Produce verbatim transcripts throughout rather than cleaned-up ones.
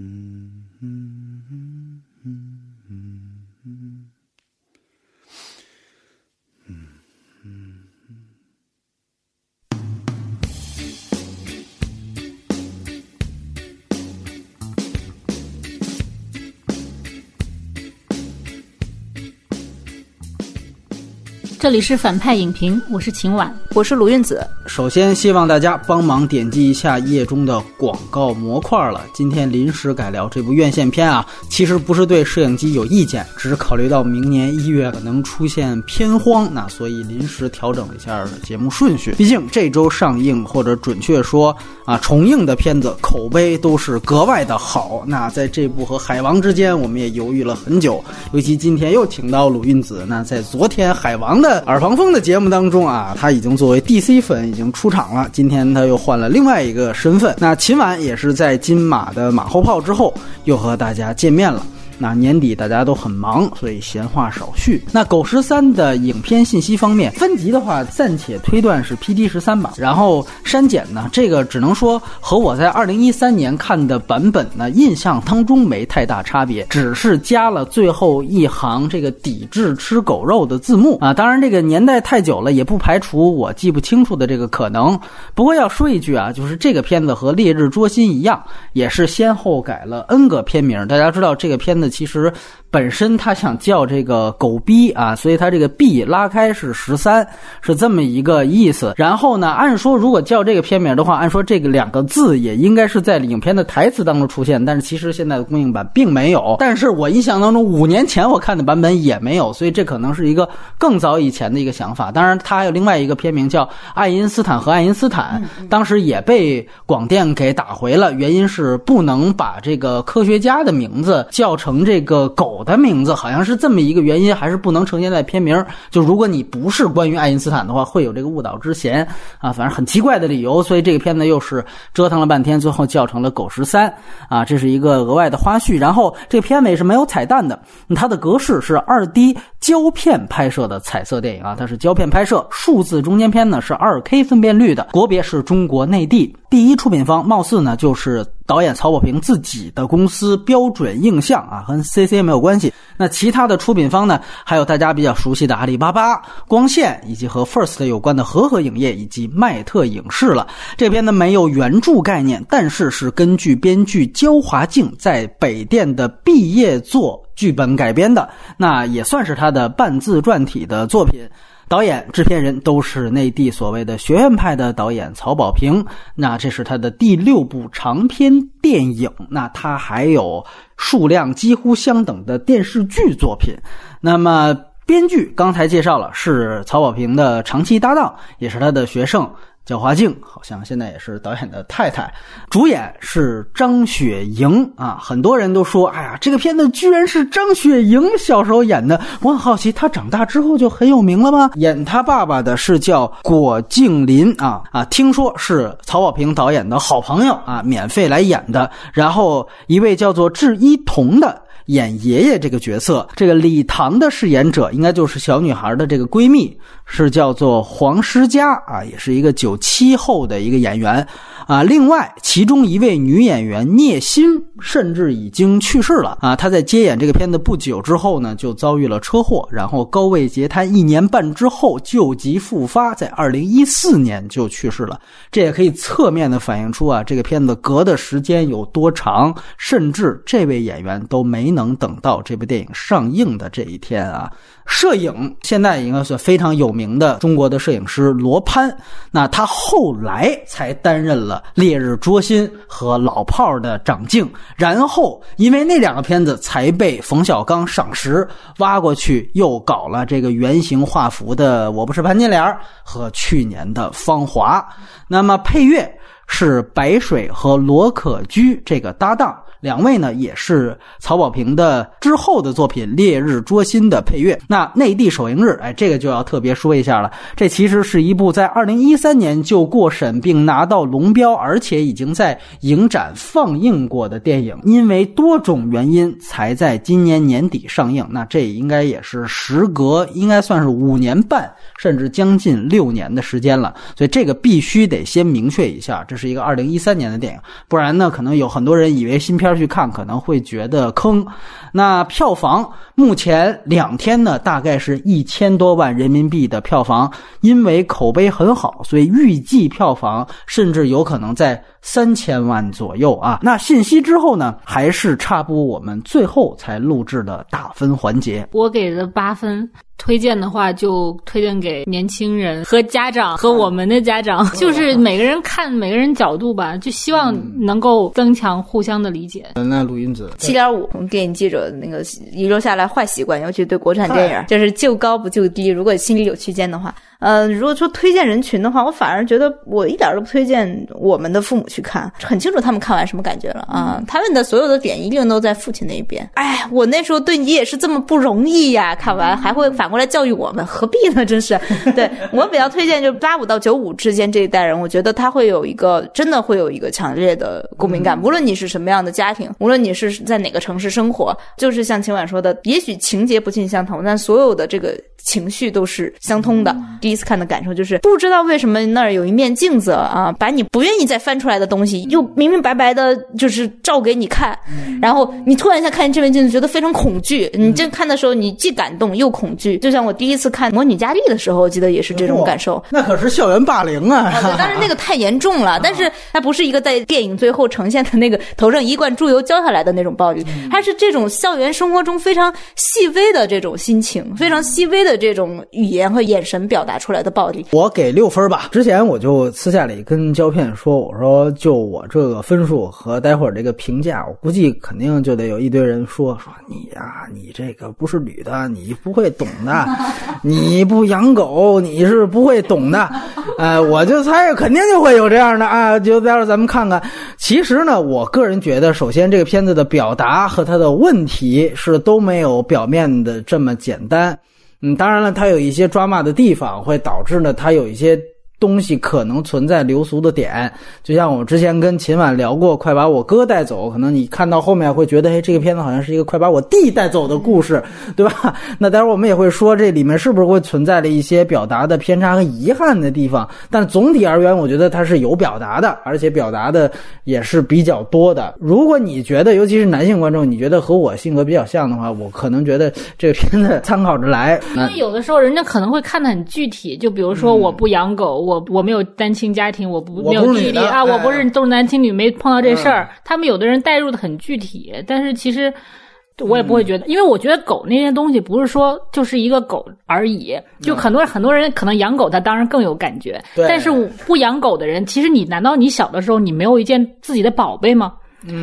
嗯嗯嗯嗯嗯嗯嗯嗯这里是反派影评，我是秦婉，我是卢韵子。首先希望大家帮忙点击一下页中的广告模块了。今天临时改聊这部院线片啊，其实不是对摄影机有意见，只是考虑到明年一月可能出现片荒，那所以临时调整了一下节目顺序。毕竟这周上映或者准确说啊重映的片子口碑都是格外的好。那在这部和海王之间我们也犹豫了很久，尤其今天又请到鲁韵子。那在昨天海王的耳旁风的节目当中啊，他已经作为 D C 粉已经出场了，今天他又换了另外一个身份。那秦晚也是在金马的马后炮之后又和大家见面了。那年底大家都很忙，所以闲话少叙。那狗十三的影片信息方面，分级的话暂且推断是 P D 十三 吧。然后删减呢，这个只能说和我在二零一三年看的版本呢印象当中没太大差别，只是加了最后一行这个抵制吃狗肉的字幕啊。当然这个年代太久了，也不排除我记不清楚的这个可能。不过要说一句啊，就是这个片子和烈日灼心一样，也是先后改了 N 个片名。大家知道这个片子其实本身他想叫这个狗逼啊，所以他这个 B 拉开是十三，是这么一个意思。然后呢，按说如果叫这个片名的话，按说这个两个字也应该是在影片的台词当中出现，但是其实现在的公映版并没有。但是我印象当中五年前我看的版本也没有，所以这可能是一个更早以前的一个想法。当然他还有另外一个片名叫爱因斯坦和爱因斯坦，当时也被广电给打回了，原因是不能把这个科学家的名字叫成这个狗的名字，好像是这么一个原因，还是不能呈现在片名。就如果你不是关于爱因斯坦的话，会有这个误导之嫌啊，反正很奇怪的理由。所以这个片子又是折腾了半天，最后叫成了狗十三啊，这是一个额外的花絮。然后这片尾是没有彩蛋的，它的格式是 二 D 胶片拍摄的彩色电影啊，它是胶片拍摄，数字中间片呢是 二 K 分辨率的，国别是中国内地。第一出品方貌似呢就是导演曹保平自己的公司标准映像啊，跟 C C 没有关系。那其他的出品方呢，还有大家比较熟悉的阿里巴巴、光线，以及和 First 有关的和和影业以及麦特影视了。这边呢没有原著概念，但是是根据编剧焦华静在北电的毕业作剧本改编的，那也算是他的半自传体的作品。导演、制片人都是内地所谓的学院派的导演曹保平，那这是他的第六部长篇电影，那他还有数量几乎相等的电视剧作品。那么编剧刚才介绍了，是曹保平的长期搭档，也是他的学生焦华静，好像现在也是导演的太太。主演是张雪迎啊，很多人都说哎呀，这个片子居然是张雪迎小时候演的，我很好奇他长大之后就很有名了吗？演他爸爸的是叫果敬林啊啊，听说是曹保平导演的好朋友啊，免费来演的。然后一位叫做智一彤的演爷爷这个角色，这个李唐的饰演者应该就是小女孩的这个闺蜜，是叫做黄诗佳啊，也是一个九七后的一个演员啊。另外其中一位女演员聂欣甚至已经去世了啊，她在接演这个片子不久之后呢就遭遇了车祸，然后高位截瘫一年半之后旧疾复发，在二零一四年就去世了。这也可以侧面的反映出啊，这个片子隔的时间有多长，甚至这位演员都没能等到这部电影上映的这一天啊。摄影现在应该是非常有名的中国的摄影师罗攀，那他后来才担任了烈日灼心和老炮的长镜，然后因为那两个片子才被冯小刚赏识，挖过去又搞了这个原型画幅的我不是潘金莲和去年的芳华。那么配乐是白水和罗可居这个搭档，两位呢也是曹保平的之后的作品《烈日灼心》的配乐。那内地首映日，哎，这个就要特别说一下了。这其实是一部在二零一三年就过审并拿到龙标，而且已经在影展放映过的电影，因为多种原因才在今年年底上映。那这应该也是时隔应该算是五年半，甚至将近六年的时间了。所以这个必须得先明确一下，这是一个二零一三年的电影，不然呢，可能有很多人以为新片片去看可能会觉得坑。那票房目前两天呢大概是一千多万人民币的票房，因为口碑很好，所以预计票房甚至有可能在三千万左右啊。那信息之后呢，还是插播我们最后才录制的打分环节。我给了八分，推荐的话就推荐给年轻人和家长和我们的家长，就是每个人看每个人角度吧，就希望能够增强互相的理解。那鲁音子 七点五， 电影记者那个遗留下来坏习惯，尤其对国产电影就是就高不就低，如果心里有区间的话。呃，如果说推荐人群的话，我反而觉得我一点都不推荐我们的父母去看，很清楚他们看完什么感觉了啊、嗯！他们的所有的点一定都在父亲那一边。哎，我那时候对你也是这么不容易呀，看完还会反过来教育我们，何必呢？真是。对，我比较推荐就是八五到九五之间这一代人，我觉得他会有一个真的会有一个强烈的共鸣感，无论你是什么样的家庭，无论你是在哪个城市生活，就是像秦晚说的，也许情节不尽相同，但所有的这个情绪都是相通的。第一次看的感受就是不知道为什么那儿有一面镜子啊，把你不愿意再翻出来的东西又明明白白的就是照给你看，然后你突然一下看见这面镜子觉得非常恐惧，你正看的时候你既感动又恐惧，就像我第一次看魔女佳丽的时候我记得也是这种感受。那可是校园霸凌啊，当然那个太严重了，但是它不是一个在电影最后呈现的那个头上一罐猪油浇下来的那种暴力，它是这种校园生活中非常细微的这种心情，非常细微的这种语言和眼神表达出来的暴力。我给六分吧。之前我就私下里跟胶片说，我说就我这个分数和待会儿这个评价，我估计肯定就得有一堆人说说你呀、啊，你这个不是女的，你不会懂的，你不养狗你是不会懂的。呃，我就猜肯定就会有这样的啊，就待会儿咱们看看。其实呢，我个人觉得，首先这个片子的表达和它的问题是都没有表面的这么简单。嗯，当然了，它有一些抓马的地方，会导致呢，它有一些东西可能存在流俗的点。就像我之前跟秦晚聊过，快把我哥带走，可能你看到后面会觉得，哎，这个片子好像是一个快把我弟带走的故事，对吧？那待会儿我们也会说，这里面是不是会存在了一些表达的偏差和遗憾的地方？但总体而言，我觉得它是有表达的，而且表达的也是比较多的。如果你觉得，尤其是男性观众，你觉得和我性格比较像的话，我可能觉得这个片子参考着来。因为有的时候人家可能会看得很具体，就比如说我不养狗，嗯、我我没有单亲家庭，我不没有弟弟啊，我不是重男轻女，没碰到这事儿、嗯。他们有的人带入的很具体，但是其实。我也不会觉得，因为我觉得狗那些东西不是说就是一个狗而已，就很多很多人可能养狗他当然更有感觉，但是不养狗的人，其实你难道你小的时候你没有一件自己的宝贝吗？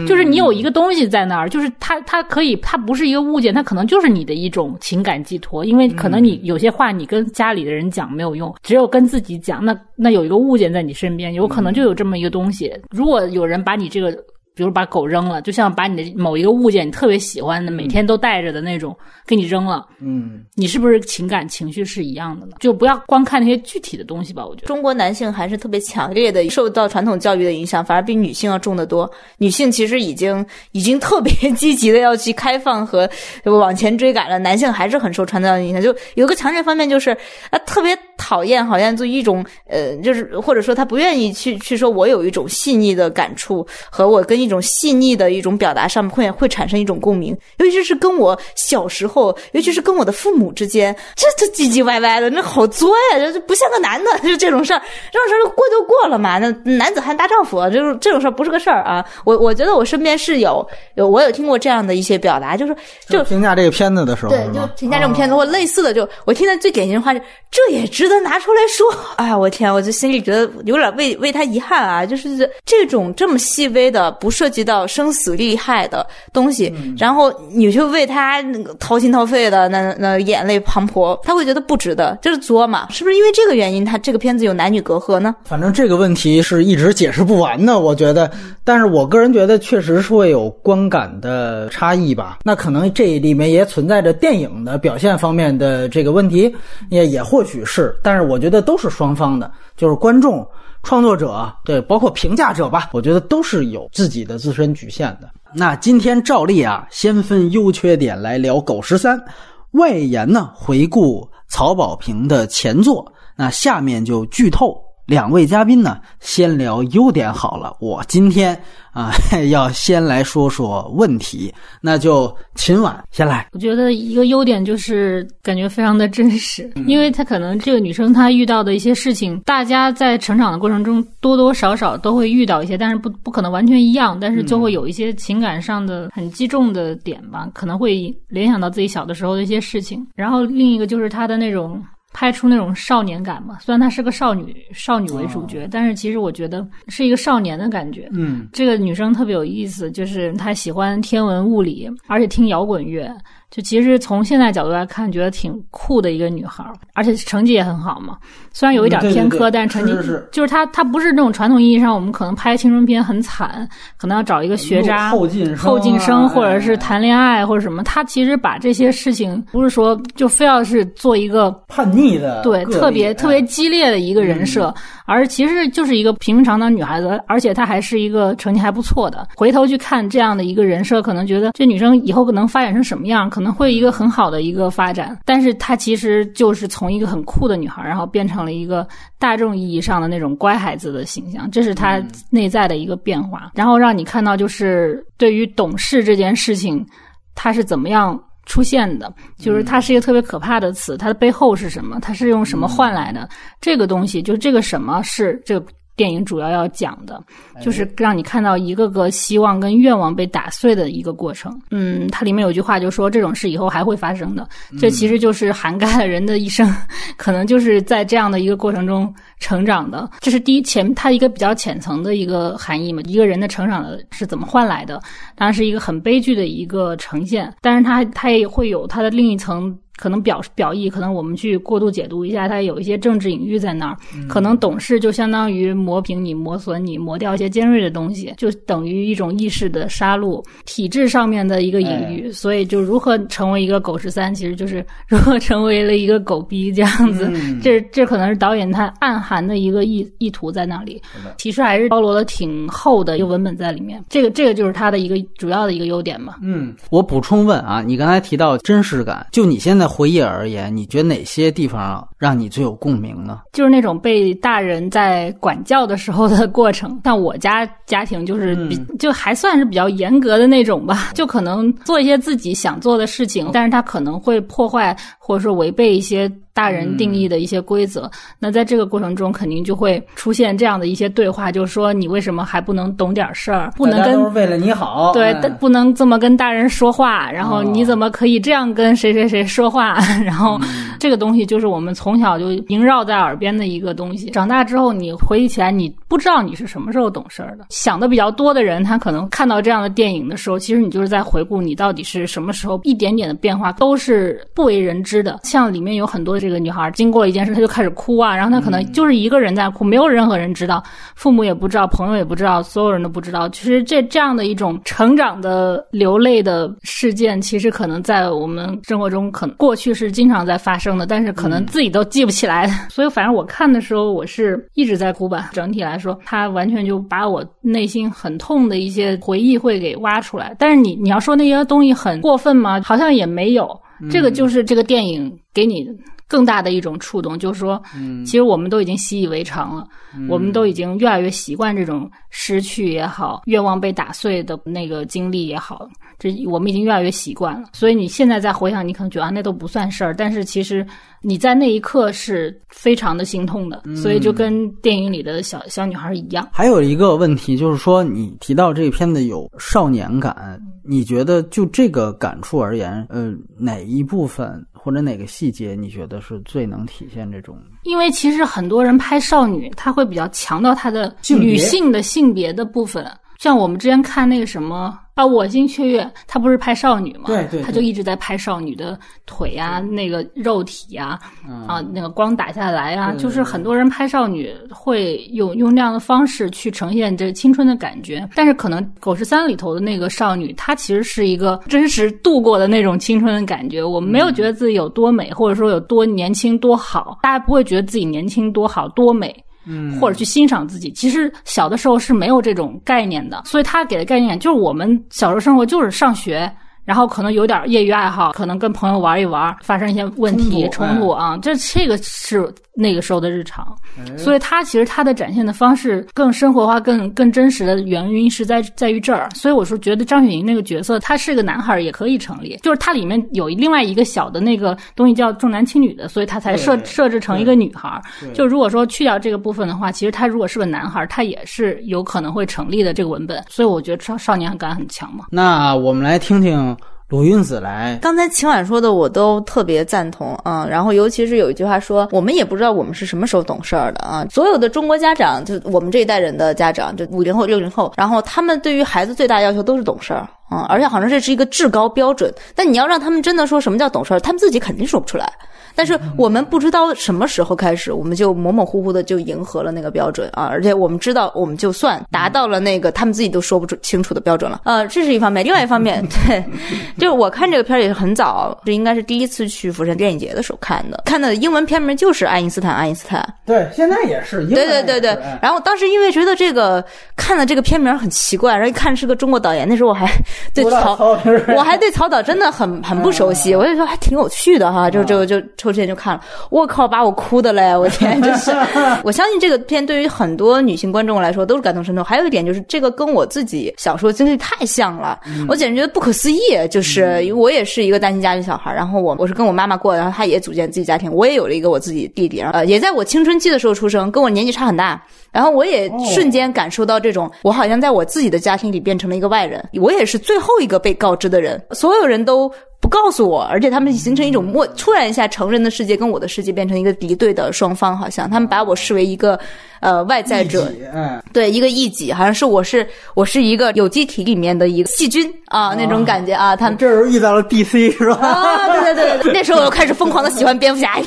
就是你有一个东西在那儿，就是它它可以它不是一个物件，它可能就是你的一种情感寄托，因为可能你有些话你跟家里的人讲没有用，只有跟自己讲，那那有一个物件在你身边，有可能就有这么一个东西，如果有人把你这个比如把狗扔了，就像把你的某一个物件你特别喜欢的每天都带着的那种、嗯、给你扔了，嗯，你是不是情感情绪是一样的呢？就不要光看那些具体的东西吧。我觉得中国男性还是特别强烈的受到传统教育的影响，反而比女性要重得多。女性其实已经已经特别积极的要去开放和往前追赶了，男性还是很受传统的影响。就有个强烈方面就是啊，特别讨厌好像就一种呃，就是或者说他不愿意去去说我有一种细腻的感触和我跟一。一种细腻的一种表达上会会产生一种共鸣，尤其是跟我小时候，尤其是跟我的父母之间，这这唧唧歪歪的，那好作呀，这不像个男的，就这种事儿，这种事儿过就过了嘛，那男子汉大丈夫，这种这种事儿不是个事儿啊。我我觉得我身边是有有我有听过这样的一些表达，就是就评价这个片子的时候，对，就评价这种片子或类似的，就我听到最典型的话是，这也值得拿出来说。哎呀，我天，我就心里觉得有点为为他遗憾啊，就是这种这么细微的不是。涉及到生死利害的东西，然后你去为他掏心掏肺的那那眼泪滂沱，他会觉得不值得，这是作嘛？是不是因为这个原因，他这个片子有男女隔阂呢？反正这个问题是一直解释不完的，我觉得。但是我个人觉得，确实是会有观感的差异吧。那可能这里面也存在着电影的表现方面的这个问题，也也或许是。但是我觉得都是双方的，就是观众。创作者，对，包括评价者吧，我觉得都是有自己的自身局限的。那今天照例啊，先分优缺点来聊《狗十三》。外延呢，回顾曹保平的前作。那下面就剧透两位嘉宾呢，先聊优点好了。我今天啊，要先来说说问题。那就秦婉先来。我觉得一个优点就是感觉非常的真实，因为她可能这个女生她遇到的一些事情，大家在成长的过程中多多少少都会遇到一些，但是不不可能完全一样，但是就会有一些情感上的很击中的点吧，可能会联想到自己小的时候的一些事情。然后另一个就是她的那种。拍出那种少年感嘛，虽然她是个少女，少女为主角，哦、但是其实我觉得是一个少年的感觉。嗯，这个女生特别有意思，就是她喜欢天文物理，而且听摇滚乐。就其实从现在角度来看，觉得挺酷的一个女孩，而且成绩也很好嘛。虽然有一点偏科，嗯、对对对但是成绩是是是就是她，她不是那种传统意义上我们可能拍青春片很惨，可能要找一个学渣后进生、啊、后进生，或者是谈恋爱或者什么。她其实把这些事情不是说就非要是做一个叛逆的，对，特别特别激烈的一个人设，嗯、而其实就是一个平平常常女孩子，而且她还是一个成绩还不错的。回头去看这样的一个人设，可能觉得这女生以后可能发展成什么样？可能会一个很好的一个发展，但是她其实就是从一个很酷的女孩，然后变成了一个大众意义上的那种乖孩子的形象，这是她内在的一个变化。嗯、然后让你看到就是对于懂事这件事情，她是怎么样出现的，就是它是一个特别可怕的词，它的背后是什么，它是用什么换来的，嗯、这个东西，就这个什么是这个电影主要要讲的，就是让你看到一个个希望跟愿望被打碎的一个过程。嗯，它里面有句话就说这种事以后还会发生的，这其实就是涵盖了人的一生，可能就是在这样的一个过程中成长的。这是第一前，它一个比较浅层的一个含义嘛，一个人的成长的是怎么换来的，当然是一个很悲剧的一个呈现，但是它它也会有它的另一层。可能表表意，可能我们去过度解读一下，它有一些政治隐喻在那儿。可能懂事就相当于磨平你、磨损你、磨掉一些尖锐的东西，就等于一种意识的杀戮，体制上面的一个隐喻。哎、所以，就如何成为一个狗十三，其实就是如何成为了一个狗逼这样子。嗯、这这可能是导演他暗含的一个意意图在那里。其实还是包罗了挺厚的一个文本在里面。这个这个就是他的一个主要的一个优点嘛。嗯，我补充问啊，你刚才提到真实感，就你现在。回忆而言，你觉得哪些地方让你最有共鸣呢？就是那种被大人在管教的时候的过程。像我家家庭就是比、嗯、就还算是比较严格的那种吧，就可能做一些自己想做的事情，但是他可能会破坏或者说违背一些大人定义的一些规则。嗯、那在这个过程中肯定就会出现这样的一些对话，就是说你为什么还不能懂点事儿，不能跟为了你好，对、哎、不能这么跟大人说话，然后你怎么可以这样跟谁谁谁说话，然后这个东西就是我们从小就萦绕在耳边的一个东西。长大之后你回忆起来，你不知道你是什么时候懂事儿的。想的比较多的人，他可能看到这样的电影的时候，其实你就是在回顾你到底是什么时候一点点的变化都是不为人知的。像里面有很多这个女孩经过一件事，她就开始哭啊，然后她可能就是一个人在哭，没有任何人知道，父母也不知道，朋友也不知道，所有人都不知道。其实这这样的一种成长的流泪的事件，其实可能在我们生活中可能过去是经常在发生的，但是可能自己都记不起来。嗯、所以反正我看的时候我是一直在哭吧。整体来说她完全就把我内心很痛的一些回忆会给挖出来。但是你你要说那些东西很过分吗？好像也没有。这个就是这个电影给你更大的一种触动，就是说其实我们都已经习以为常了，嗯、我们都已经越来越习惯这种失去也好，愿望被打碎的那个经历也好，这我们已经越来越习惯了。所以你现在再回想，你可能觉得、啊、那都不算事儿，但是其实你在那一刻是非常的心痛的。所以就跟电影里的小小女孩一样。还有一个问题就是说，你提到这片子有少年感，你觉得就这个感触而言，呃，哪一部分或者哪个细节你觉得是最能体现这种？因为其实很多人拍少女，她会比较强调她的女性的性别的部分。像我们之前看那个什么啊，我心雀跃，她不是拍少女吗？对 对, 对，她就一直在拍少女的腿啊，那个肉体啊，嗯、啊，那个光打下来啊，对对对对，就是很多人拍少女会用用那样的方式去呈现这青春的感觉。但是可能《狗十三》里头的那个少女，她其实是一个真实度过的那种青春的感觉。我没有觉得自己有多美，嗯、或者说有多年轻多好，大家不会觉得自己年轻多好多美。嗯，或者去欣赏自己，其实小的时候是没有这种概念的，所以他给的概念就是我们小时候生活就是上学，然后可能有点业余爱好，可能跟朋友玩一玩，发生一些问题冲突啊，这这个是那个时候的日常。所以他其实他的展现的方式更生活化、更更真实的原因是在在于这儿。所以我说觉得张雪迎那个角色，他是个男孩也可以成立，就是他里面有另外一个小的那个东西叫重男轻女的，所以他才设设置成一个女孩。就如果说去掉这个部分的话，其实他如果是个男孩，他也是有可能会成立的这个文本。所以我觉得少少年感很强嘛。那我们来听听鲁韵子来，刚才秦婉说的我都特别赞同啊、嗯。然后尤其是有一句话说，我们也不知道我们是什么时候懂事儿的啊。所有的中国家长，就我们这一代人的家长，就五零后、六零后，然后他们对于孩子最大要求都是懂事儿。嗯，而且好像这是一个至高标准，但你要让他们真的说什么叫懂事儿，他们自己肯定说不出来。但是我们不知道什么时候开始，我们就模模糊糊的就迎合了那个标准啊！而且我们知道，我们就算达到了那个他们自己都说不清楚的标准了。呃，这是一方面，另外一方面，对，就是我看这个片儿也是很早，这应该是第一次去釜山电影节的时候看的，看的英文片名就是《爱因斯坦，爱因斯坦》。对，现在也是。对对对对。然后当时因为觉得这个看的这个片名很奇怪，然后一看是个中国导演，那时候我还。对曹，我还对曹导真的很很不熟悉，我就说还挺有趣的哈，就就就抽时间就看了，我靠，把我哭的嘞，我天，真是！我相信这个片对于很多女性观众来说都是感同身受。还有一点就是，这个跟我自己小时候经历太像了，我简直觉得不可思议。就是我也是一个单亲家庭小孩，然后我我是跟我妈妈过，然后她也组建自己家庭，我也有了一个我自己弟弟，呃，也在我青春期的时候出生，跟我年纪差很大。然后我也瞬间感受到这种，我好像在我自己的家庭里变成了一个外人，我也是最后一个被告知的人，所有人都不告诉我，而且他们形成一种默，突然一下成人的世界跟我的世界变成一个敌对的双方，好像他们把我视为一个呃外在者，对，一个异己，好像是我是我是一个有机体里面的一个细菌啊，那种感觉啊。他们这时候遇到了 D C 是吧？啊，对对对对，那时候我开始疯狂的喜欢蝙蝠侠，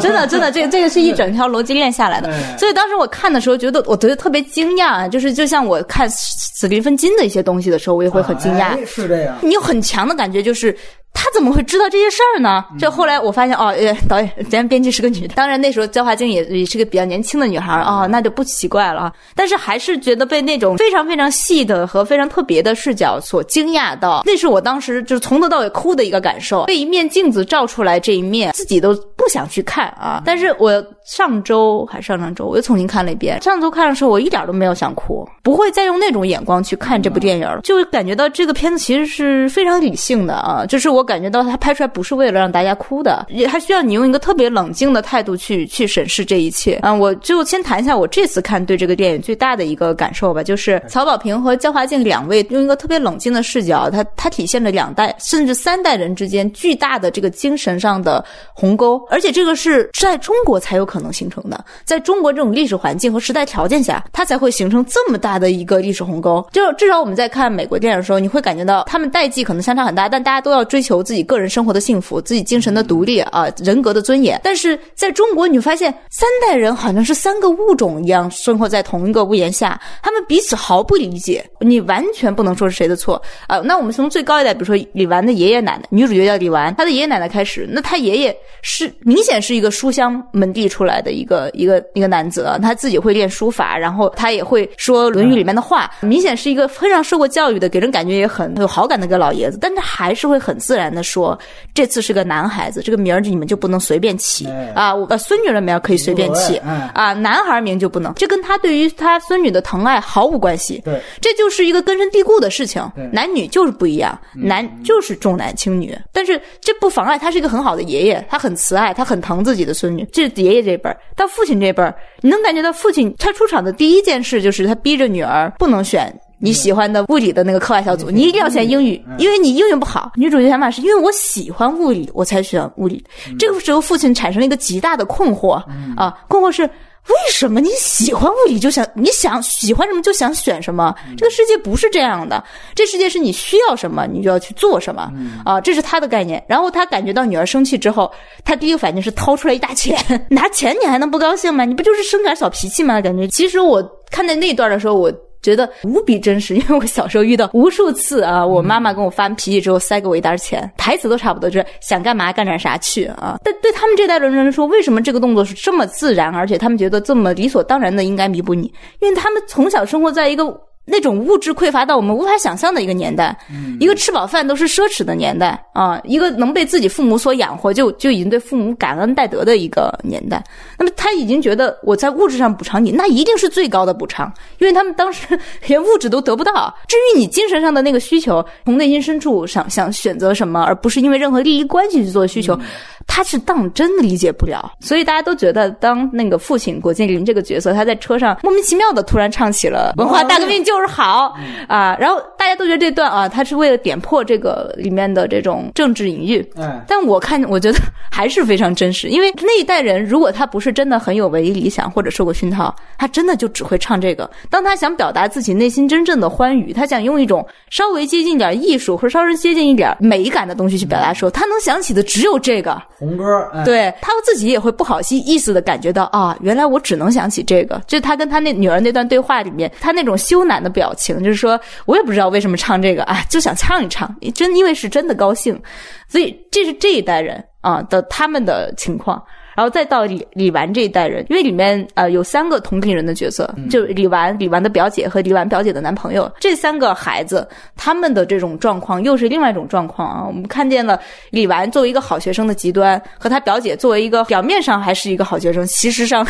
真的真的，这个这个是一整条逻辑链下来的。所以当时我看的时候，觉得我觉得特别惊讶，就是就像我看斯蒂芬金的一些东西的时候，我也会很惊讶，是这样，你有很强的感觉就是。他怎么会知道这些事儿呢？这后来我发现哦，导演、咱编剧是个女的，当然那时候焦华静也也是个比较年轻的女孩啊、哦，那就不奇怪了。但是还是觉得被那种非常非常细的和非常特别的视角所惊讶到，那是我当时就是从头到尾哭的一个感受。被一面镜子照出来这一面，自己都不想去看啊。但是我上周还上上周我又重新看了一遍，上周看的时候我一点都没有想哭，不会再用那种眼光去看这部电影了，就感觉到这个片子其实是非常理性的啊，就是我。我感觉到他拍出来不是为了让大家哭的，也还需要你用一个特别冷静的态度去去审视这一切。嗯，我就先谈一下我这次看对这个电影最大的一个感受吧，就是曹保平和焦华静两位用一个特别冷静的视角，他他体现了两代甚至三代人之间巨大的这个精神上的鸿沟，而且这个是在中国才有可能形成的，在中国这种历史环境和时代条件下，它才会形成这么大的一个历史鸿沟。就至少我们在看美国电影的时候，你会感觉到他们代际可能相差很大，但大家都要追求求自己个人生活的幸福，自己精神的独立啊，人格的尊严。但是在中国，你会发现三代人好像是三个物种一样生活在同一个屋檐下，他们彼此毫不理解，你完全不能说是谁的错啊、呃。那我们从最高一代，比如说李纨的爷爷奶奶，女主角叫李纨，她的爷爷奶奶开始，那她爷爷是明显是一个书香门第出来的一个一个一个男子啊，他自己会练书法，然后他也会说《论语》里面的话，明显是一个非常受过教育的，给人感觉也很有好感的一个老爷子，但他还是会很自然。然的说，这次是个男孩子，这个名儿你们就不能随便起啊！我孙女的名可以随便起啊，男孩名就不能。这跟他对于他孙女的疼爱毫无关系。对，这就是一个根深蒂固的事情。男女就是不一样，男就是重男轻女，但是这不妨碍他是一个很好的爷爷，他很慈爱，他很疼自己的孙女。这是爷爷这辈儿，到父亲这辈儿，你能感觉到父亲他出场的第一件事就是他逼着女儿不能选。你喜欢的物理的那个课外小组，你一定要选英语，因为你英语不好。女主角想法是因为我喜欢物理，我才选物理。这个时候，父亲产生了一个极大的困惑啊，困惑是为什么你喜欢物理就想你想喜欢什么就想选什么？这个世界不是这样的，这世界是你需要什么你就要去做什么啊，这是他的概念。然后他感觉到女儿生气之后，他第一个反应是掏出来一大钱，拿钱你还能不高兴吗？你不就是生点小脾气吗？感觉其实我看在那一段的时候，我。觉得无比真实，因为我小时候遇到无数次啊，我妈妈跟我翻脾气之后塞给我一袋钱，台词都差不多，就是想干嘛干点啥去啊。但对他们这代人来说，为什么这个动作是这么自然，而且他们觉得这么理所当然的应该弥补你？因为他们从小生活在一个那种物质匮乏到我们无法想象的一个年代，一个吃饱饭都是奢侈的年代啊，一个能被自己父母所养活就就已经对父母感恩戴德的一个年代。那么他已经觉得我在物质上补偿你，那一定是最高的补偿，因为他们当时连物质都得不到。至于你精神上的那个需求，从内心深处想想选择什么，而不是因为任何利益关系去做需求，他是当真理解不了。所以大家都觉得，当那个父亲果敬林这个角色，他在车上莫名其妙的突然唱起了文化大革命就是好啊，然后大家都觉得这段啊，他是为了点破这个里面的这种政治隐喻。但我看我觉得还是非常真实，因为那一代人如果他不是真的很有唯一理想或者受过熏陶，他真的就只会唱这个。当他想表达自己内心真正的欢愉，他想用一种稍微接近一点艺术或者稍微接近一点美感的东西去表达的时候，他能想起的只有这个红歌。对，他自己也会不好意思的感觉到啊，原来我只能想起这个。就是他跟他那女儿那段对话里面，他那种羞赧的表情，就是说我也不知道为什么唱这个啊，就想唱一唱，真因为是真的高兴。所以这是这一代人啊的他们的情况。然后再到李李纨这一代人，因为里面呃有三个同龄人的角色，就李纨、李纨的表姐和李纨表姐的男朋友，这三个孩子他们的这种状况又是另外一种状况啊。我们看见了李纨作为一个好学生的极端，和他表姐作为一个表面上还是一个好学生，其实上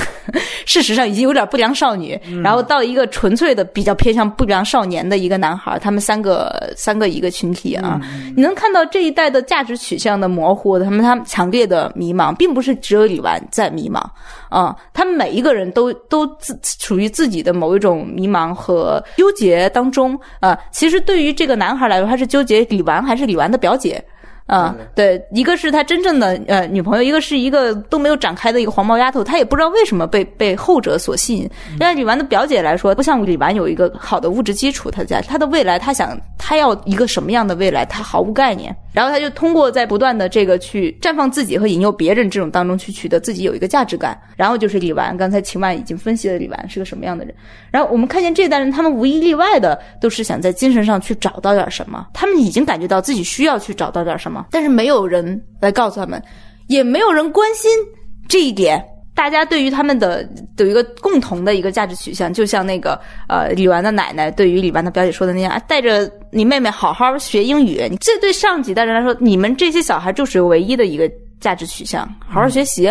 事实上已经有点不良少女，然后到一个纯粹的比较偏向不良少年的一个男孩，他们三个三个一个群体啊。你能看到这一代的价值取向的模糊，他们他们强烈的迷茫，并不是只有李完在迷茫啊、嗯，他们每一个人都都自处于自己的某一种迷茫和纠结当中啊、呃。其实对于这个男孩来说，他是纠结李纨还是李纨的表姐啊、嗯？对，一个是他真正的呃女朋友，一个是一个都没有展开的一个黄毛丫头，他也不知道为什么被被后者所吸引。但李纨的表姐来说，不像李纨有一个好的物质基础，他家他的未来，他想他要一个什么样的未来，他毫无概念。然后他就通过在不断的这个去绽放自己和引诱别人这种当中去取得自己有一个价值感。然后就是李纨，刚才秦婉已经分析了李纨是个什么样的人。然后我们看见这代人，他们无一例外的都是想在精神上去找到点什么，他们已经感觉到自己需要去找到点什么，但是没有人来告诉他们，也没有人关心这一点。大家对于他们的有一个共同的一个价值取向，就像那个呃李纨的奶奶对于李纨的表姐说的那样、啊、带着你妹妹好好学英语。你这对上几代人来说，你们这些小孩就是唯一的一个价值取向，好好学习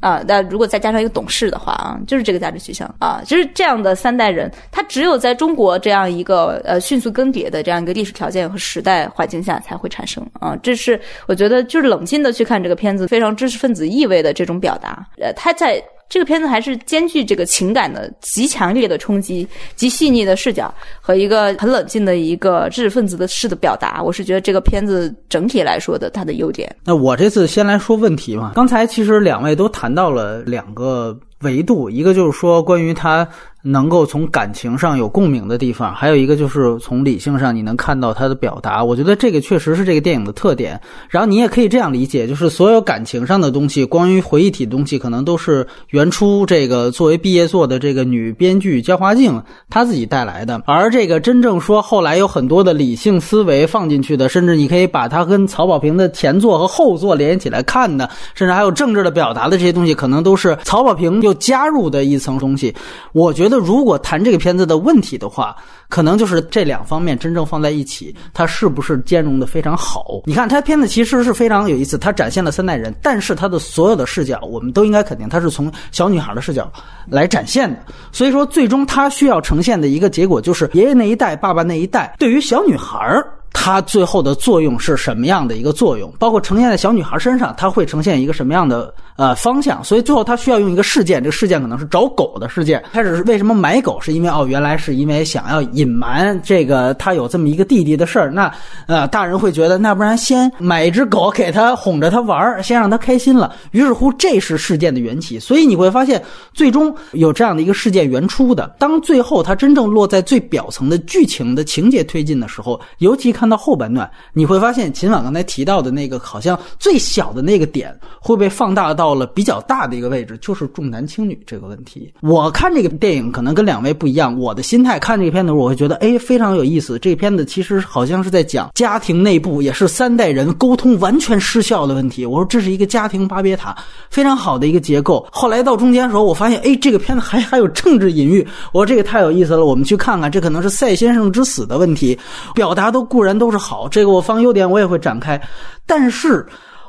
啊。那如果再加上一个懂事的话啊，就是这个价值取向啊，就是这样的三代人，他只有在中国这样一个呃迅速更迭的这样一个历史条件和时代环境下才会产生啊。这是我觉得就是冷静的去看这个片子，非常知识分子意味的这种表达。呃，他在这个片子还是兼具这个情感的极强烈的冲击、极细腻的视角和一个很冷静的一个知识分子的式的表达。我是觉得这个片子整体来说的它的优点。那我这次先来说问题嘛，刚才其实两位都谈到了两个维度，一个就是说关于它能够从感情上有共鸣的地方，还有一个就是从理性上你能看到它的表达。我觉得这个确实是这个电影的特点。然后你也可以这样理解，就是所有感情上的东西，关于回忆体的东西，可能都是原初这个作为毕业作的这个女编剧焦华静她自己带来的。而这个真正说后来有很多的理性思维放进去的，甚至你可以把它跟曹保平的前作和后作联系起来看的，甚至还有政治的表达的这些东西，可能都是曹保平又加入的一层东西。我觉得如果谈这个片子的问题的话，可能就是这两方面真正放在一起，它是不是兼容的非常好。你看它片子其实是非常有意思，它展现了三代人，但是它的所有的视角我们都应该肯定它是从小女孩的视角来展现的。所以说最终它需要呈现的一个结果，就是爷爷那一代、爸爸那一代对于小女孩它最后的作用是什么样的一个作用，包括呈现在小女孩身上它会呈现一个什么样的呃方向。所以最后它需要用一个事件，这个事件可能是找狗的事件。开始是为什么买狗，是因为哦原来是因为想要隐瞒这个他有这么一个弟弟的事儿。那呃大人会觉得那不然先买一只狗给他哄着他玩，先让他开心了，于是乎这是事件的缘起。所以你会发现最终有这样的一个事件原初的，当最后它真正落在最表层的剧情的情节推进的时候，尤其看到到后半段，你会发现秦桧刚才提到的那个好像最小的那个点会被放大到了比较大的一个位置，就是重男轻女这个问题。我看这个电影可能跟两位不一样，我的心态看这个片子我会觉得哎，非常有意思，这片子其实好像是在讲家庭内部也是三代人沟通完全失效的问题，我说这是一个家庭巴别塔，非常好的一个结构。后来到中间的时候我发现哎，这个片子还还有政治隐喻，我说这个太有意思了，我们去看看，这可能是赛先生之死的问题，表达都固然都是好，这个我放优点我也会展开，但是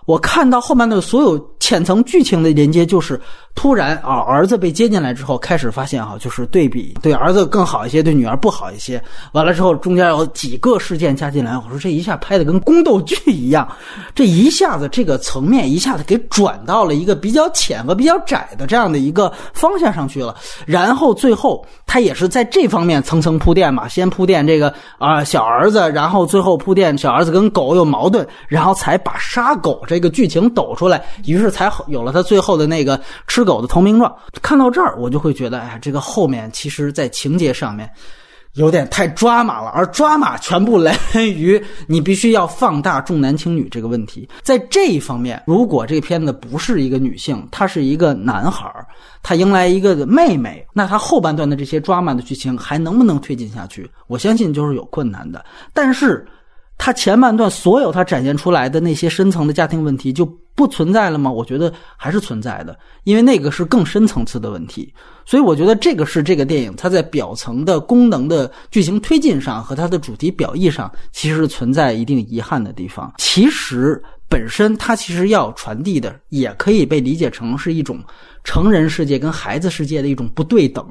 我看到后面的所有浅层剧情的连接，就是突然啊，儿子被接进来之后，开始发现哈、啊，就是对比对儿子更好一些，对女儿不好一些。完了之后，中间有几个事件加进来，我说这一下拍的跟宫斗剧一样，这一下子这个层面一下子给转到了一个比较浅和比较窄的这样的一个方向上去了。然后最后他也是在这方面层层铺垫嘛，先铺垫这个啊小儿子，然后最后铺垫小儿子跟狗有矛盾，然后才把杀狗这个剧情抖出来，于是。才有了他最后的那个吃狗的投名状。看到这儿我就会觉得哎，这个后面其实在情节上面有点太抓马了，而抓马全部来源于你必须要放大重男轻女这个问题。在这一方面，如果这个片子不是一个女性，她是一个男孩，她迎来一个妹妹，那她后半段的这些抓马的剧情还能不能推进下去，我相信就是有困难的。但是他前半段所有他展现出来的那些深层的家庭问题就不存在了吗？我觉得还是存在的，因为那个是更深层次的问题。所以我觉得这个是这个电影它在表层的功能的剧情推进上和它的主题表意上其实存在一定遗憾的地方。其实本身它其实要传递的也可以被理解成是一种成人世界跟孩子世界的一种不对等，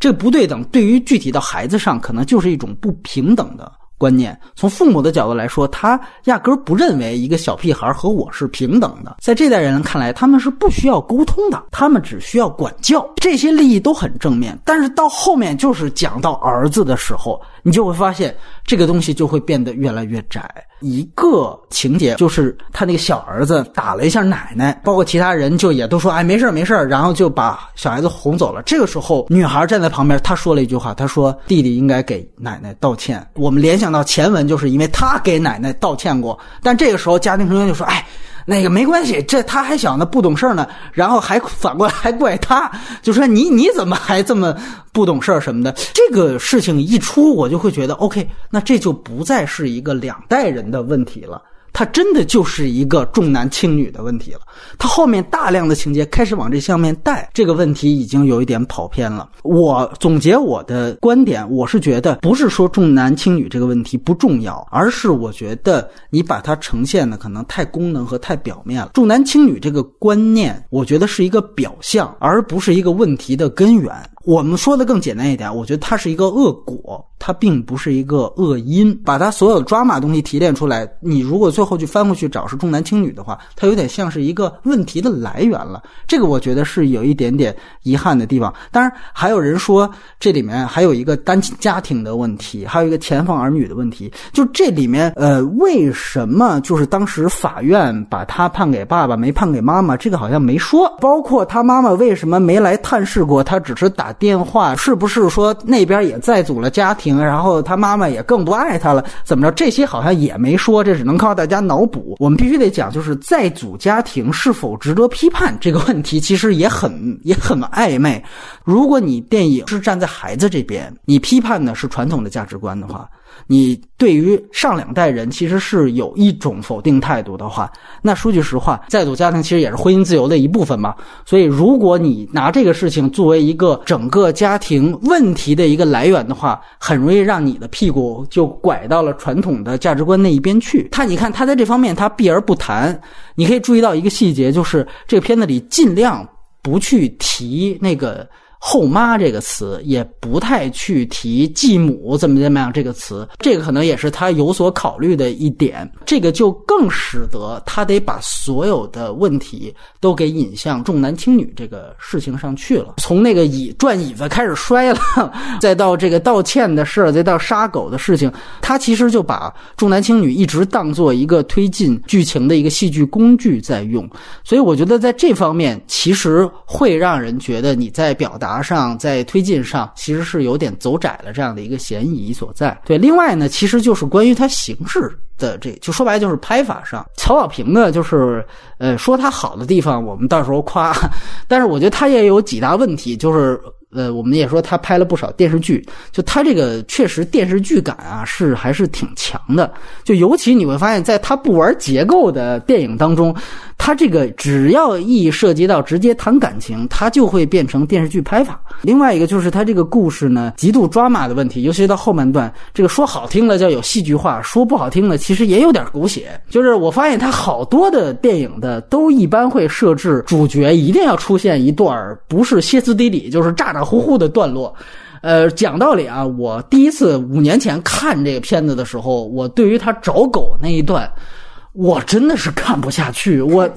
这个不对等对于具体到孩子上可能就是一种不平等的观念。从父母的角度来说，他压根儿不认为一个小屁孩和我是平等的，在这代人看来他们是不需要沟通的，他们只需要管教，这些利益都很正面。但是到后面就是讲到儿子的时候，你就会发现这个东西就会变得越来越窄。一个情节就是他那个小儿子打了一下奶奶，包括其他人就也都说哎没事没事，然后就把小孩子哄走了。这个时候女孩站在旁边，她说了一句话，她说弟弟应该给奶奶道歉。我们联想到前文就是因为她给奶奶道歉过，但这个时候家庭成员就说哎那个没关系，这他还小呢，不懂事呢，然后还反过来还怪他，就说你你怎么还这么不懂事什么的。这个事情一出我就会觉得 OK， 那这就不再是一个两代人的问题了，它真的就是一个重男轻女的问题了。它后面大量的情节开始往这方面带，这个问题已经有一点跑偏了。我总结我的观点，我是觉得不是说重男轻女这个问题不重要，而是我觉得你把它呈现的可能太功能和太表面了。重男轻女这个观念我觉得是一个表象，而不是一个问题的根源。我们说的更简单一点，我觉得它是一个恶果，它并不是一个恶因。把它所有抓马东西提炼出来，你如果最后去翻回去找是重男轻女的话，它有点像是一个问题的来源了，这个我觉得是有一点点遗憾的地方。当然还有人说这里面还有一个单亲家庭的问题，还有一个前方儿女的问题。就这里面呃，为什么就是当时法院把他判给爸爸没判给妈妈，这个好像没说，包括他妈妈为什么没来探视过，他只是打电话，是不是说那边也再组了家庭，然后他妈妈也更不爱他了怎么着，这些好像也没说，这只能靠大家脑补。我们必须得讲就是再组家庭是否值得批判这个问题其实也很也很暧昧。如果你电影是站在孩子这边，你批判的是传统的价值观的话，你对于上两代人其实是有一种否定态度的话，那说句实话，再组家庭其实也是婚姻自由的一部分嘛。所以如果你拿这个事情作为一个整个家庭问题的一个来源的话，很容易让你的屁股就拐到了传统的价值观那一边去。他你看他在这方面他避而不谈，你可以注意到一个细节，就是这个片子里尽量不去提那个后妈这个词，也不太去提继母怎么怎么样这个词，这个可能也是他有所考虑的一点。这个就更使得他得把所有的问题都给引向重男轻女这个事情上去了，从那个椅转椅子开始摔了，再到这个道歉的事，再到杀狗的事情，他其实就把重男轻女一直当作一个推进剧情的一个戏剧工具在用。所以我觉得在这方面其实会让人觉得你在表达察上、在推进上其实是有点走窄了这样的一个嫌疑所在。对，另外呢其实就是关于他形式的，这就说白了就是拍法上，曹保平呢就是呃说他好的地方我们到时候夸，但是我觉得他也有几大问题，就是呃我们也说他拍了不少电视剧，就他这个确实电视剧感啊是还是挺强的，就尤其你会发现在他不玩结构的电影当中，他这个只要一涉及到直接谈感情，他就会变成电视剧拍法。另外一个就是他这个故事呢极度drama的问题，尤其到后半段，这个说好听了叫有戏剧化，说不好听了其实也有点狗血，就是我发现他好多的电影的都一般会设置主角一定要出现一段不是歇斯底里就是咋咋呼呼的段落。呃，讲道理啊，我第一次五年前看这个片子的时候，我对于他找狗那一段我真的是看不下去，我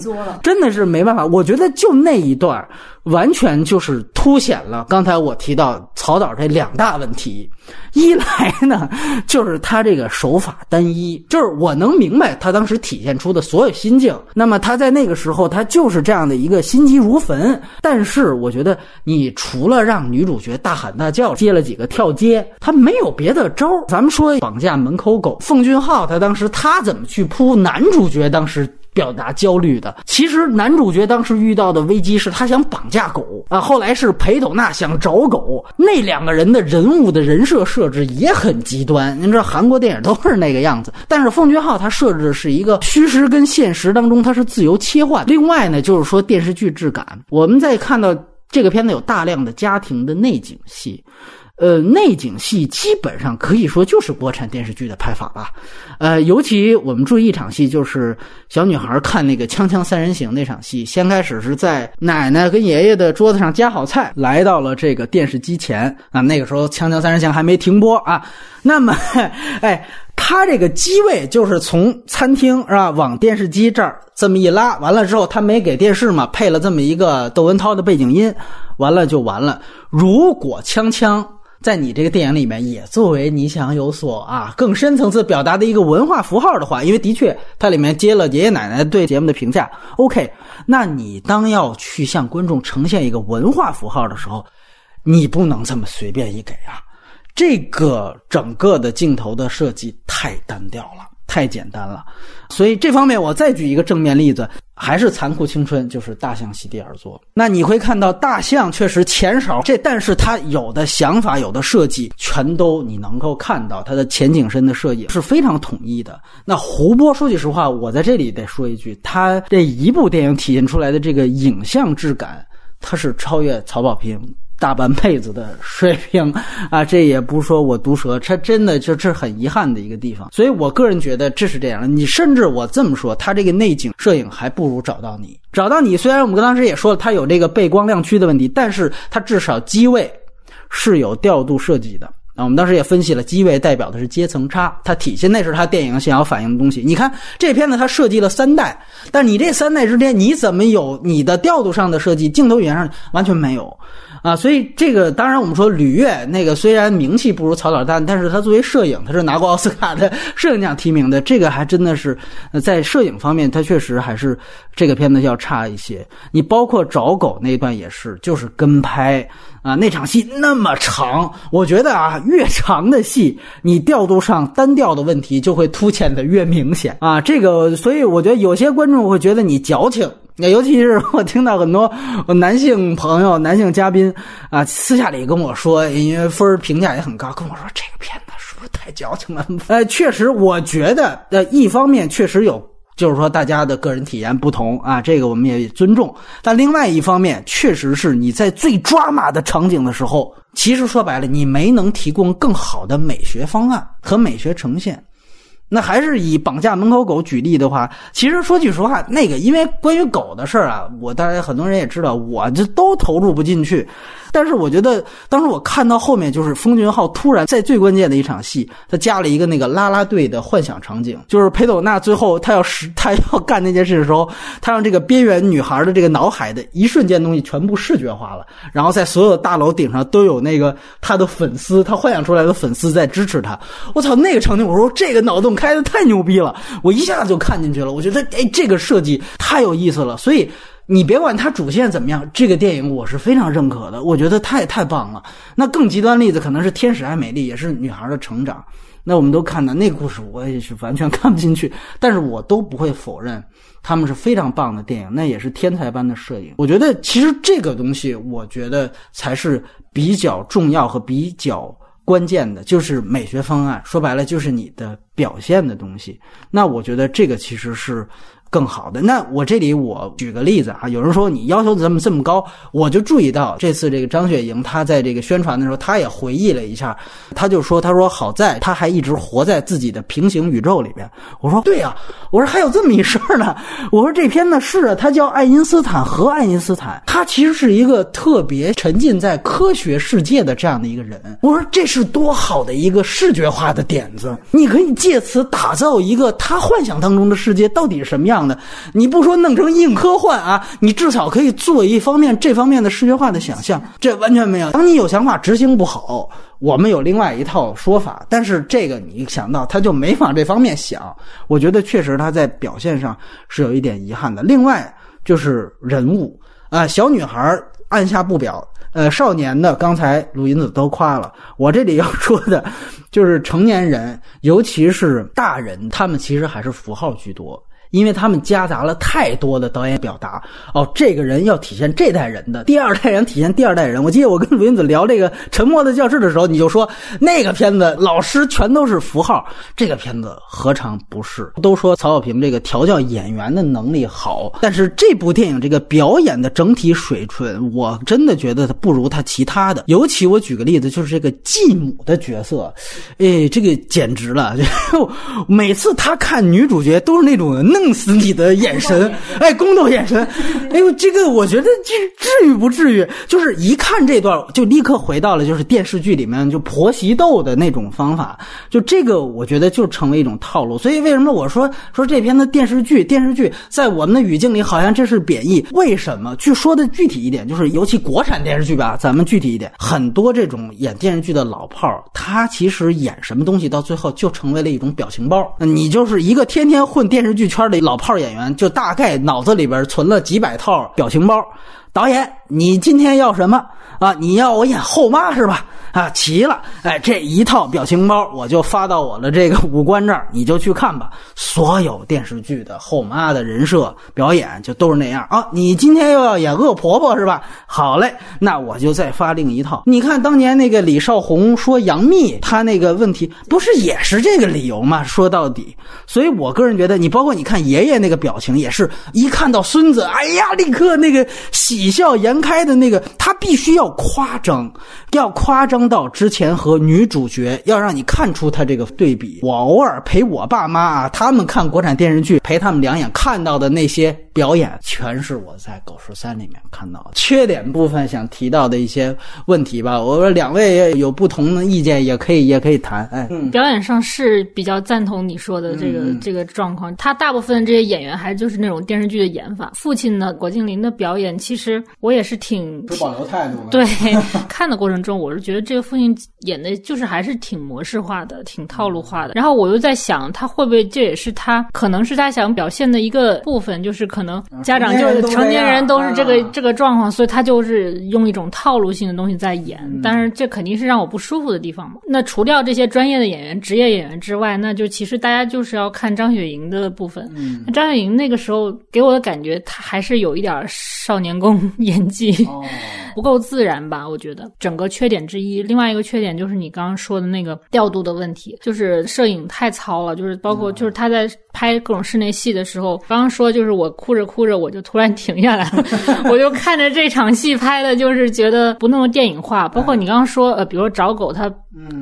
真的是没办法，我觉得就那一段完全就是凸显了刚才我提到曹导这两大问题。一来呢就是他这个手法单一，就是我能明白他当时体现出的所有心境，那么他在那个时候他就是这样的一个心急如焚，但是我觉得你除了让女主角大喊大叫接了几个跳街，他没有别的招。咱们说绑架门口狗，奉俊昊他当时他怎么去扑男主角当时表达焦虑的，其实男主角当时遇到的危机是他想绑架狗啊，后来是裴斗娜想找狗，那两个人的人物的人设设置也很极端，您知道韩国电影都是那个样子，但是奉俊昊他设置的是一个虚实跟现实当中他是自由切换。另外呢就是说电视剧质感，我们在看到这个片子有大量的家庭的内景戏，呃，内景戏基本上可以说就是国产电视剧的拍法吧。呃，尤其我们注意一场戏，就是小女孩看那个《锵锵三人行》那场戏，先开始是在奶奶跟爷爷的桌子上夹好菜，来到了这个电视机前啊。那个时候《锵锵三人行》还没停播啊。那么，哎，他这个机位就是从餐厅是吧，往电视机这儿这么一拉，完了之后他没给电视嘛，配了这么一个窦文涛的背景音，完了就完了。如果锵锵在你这个电影里面也作为你想有所啊更深层次表达的一个文化符号的话，因为的确它里面接了爷爷奶奶对节目的评价 OK， 那你当要去向观众呈现一个文化符号的时候，你不能这么随便一给啊，这个整个的镜头的设计太单调了，太简单了。所以这方面我再举一个正面例子，还是残酷青春，就是大象席地而坐。那你会看到大象确实钱少，这但是他有的想法有的设计全都你能够看到，他的前景深的设计是非常统一的。那胡波说句实话，我在这里得说一句，他这一部电影体现出来的这个影像质感，它是超越曹保平大半辈子的水平啊，这也不说我毒舌，这真的就这很遗憾的一个地方。所以我个人觉得这是这样的，你甚至我这么说，他这个内景摄影还不如找到你。找到你虽然我们当时也说了他有这个背光亮区的问题，但是他至少机位是有调度设计的。我们当时也分析了，机位代表的是阶层差，它体现那是它电影想要反映的东西。你看这片子它设计了三代，但你这三代之间你怎么有你的调度上的设计，镜头语言上完全没有啊。所以这个当然我们说吕越那个虽然名气不如曹导，但但是他作为摄影他是拿过奥斯卡的摄影奖提名的，这个还真的是在摄影方面他确实还是这个片子要差一些。你包括找狗那一段也是，就是跟拍啊，那场戏那么长，我觉得啊，越长的戏，你调度上单调的问题就会凸显的越明显啊。这个，所以我觉得有些观众会觉得你矫情，尤其是我听到很多男性朋友、男性嘉宾啊，私下里跟我说，因为分评价也很高，跟我说这个片子是不是太矫情了？呃，确实，我觉得呃，一方面确实有。就是说大家的个人体验不同啊，这个我们也尊重。但另外一方面确实是你在最抓马的场景的时候，其实说白了你没能提供更好的美学方案和美学呈现。那还是以绑架门口狗举例的话，其实说句实话，那个因为关于狗的事儿啊，我当然很多人也知道我这都投入不进去。但是我觉得当时我看到后面就是奉俊昊突然在最关键的一场戏他加了一个那个啦啦队的幻想场景，就是裴斗娜最后他要他要干那件事的时候，他让这个边缘女孩的这个脑海的一瞬间东西全部视觉化了，然后在所有大楼顶上都有那个他的粉丝，他幻想出来的粉丝在支持他。我操，那个场景我说这个脑洞开的太牛逼了，我一下就看进去了，我觉得哎这个设计太有意思了。所以你别管它主线怎么样，这个电影我是非常认可的，我觉得太太棒了。那更极端例子可能是《天使爱美丽》，也是女孩的成长，那我们都看的那个故事我也是完全看不进去，但是我都不会否认他们是非常棒的电影，那也是天才般的摄影。我觉得其实这个东西我觉得才是比较重要和比较关键的，就是美学方案，说白了就是你的表现的东西，那我觉得这个其实是更好的。那我这里我举个例子啊，有人说你要求怎么这么高，我就注意到这次这个张雪迎他在这个宣传的时候他也回忆了一下，他就说他说好在他还一直活在自己的平行宇宙里边。我说对啊，我说还有这么一事呢，我说这篇呢是啊，他叫爱因斯坦和爱因斯坦，他其实是一个特别沉浸在科学世界的这样的一个人，我说这是多好的一个视觉化的点子，你可以借此打造一个他幻想当中的世界到底是什么样的，你不说弄成硬科幻啊，你至少可以做一方面这方面的视觉化的想象，这完全没有。当你有想法执行不好，我们有另外一套说法，但是这个你想到他就没往这方面想，我觉得确实他在表现上是有一点遗憾的。另外就是人物啊、呃，小女孩按下不表，呃，少年的刚才鲁银子都夸了，我这里要说的就是成年人尤其是大人，他们其实还是符号居多，因为他们夹杂了太多的导演表达，哦，这个人要体现这代人的，第二代人体现第二代人。我记得我跟鲁云子聊这个《沉默的教室》的时候，你就说那个片子老师全都是符号，这个片子何尝不是？都说曹小平这个调教演员的能力好，但是这部电影这个表演的整体水准，我真的觉得它不如他其他的。尤其我举个例子，就是这个继母的角色，哎，这个简直了！每次他看女主角都是那种那。弄死你的眼神，哎，宫斗眼神，哎呦，这个我觉得这至于不至于，就是一看这段就立刻回到了就是电视剧里面就婆媳斗的那种方法，就这个我觉得就成为一种套路。所以为什么我说说这篇的电视剧电视剧在我们的语境里好像这是贬义，为什么？去说的具体一点，就是尤其国产电视剧吧，咱们具体一点，很多这种演电视剧的老炮他其实演什么东西到最后就成为了一种表情包，你就是一个天天混电视剧圈老炮演员，就大概脑子里边存了几百套表情包。导演，你今天要什么啊？你要我演后妈是吧？啊，齐了，哎，这一套表情包我就发到我的这个五官这儿，你就去看吧。所有电视剧的后妈的人设表演就都是那样啊。你今天又要演恶婆婆是吧？好嘞，那我就再发另一套。你看当年那个李少红说杨幂，她那个问题不是也是这个理由吗？说到底，所以我个人觉得，你包括你看爷爷那个表情，也是一看到孙子，哎呀，立刻那个喜笑颜开的那个，他必须要夸张，要夸张。到之前和女主角要让你看出她这个对比，我偶尔陪我爸妈啊，他们看国产电视剧，陪他们两眼看到的那些表演，全是我在狗十三里面看到的。缺点部分想提到的一些问题吧，我说两位有不同的意见也可以也可以谈。哎，嗯、表演上是比较赞同你说的这个、嗯、这个状况，他大部分这些演员还就是那种电视剧的演法。父亲呢，郭敬明的表演，其实我也是挺不保留态度。对，看的过程中我是觉得这个。父亲演的就是还是挺模式化的，挺套路化的。然后我又在想，他会不会这也是他可能是他想表现的一个部分，就是可能家长就是成年人都是这个、啊、这个状况，所以他就是用一种套路性的东西在演。但是这肯定是让我不舒服的地方嘛。那除掉这些专业的演员、职业演员之外，那就其实大家就是要看张雪迎的部分。那张雪迎那个时候给我的感觉，他还是有一点少年宫演技、哦、不够自然吧？我觉得整个缺点之一。另外一个缺点就是你刚刚说的那个调度的问题，就是摄影太糙了，就是包括就是他在拍各种室内戏的时候，刚刚说就是我哭着哭着我就突然停下来了，我就看着这场戏拍的就是觉得不那么电影化。包括你刚刚说呃，比如说找狗他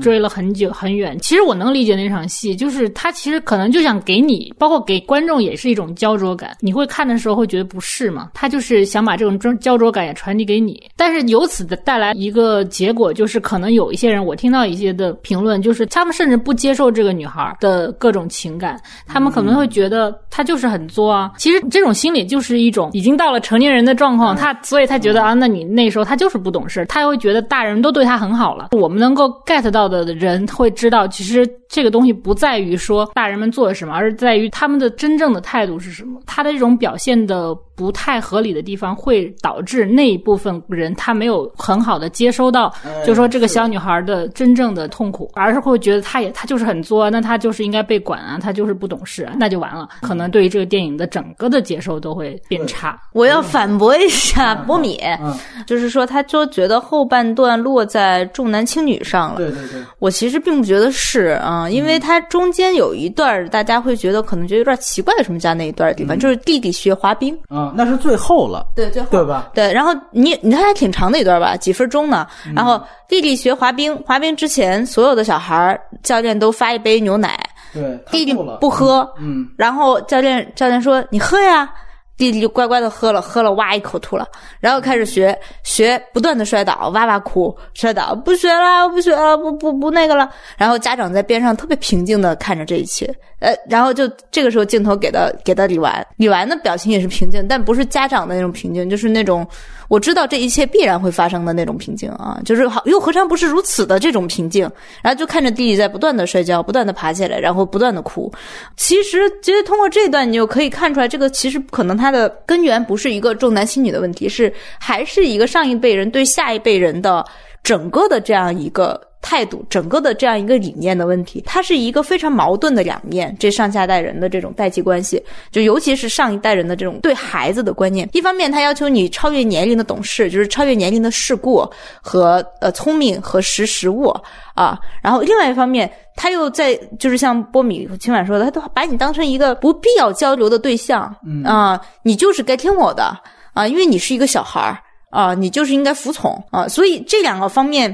追了很久很远，其实我能理解那场戏，就是他其实可能就想给你，包括给观众也是一种焦灼感，你会看的时候会觉得不适嘛，他就是想把这种焦灼感也传递给你，但是由此的带来一个结果就是可能可能有一些人，我听到一些的评论，就是他们甚至不接受这个女孩的各种情感，他们可能会觉得她就是很作啊。其实这种心理就是一种已经到了成年人的状况，他所以他觉得啊，那你那时候他就是不懂事，他会觉得大人都对他很好了。我们能够 get 到的人会知道，其实这个东西不在于说大人们做了什么，而是在于他们的真正的态度是什么，他的这种表现的不太合理的地方，会导致那一部分人他没有很好的接收到，就说这个小女孩的真正的痛苦，而是会觉得她也她就是很作，那她就是应该被管啊，她就是不懂事，啊，那就完了。可能对于这个电影的整个的接受都会变差。我要反驳一下波米，嗯嗯，就是说他就觉得后半段落在重男轻女上了。对对对，我其实并不觉得是啊，嗯，因为他中间有一段大家会觉得可能觉得有点奇怪，什么加那一段的地方，嗯，就是弟弟学滑冰啊。嗯那是最后了，对，最后对吧？对，然后你你看还挺长的一段吧，几分钟呢。然后弟弟学滑冰，滑冰之前所有的小孩教练都发一杯牛奶，对，弟弟不喝，嗯，然后教练教练说你喝呀，弟弟就乖乖的喝了，喝了哇一口吐了，然后开始学学，不断的摔倒，哇哇哭，摔倒不学了，不学了，不不不那个了。然后家长在边上特别平静的看着这一切。呃，然后就这个时候镜头给到给到李纨，李纨的表情也是平静，但不是家长的那种平静，就是那种我知道这一切必然会发生的那种平静啊，就是好又何尝不是如此的这种平静。然后就看着弟弟在不断的摔跤，不断的爬起来，然后不断的哭。其实其实通过这段你就可以看出来，这个其实可能他的根源不是一个重男轻女的问题，是还是一个上一辈人对下一辈人的整个的这样一个态度，整个的这样一个理念的问题。它是一个非常矛盾的两面，这上下代人的这种代际关系，就尤其是上一代人的这种对孩子的观念。一方面他要求你超越年龄的懂事，就是超越年龄的世故和呃聪明和识时务啊，然后另外一方面他又在就是像波米今晚说的，他都把你当成一个不必要交流的对象，嗯啊，你就是该听我的啊，因为你是一个小孩啊，你就是应该服从啊，所以这两个方面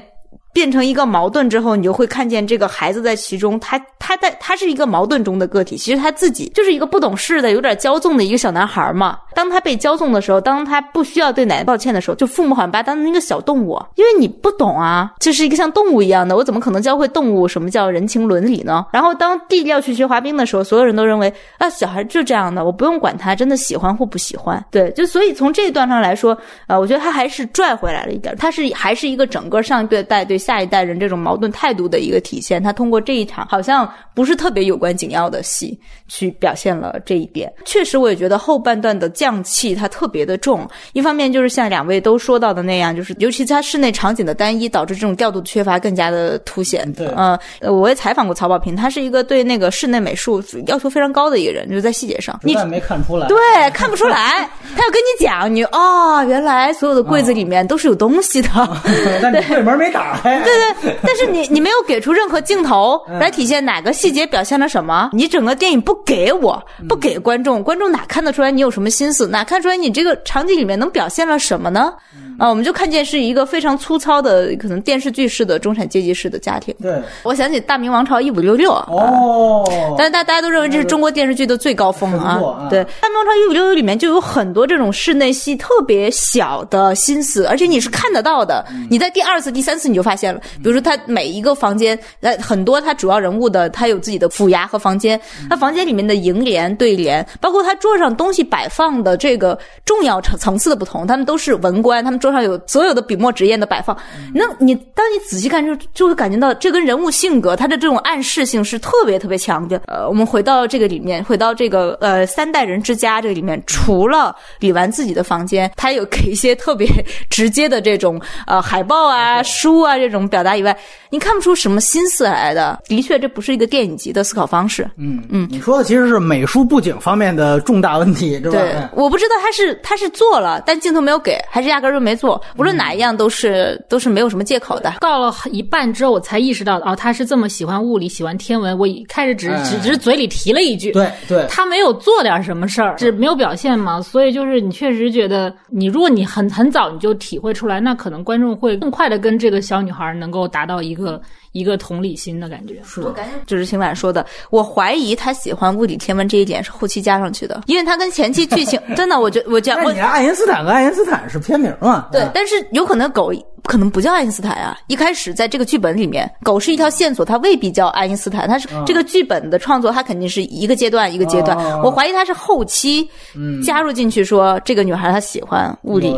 变成一个矛盾之后，你就会看见这个孩子在其中，他他在他是一个矛盾中的个体，其实他自己就是一个不懂事的、有点骄纵的一个小男孩嘛。当他被骄纵的时候，当他不需要对奶奶抱歉的时候，就父母好像把他当成一个小动物，因为你不懂啊，这是一个像动物一样的，我怎么可能教会动物什么叫人情伦理呢？然后当弟弟要去学滑冰的时候，所有人都认为啊，小孩就这样的，我不用管他真的喜欢或不喜欢。对，就所以从这一段上来说，呃，我觉得他还是拽回来了一点，他是还是一个整个上一辈代对下一代人这种矛盾态度的一个体现，他通过这一场好像不是特别有关紧要的戏去表现了这一点。确实我也觉得后半段的降气它特别的重，一方面就是像两位都说到的那样，就是尤其它室内场景的单一导致这种调度缺乏更加的凸显。对，呃，我也采访过曹保平，他是一个对那个室内美术要求非常高的一个人，就是在细节上你没看出来，对，看不出来他要跟你讲你哦，原来所有的柜子里面都是有东西的，哦，但你柜门没打开对对，但是你你没有给出任何镜头来体现哪个细节表现了什么，你整个电影不给我，不给观众，观众哪看得出来你有什么心思，哪看出来你这个场景里面能表现了什么呢？啊，我们就看见是一个非常粗糙的，可能电视剧式的中产阶级式的家庭。对，我想起《大明王朝一五六六》哦，啊，但是大大家都认为这是中国电视剧的最高峰啊。啊对，《大明王朝一五六六》里面就有很多这种室内戏，特别小的心思，而且你是看得到的。嗯，你在第二次、第三次你就发现了，比如说他每一个房间，很多他主要人物的，他有自己的府衙和房间，他房间里面的楹联、对联，包括他桌上东西摆放的这个重要层次的不同，他们都是文官，他们。桌上有所有的笔墨纸砚的摆放，那你当你仔细看就就会感觉到这跟人物性格它的这种暗示性是特别特别强的。呃，我们回到这个里面，回到这个呃三代人之家这个里面，除了李纨自己的房间，他有给一些特别直接的这种呃海报啊、书啊这种表达以外，你看不出什么心思来的。的确，这不是一个电影级的思考方式。嗯嗯，你说的其实是美术布景方面的重大问题，对吧？对，我不知道他是他是做了，但镜头没有给，还是压根就没。没错，无论哪一样都是、嗯、都是没有什么借口的。到了一半之后，我才意识到哦，他是这么喜欢物理、喜欢天文。我一开始只是、哎、只是嘴里提了一句，对对，他没有做点什么事儿，只没有表现嘛。所以就是你确实觉得，你如果你很很早你就体会出来，那可能观众会更快的跟这个小女孩能够达到一个一个同理心的感觉。是，我感觉就是秦晚说的，我怀疑他喜欢物理、天文这一点是后期加上去的，因为他跟前期剧情真的，我觉我觉得，你爱因斯坦和爱因斯坦是片名嘛。对，但是有可能狗可能不叫爱因斯坦啊。一开始在这个剧本里面，狗是一条线索，它未必叫爱因斯坦。它是这个剧本的创作，它肯定是一个阶段一个阶段。我怀疑它是后期加入进去，说这个女孩她喜欢物理。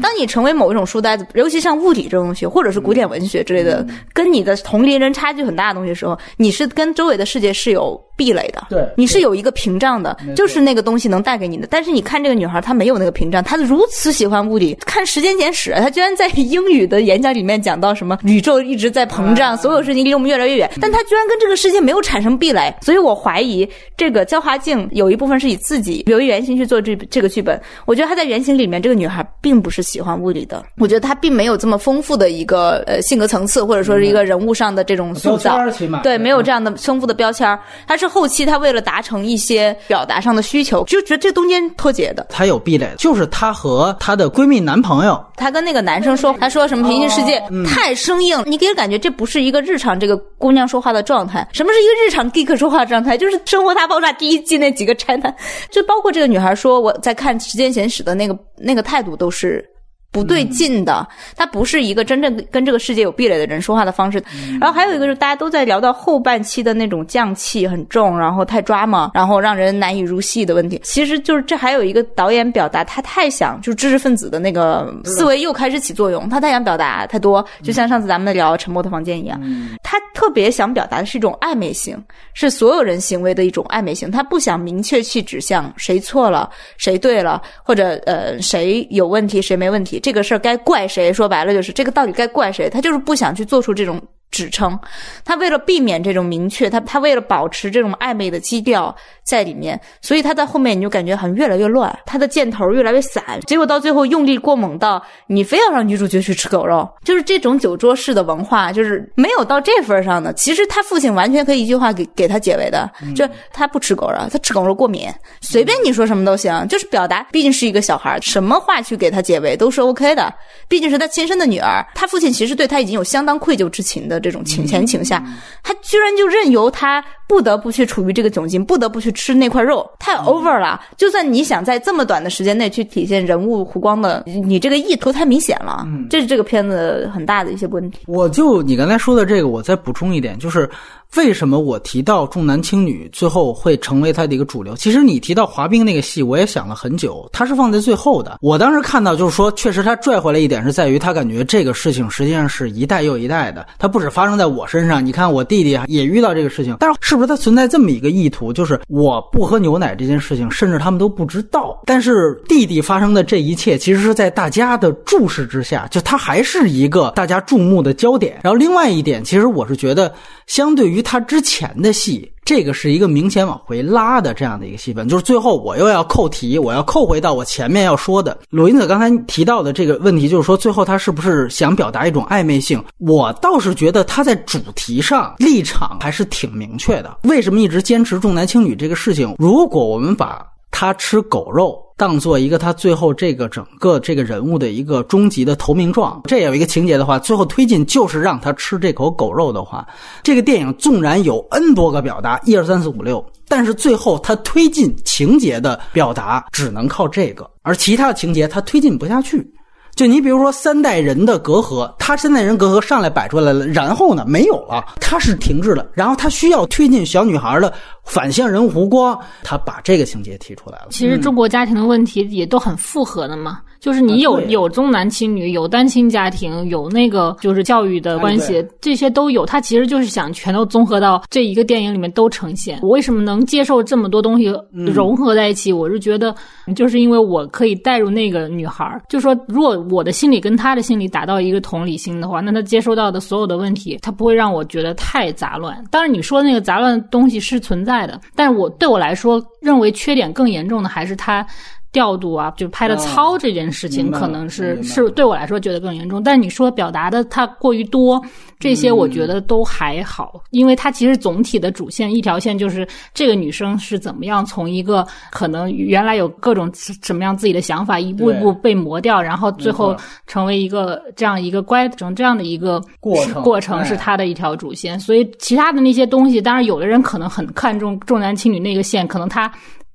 当你成为某一种书呆子，尤其像物理这种东西，或者是古典文学之类的，跟你的同龄人差距很大的东西的时候，你是跟周围的世界是有壁垒的，对，你是有一个屏障的，就是那个东西能带给你的。但是你看这个女孩，她没有那个屏障，她如此喜欢物理。看《时间简史》，她居然在英语的演讲里面讲到什么宇宙一直在膨胀，啊、所有事情离我们越来越远，但她居然跟这个世界没有产生壁垒。所以我怀疑这个焦华静有一部分是以自己由于原型去做这这个剧本。我觉得她在原型里面，这个女孩并不是喜欢物理的，我觉得她并没有这么丰富的一个呃性格层次，或者说是一个人物上的这种塑造，嗯、对，没有这样的丰富的标签，她是。后期他为了达成一些表达上的需求，就觉得这中间脱节的。他有壁垒，就是他和他的闺蜜男朋友，他跟那个男生说，他说什么平行世界、哦嗯、太生硬了，你给人感觉这不是一个日常这个姑娘说话的状态。什么是一个日常 geek 说话的状态？就是生活大爆炸第一季那几个拆弹，就包括这个女孩说我在看时间简史的那个那个态度都是不对劲的，他不是一个真正跟这个世界有壁垒的人说话的方式。然后还有一个就是大家都在聊到后半期的那种匠气很重，然后太drama，然后让人难以入戏的问题。其实就是这还有一个导演表达，他太想就是知识分子的那个思维又开始起作用，他太想表达太多，就像上次咱们聊《沉默的房间》一样，他特别想表达的是一种暧昧性，是所有人行为的一种暧昧性，他不想明确去指向谁错了谁对了，或者呃谁有问题谁没问题，这个事儿该怪谁，说白了就是这个到底该怪谁，他就是不想去做出这种指称。他为了避免这种明确，他他为了保持这种暧昧的基调在里面，所以他在后面你就感觉很越来越乱，他的箭头越来越散，结果到最后用力过猛到你非要让女主角去吃狗肉，就是这种酒桌式的文化就是没有到这份上的。其实他父亲完全可以一句话给给他解围的，就他不吃狗肉，他吃狗肉过敏，随便你说什么都行，就是表达毕竟是一个小孩，什么话去给他解围都是 OK 的，毕竟是他亲生的女儿。他父亲其实对他已经有相当愧疚之情的这种情前情下，他居然就任由他不得不去处于这个窘境，不得不去吃那块肉，太 over 了。就算你想在这么短的时间内去体现人物弧光的，你这个意图太明显了，这是这个片子很大的一些问题。我就你刚才说的这个我再补充一点，就是为什么我提到重男轻女最后会成为他的一个主流。其实你提到滑冰那个戏我也想了很久，他是放在最后的。我当时看到就是说确实他拽回来一点是在于他感觉这个事情实际上是一代又一代的，他不止发生在我身上，你看我弟弟也遇到这个事情。但是是不是他存在这么一个意图，就是我不喝牛奶这件事情甚至他们都不知道，但是弟弟发生的这一切其实是在大家的注视之下，就他还是一个大家注目的焦点。然后另外一点，其实我是觉得相对于于他之前的戏，这个是一个明显往回拉的这样的一个戏份。就是最后我又要扣题，我要扣回到我前面要说的罗云子刚才提到的这个问题，就是说最后他是不是想表达一种暧昧性。我倒是觉得他在主题上立场还是挺明确的。为什么一直坚持重男轻女这个事情？如果我们把他吃狗肉当做一个他最后这个整个这个人物的一个终极的投名状，这有一个情节的话，最后推进就是让他吃这口狗肉的话，这个电影纵然有 N 多个表达，一二三四五六，但是最后他推进情节的表达只能靠这个，而其他的情节他推进不下去。就你比如说三代人的隔阂，他三代人隔阂上来摆出来了，然后呢没有了，他是停滞了，然后他需要推进小女孩的反向人物弧光，他把这个情节提出来了。其实中国家庭的问题也都很复合的嘛，就是你有、啊、有重男轻女，有单亲家庭，有那个就是教育的关系、哎、这些都有，他其实就是想全都综合到这一个电影里面都呈现。我为什么能接受这么多东西融合在一起、嗯、我是觉得就是因为我可以带入那个女孩，就说如果我的心理跟他的心理达到一个同理心的话，那他接收到的所有的问题他不会让我觉得太杂乱。当然你说那个杂乱的东西是存在的，但是我对我来说认为缺点更严重的还是他调度啊，就拍的糙这件事情，可能是、哦、是对我来说觉得更严重。但你说表达的它过于多，这些我觉得都还好、嗯、因为它其实总体的主线一条线就是这个女生是怎么样从一个可能原来有各种什么样自己的想法一步一步被磨掉，然后最后成为一个这样一个乖成这样的一个过程过程是她的一条主线、哎、所以其他的那些东西，当然有的人可能很看重重男轻女那个线，可能她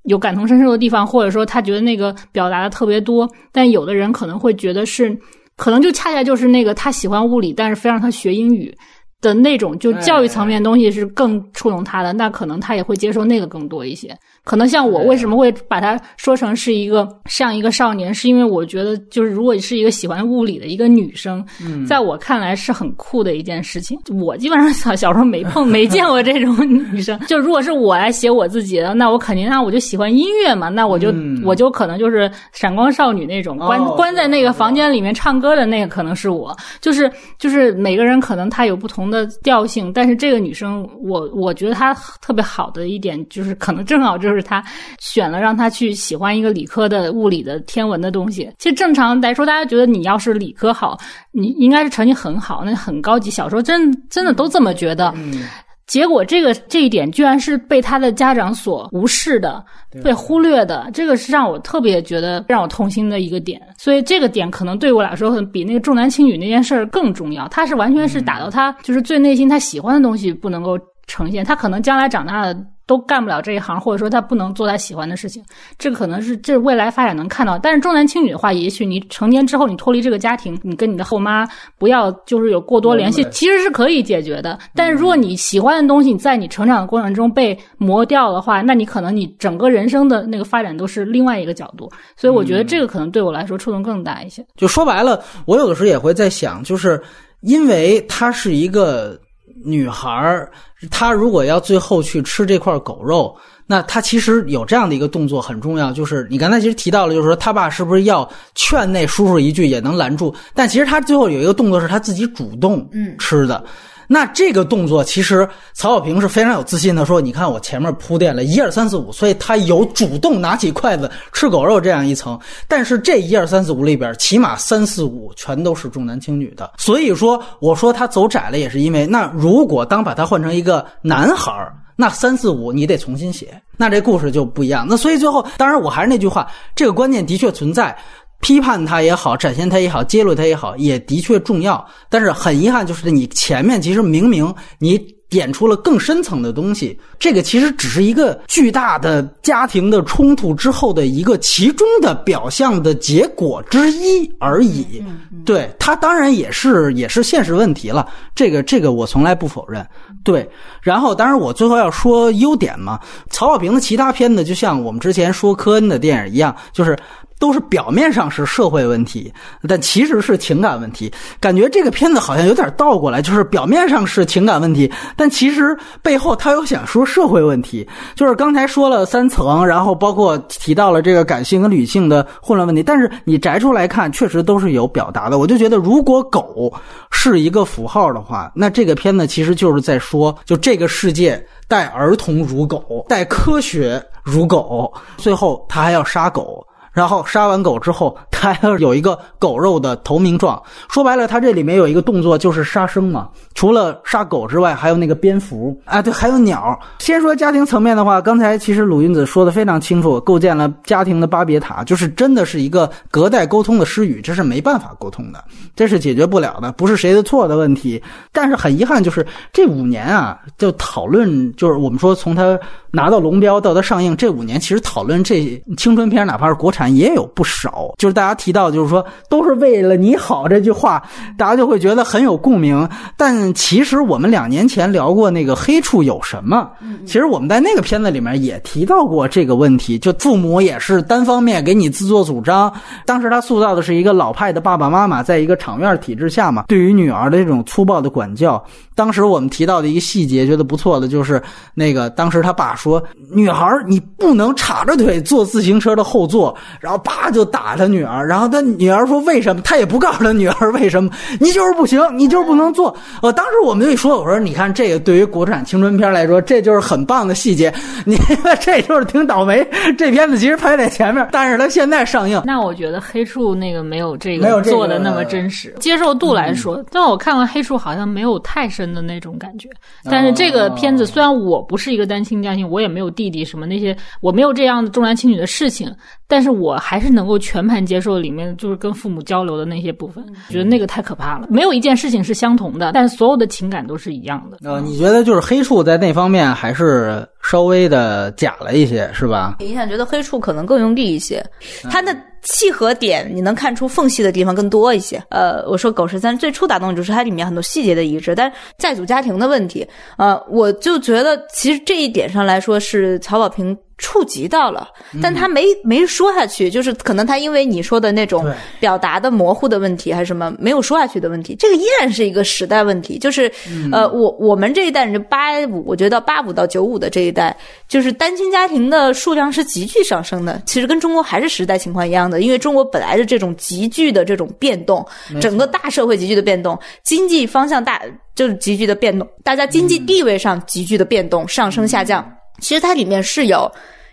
有感同身受的地方，或者说他觉得那个表达的特别多，但有的人可能会觉得是，可能就恰恰就是那个他喜欢物理，但是非让他学英语。的那种就教育层面的东西是更触动他的，那可能他也会接受那个更多一些。可能像我为什么会把它说成是一个像一个少年，是因为我觉得就是如果是一个喜欢物理的一个女生，在我看来是很酷的一件事情。我基本上小小时候没碰没见过这种女生，就如果是我来写我自己的，那我肯定那我就喜欢音乐嘛，那我就我就可能就是闪光少女那种关关在那个房间里面唱歌的那个可能是我，就是就是每个人可能他有不同的的调性，但是这个女生，我我觉得她特别好的一点就是，可能正好就是她选了让她去喜欢一个理科的、物理的、天文的东西。其实正常来说，大家觉得你要是理科好，你应该是成绩很好，那很高级。小时候真真的都这么觉得。嗯，结果这个这一点居然是被他的家长所无视的，被忽略的，这个是让我特别觉得让我痛心的一个点。所以这个点可能对我来说比那个重男轻女那件事更重要，他是完全是打到他就是最内心他喜欢的东西不能够呈现，他可能将来长大了都干不了这一行，或者说他不能做他喜欢的事情，这可能是这未来发展能看到。但是重男轻女的话，也许你成年之后你脱离这个家庭，你跟你的后妈不要就是有过多联系，其实是可以解决的。但是如果你喜欢的东西你在你成长的过程中被磨掉的话，那你可能你整个人生的那个发展都是另外一个角度。所以我觉得这个可能对我来说触动更大一些。就说白了，我有的时候也会在想，就是因为她是一个女孩，她如果要最后去吃这块狗肉，那她其实有这样的一个动作很重要，就是你刚才其实提到了，就是说她爸是不是要劝那叔叔一句也能拦住，但其实她最后有一个动作是她自己主动吃的。嗯，那这个动作其实曹小平是非常有自信的说，你看我前面铺垫了一二三四五，所以他有主动拿起筷子吃狗肉这样一层，但是这一二三四五里边起码三四五全都是重男轻女的。所以说我说他走窄了也是因为，那如果当把他换成一个男孩，那三四五你得重新写，那这故事就不一样。那所以最后当然我还是那句话，这个观念的确存在，批判它也好，展现它也好，揭露它也好，也的确重要。但是很遗憾，就是你前面其实明明你点出了更深层的东西，这个其实只是一个巨大的家庭的冲突之后的一个其中的表象的结果之一而已。对，它当然也是也是现实问题了，这个这个我从来不否认。对，然后当然我最后要说优点嘛，曹小平的其他片子就像我们之前说科恩的电影一样，就是都是表面上是社会问题，但其实是情感问题。感觉这个片子好像有点倒过来，就是表面上是情感问题，但其实背后他又想说社会问题。就是刚才说了三层，然后包括提到了这个感性和理性的混乱问题，但是你摘出来看确实都是有表达的。我就觉得如果狗是一个符号的话，那这个片子其实就是在说，就这个世界待儿童如狗，待科学如狗，最后他还要杀狗，然后杀完狗之后他有一个狗肉的投名状。说白了他这里面有一个动作就是杀生嘛，除了杀狗之外还有那个蝙蝠啊，对，还有鸟。先说家庭层面的话，刚才其实鲁云子说的非常清楚，构建了家庭的巴别塔，就是真的是一个隔代沟通的失语，这是没办法沟通的，这是解决不了的，不是谁的错的问题。但是很遗憾，就是这五年啊，就讨论，就是我们说从他拿到龙标到他上映这五年，其实讨论这青春片哪怕是国产也有不少，就是大家提到就是说都是为了你好这句话，大家就会觉得很有共鸣。但其实我们两年前聊过那个黑处有什么，其实我们在那个片子里面也提到过这个问题，就父母也是单方面给你自作主张。当时他塑造的是一个老派的爸爸妈妈在一个场院体制下嘛，对于女儿的这种粗暴的管教。当时我们提到的一个细节觉得不错的，就是那个当时他爸说，女孩你不能叉着腿坐自行车的后座，然后爸就打他女儿，然后他女儿说为什么，他也不告诉他女儿为什么，你就是不行，你就是不能做。呃，当时我们就说，我说你看这个对于国产青春片来说这就是很棒的细节，你这就是挺倒霉，这片子其实拍在前面，但是他现在上映。那我觉得黑处那个没有这个做的那么真实、这个、接受度来说、嗯、但我看完黑处好像没有太深的那种感觉。但是这个片子虽然我不是一个单亲家庭，我也没有弟弟什么那些，我没有这样的重男轻女的事情，但是我还是能够全盘接受里面就是跟父母交流的那些部分，觉得那个太可怕了。没有一件事情是相同的，但是所有的情感都是一样的。呃，你觉得就是黑处在那方面还是稍微的假了一些，是吧？你想觉得黑处可能更用力一些，他的契合点你能看出缝隙的地方更多一些。呃，我说狗十三最初打动你就是它里面很多细节的一致，但是债主家庭的问题，呃，我就觉得其实这一点上来说是曹保平触及到了，但他没、嗯、没说下去，就是可能他因为你说的那种表达的模糊的问题还是什么没有说下去的问题，这个依然是一个时代问题，就是、嗯、呃，我我们这一代人八五，我觉得八五到九五的这一代，就是单亲家庭的数量是急剧上升的，其实跟中国还是时代情况一样的，因为中国本来是这种急剧的这种变动，整个大社会急剧的变动，经济方向大就是急剧的变动，大家经济地位上急剧的变动、嗯、上升下降。其实它里面是有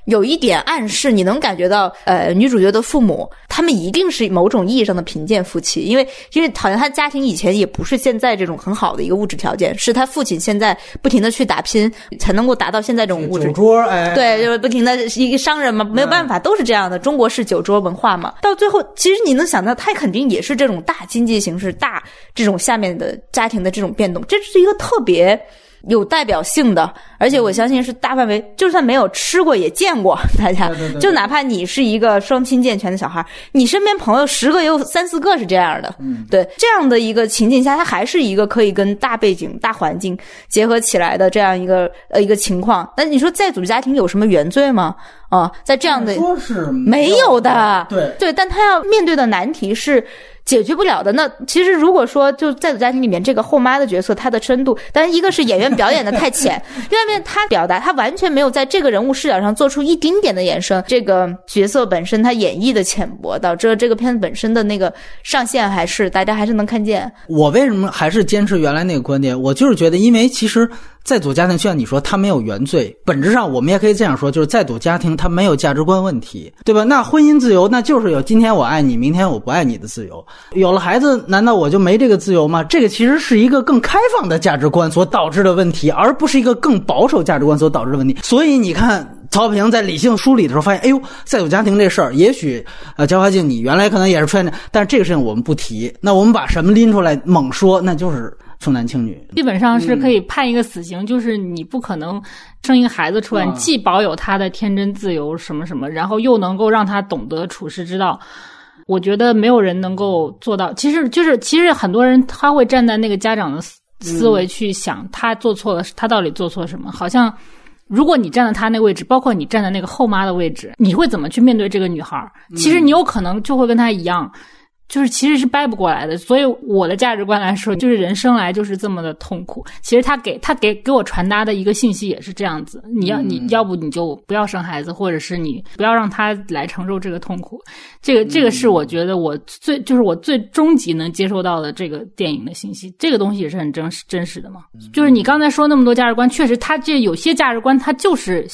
有一点暗示，你能感觉到，呃，女主角的父母他们一定是某种意义上的贫贱夫妻，因为因为好像他家庭以前也不是现在这种很好的一个物质条件，是他父亲现在不停的去打拼才能够达到现在这种物质。酒桌，哎，对，就是不停的一个商人嘛，没有办法，都是这样的。中国是酒桌文化嘛，到最后其实你能想到，他肯定也是这种大经济形势、大这种下面的家庭的这种变动，这是一个特别有代表性的，而且我相信是大范围，就算没有吃过也见过大家，对对对对，就哪怕你是一个双亲健全的小孩，你身边朋友十个有三四个是这样的，嗯，对，这样的一个情境下，它还是一个可以跟大背景大环境结合起来的这样一个呃一个情况。那你说债主家庭有什么原罪吗？啊、呃，在这样的说是没有的，对对，但他要面对的难题是解决不了的。那其实如果说就在家庭里面这个后妈的角色，她的深度，但是一个是演员表演的太浅，另外面她表达她完全没有在这个人物视角上做出一丁点的延伸，这个角色本身她演绎的浅薄，导致这个片子本身的那个上限还是大家还是能看见。我为什么还是坚持原来那个观点？我就是觉得，因为其实债主家庭就像你说，他没有原罪，本质上我们也可以这样说，就是债主家庭他没有价值观问题，对吧？那婚姻自由，那就是有今天我爱你明天我不爱你的自由，有了孩子难道我就没这个自由吗？这个其实是一个更开放的价值观所导致的问题，而不是一个更保守价值观所导致的问题。所以你看曹保平在理性梳理的时候发现，哎呦，债主家庭这事儿，也许呃，焦华静你原来可能也是出现的，但是这个事情我们不提，那我们把什么拎出来猛说，那就是重男轻女，基本上是可以判一个死刑、嗯、就是你不可能生一个孩子出来、嗯、既保有他的天真自由什么什么，然后又能够让他懂得处世之道，我觉得没有人能够做到。其实就是其实很多人他会站在那个家长的思维去想、嗯、他做错了，他到底做错什么，好像如果你站在他那个位置，包括你站在那个后妈的位置，你会怎么去面对这个女孩？其实你有可能就会跟他一样、嗯，就是其实是掰不过来的。所以我的价值观来说，就是人生来就是这么的痛苦。其实他给他给给我传达的一个信息也是这样子：你要你要不你就不要生孩子，或者是你不要让他来承受这个痛苦。这个这个是我觉得我最就是我最终极能接受到的这个电影的信息。这个东西也是很真实真实的嘛。就是你刚才说那么多价值观，确实他这有些价值观他就是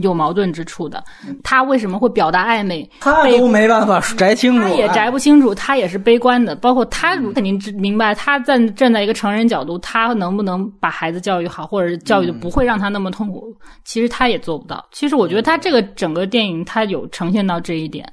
有矛盾之处的，他为什么会表达暧昧？他都没办法摘清楚，他也摘不清楚，他也是悲观的。包括他肯定明白，他站站在一个成人角度，他能不能把孩子教育好，或者教育就不会让他那么痛苦？其实他也做不到。其实我觉得他这个整个电影，他有呈现到这一点，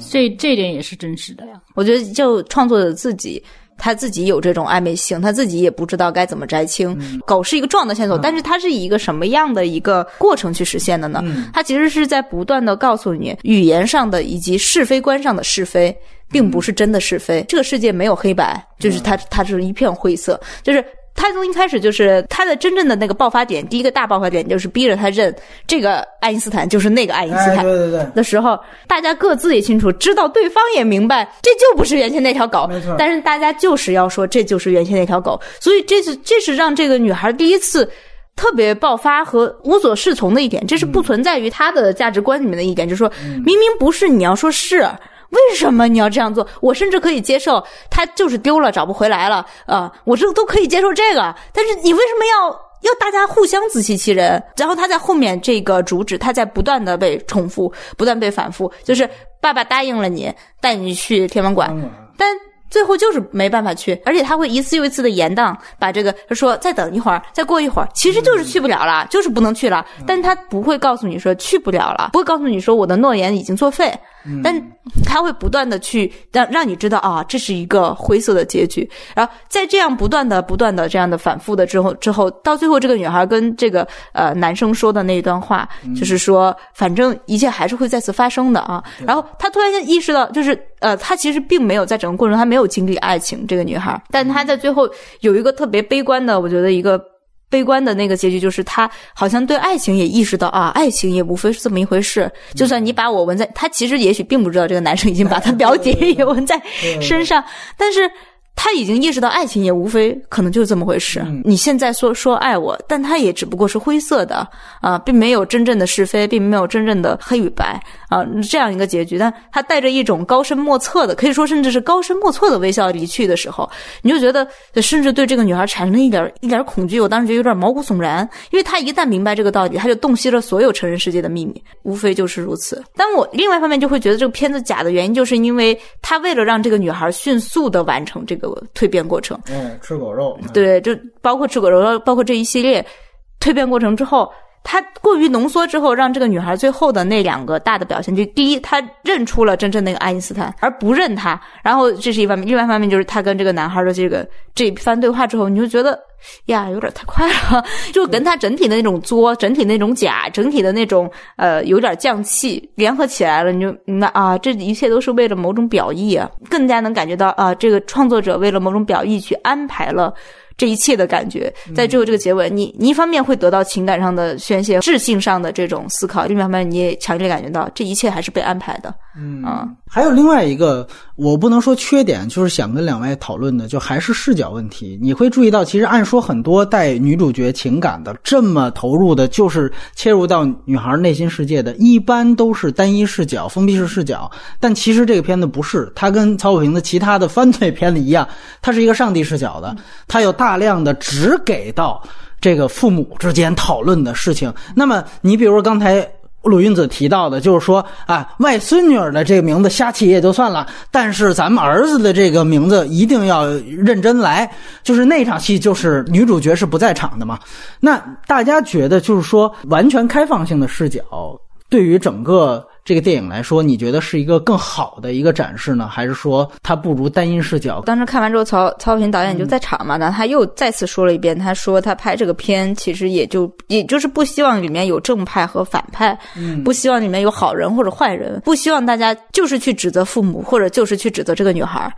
所以这一点也是真实的呀。我觉得就创作者自己。他自己有这种暧昧性，他自己也不知道该怎么摘清、嗯、狗是一个重要的线索、嗯、但是它是以一个什么样的一个过程去实现的呢、嗯、它其实是在不断的告诉你语言上的以及是非观上的是非并不是真的是非、嗯、这个世界没有黑白，就是它它是一片灰色，就是他从一开始就是他的真正的那个爆发点，第一个大爆发点就是逼着他认这个爱因斯坦就是那个爱因斯坦的时候，大家各自也清楚知道，对方也明白这就不是原先那条狗，但是大家就是要说这就是原先那条狗，所以这是这是让这个女孩第一次特别爆发和无所适从的一点，这是不存在于他的价值观里面的一点，就是说明明不是你要说是。为什么你要这样做？我甚至可以接受他就是丢了找不回来了啊、呃，我这都可以接受这个，但是你为什么要要大家互相自欺欺人？然后他在后面这个主旨他在不断的被重复，不断被反复，就是爸爸答应了你带你去天文馆，但最后就是没办法去，而且他会一次又一次的延宕，把这个说再等一会儿，再过一会儿，其实就是去不了了，就是不能去了，但他不会告诉你说去不了了，不会告诉你说我的诺言已经作废，嗯、但它会不断的去让让你知道啊，这是一个灰色的结局。然后在这样不断的不断的这样的反复的之后之后，到最后这个女孩跟这个呃男生说的那一段话，嗯、就是说反正一切还是会再次发生的啊。然后她突然间意识到，就是呃她其实并没有在整个过程中她没有经历爱情这个女孩，但她在最后有一个特别悲观的，我觉得一个。悲观的那个结局就是他好像对爱情也意识到啊，爱情也无非是这么一回事。就算你把我纹在，他其实也许并不知道这个男生已经把他表姐也纹在身上，但是他已经意识到爱情也无非可能就是这么回事。你现在说说爱我，但他也只不过是灰色的啊，并没有真正的是非，并没有真正的黑与白啊，这样一个结局。但他带着一种高深莫测的，可以说甚至是高深莫测的微笑离去的时候，你就觉得甚至对这个女孩产生了一点一点恐惧。我当时觉得有点毛骨悚然，因为他一旦明白这个道理，他就洞悉了所有成人世界的秘密，无非就是如此。但我另外一方面就会觉得这个片子假的原因，就是因为他为了让这个女孩迅速的完成这个蜕变过程，嗯，吃狗肉，对，就包括吃狗肉，包括这一系列蜕变过程之后，它过于浓缩之后，让这个女孩最后的那两个大的表现，就第一，她认出了真正那个爱因斯坦，而不认他。然后这是一方面，另外一方面就是她跟这个男孩的这个这一番对话之后，你就觉得呀，有点太快了，就跟她整体的那种作，整体那种假，整体的那种呃有点降气联合起来了，你就那啊，这一切都是为了某种表意啊，更加能感觉到啊，这个创作者为了某种表意去安排了。这一切的感觉，在最后这个结尾，你你一方面会得到情感上的宣泄，智性上的这种思考，另一方面你也强烈感觉到这一切还是被安排的。嗯，嗯还有另外一个，我不能说缺点，就是想跟两位讨论的，就还是视角问题。你会注意到，其实按说很多带女主角情感的这么投入的，就是切入到女孩内心世界的，一般都是单一视角、封闭式视角。但其实这个片子不是，它跟曹保平的其他的犯罪片子一样，它是一个上帝视角的，它有大。大量的只给到这个父母之间讨论的事情。那么你比如说刚才鲁云子提到的，就是说啊，外孙女儿的这个名字瞎起也就算了，但是咱们儿子的这个名字一定要认真来。就是那场戏就是女主角是不在场的嘛。那大家觉得就是说完全开放性的视角对于整个这个电影来说，你觉得是一个更好的一个展示呢，还是说它不如单一视角？当时看完之后，曹曹保平导演就在场嘛，然后他又再次说了一遍，他说他拍这个片其实也就也就是不希望里面有正派和反派，不希望里面有好人或者坏人，不希望大家就是去指责父母或者就是去指责这个女孩。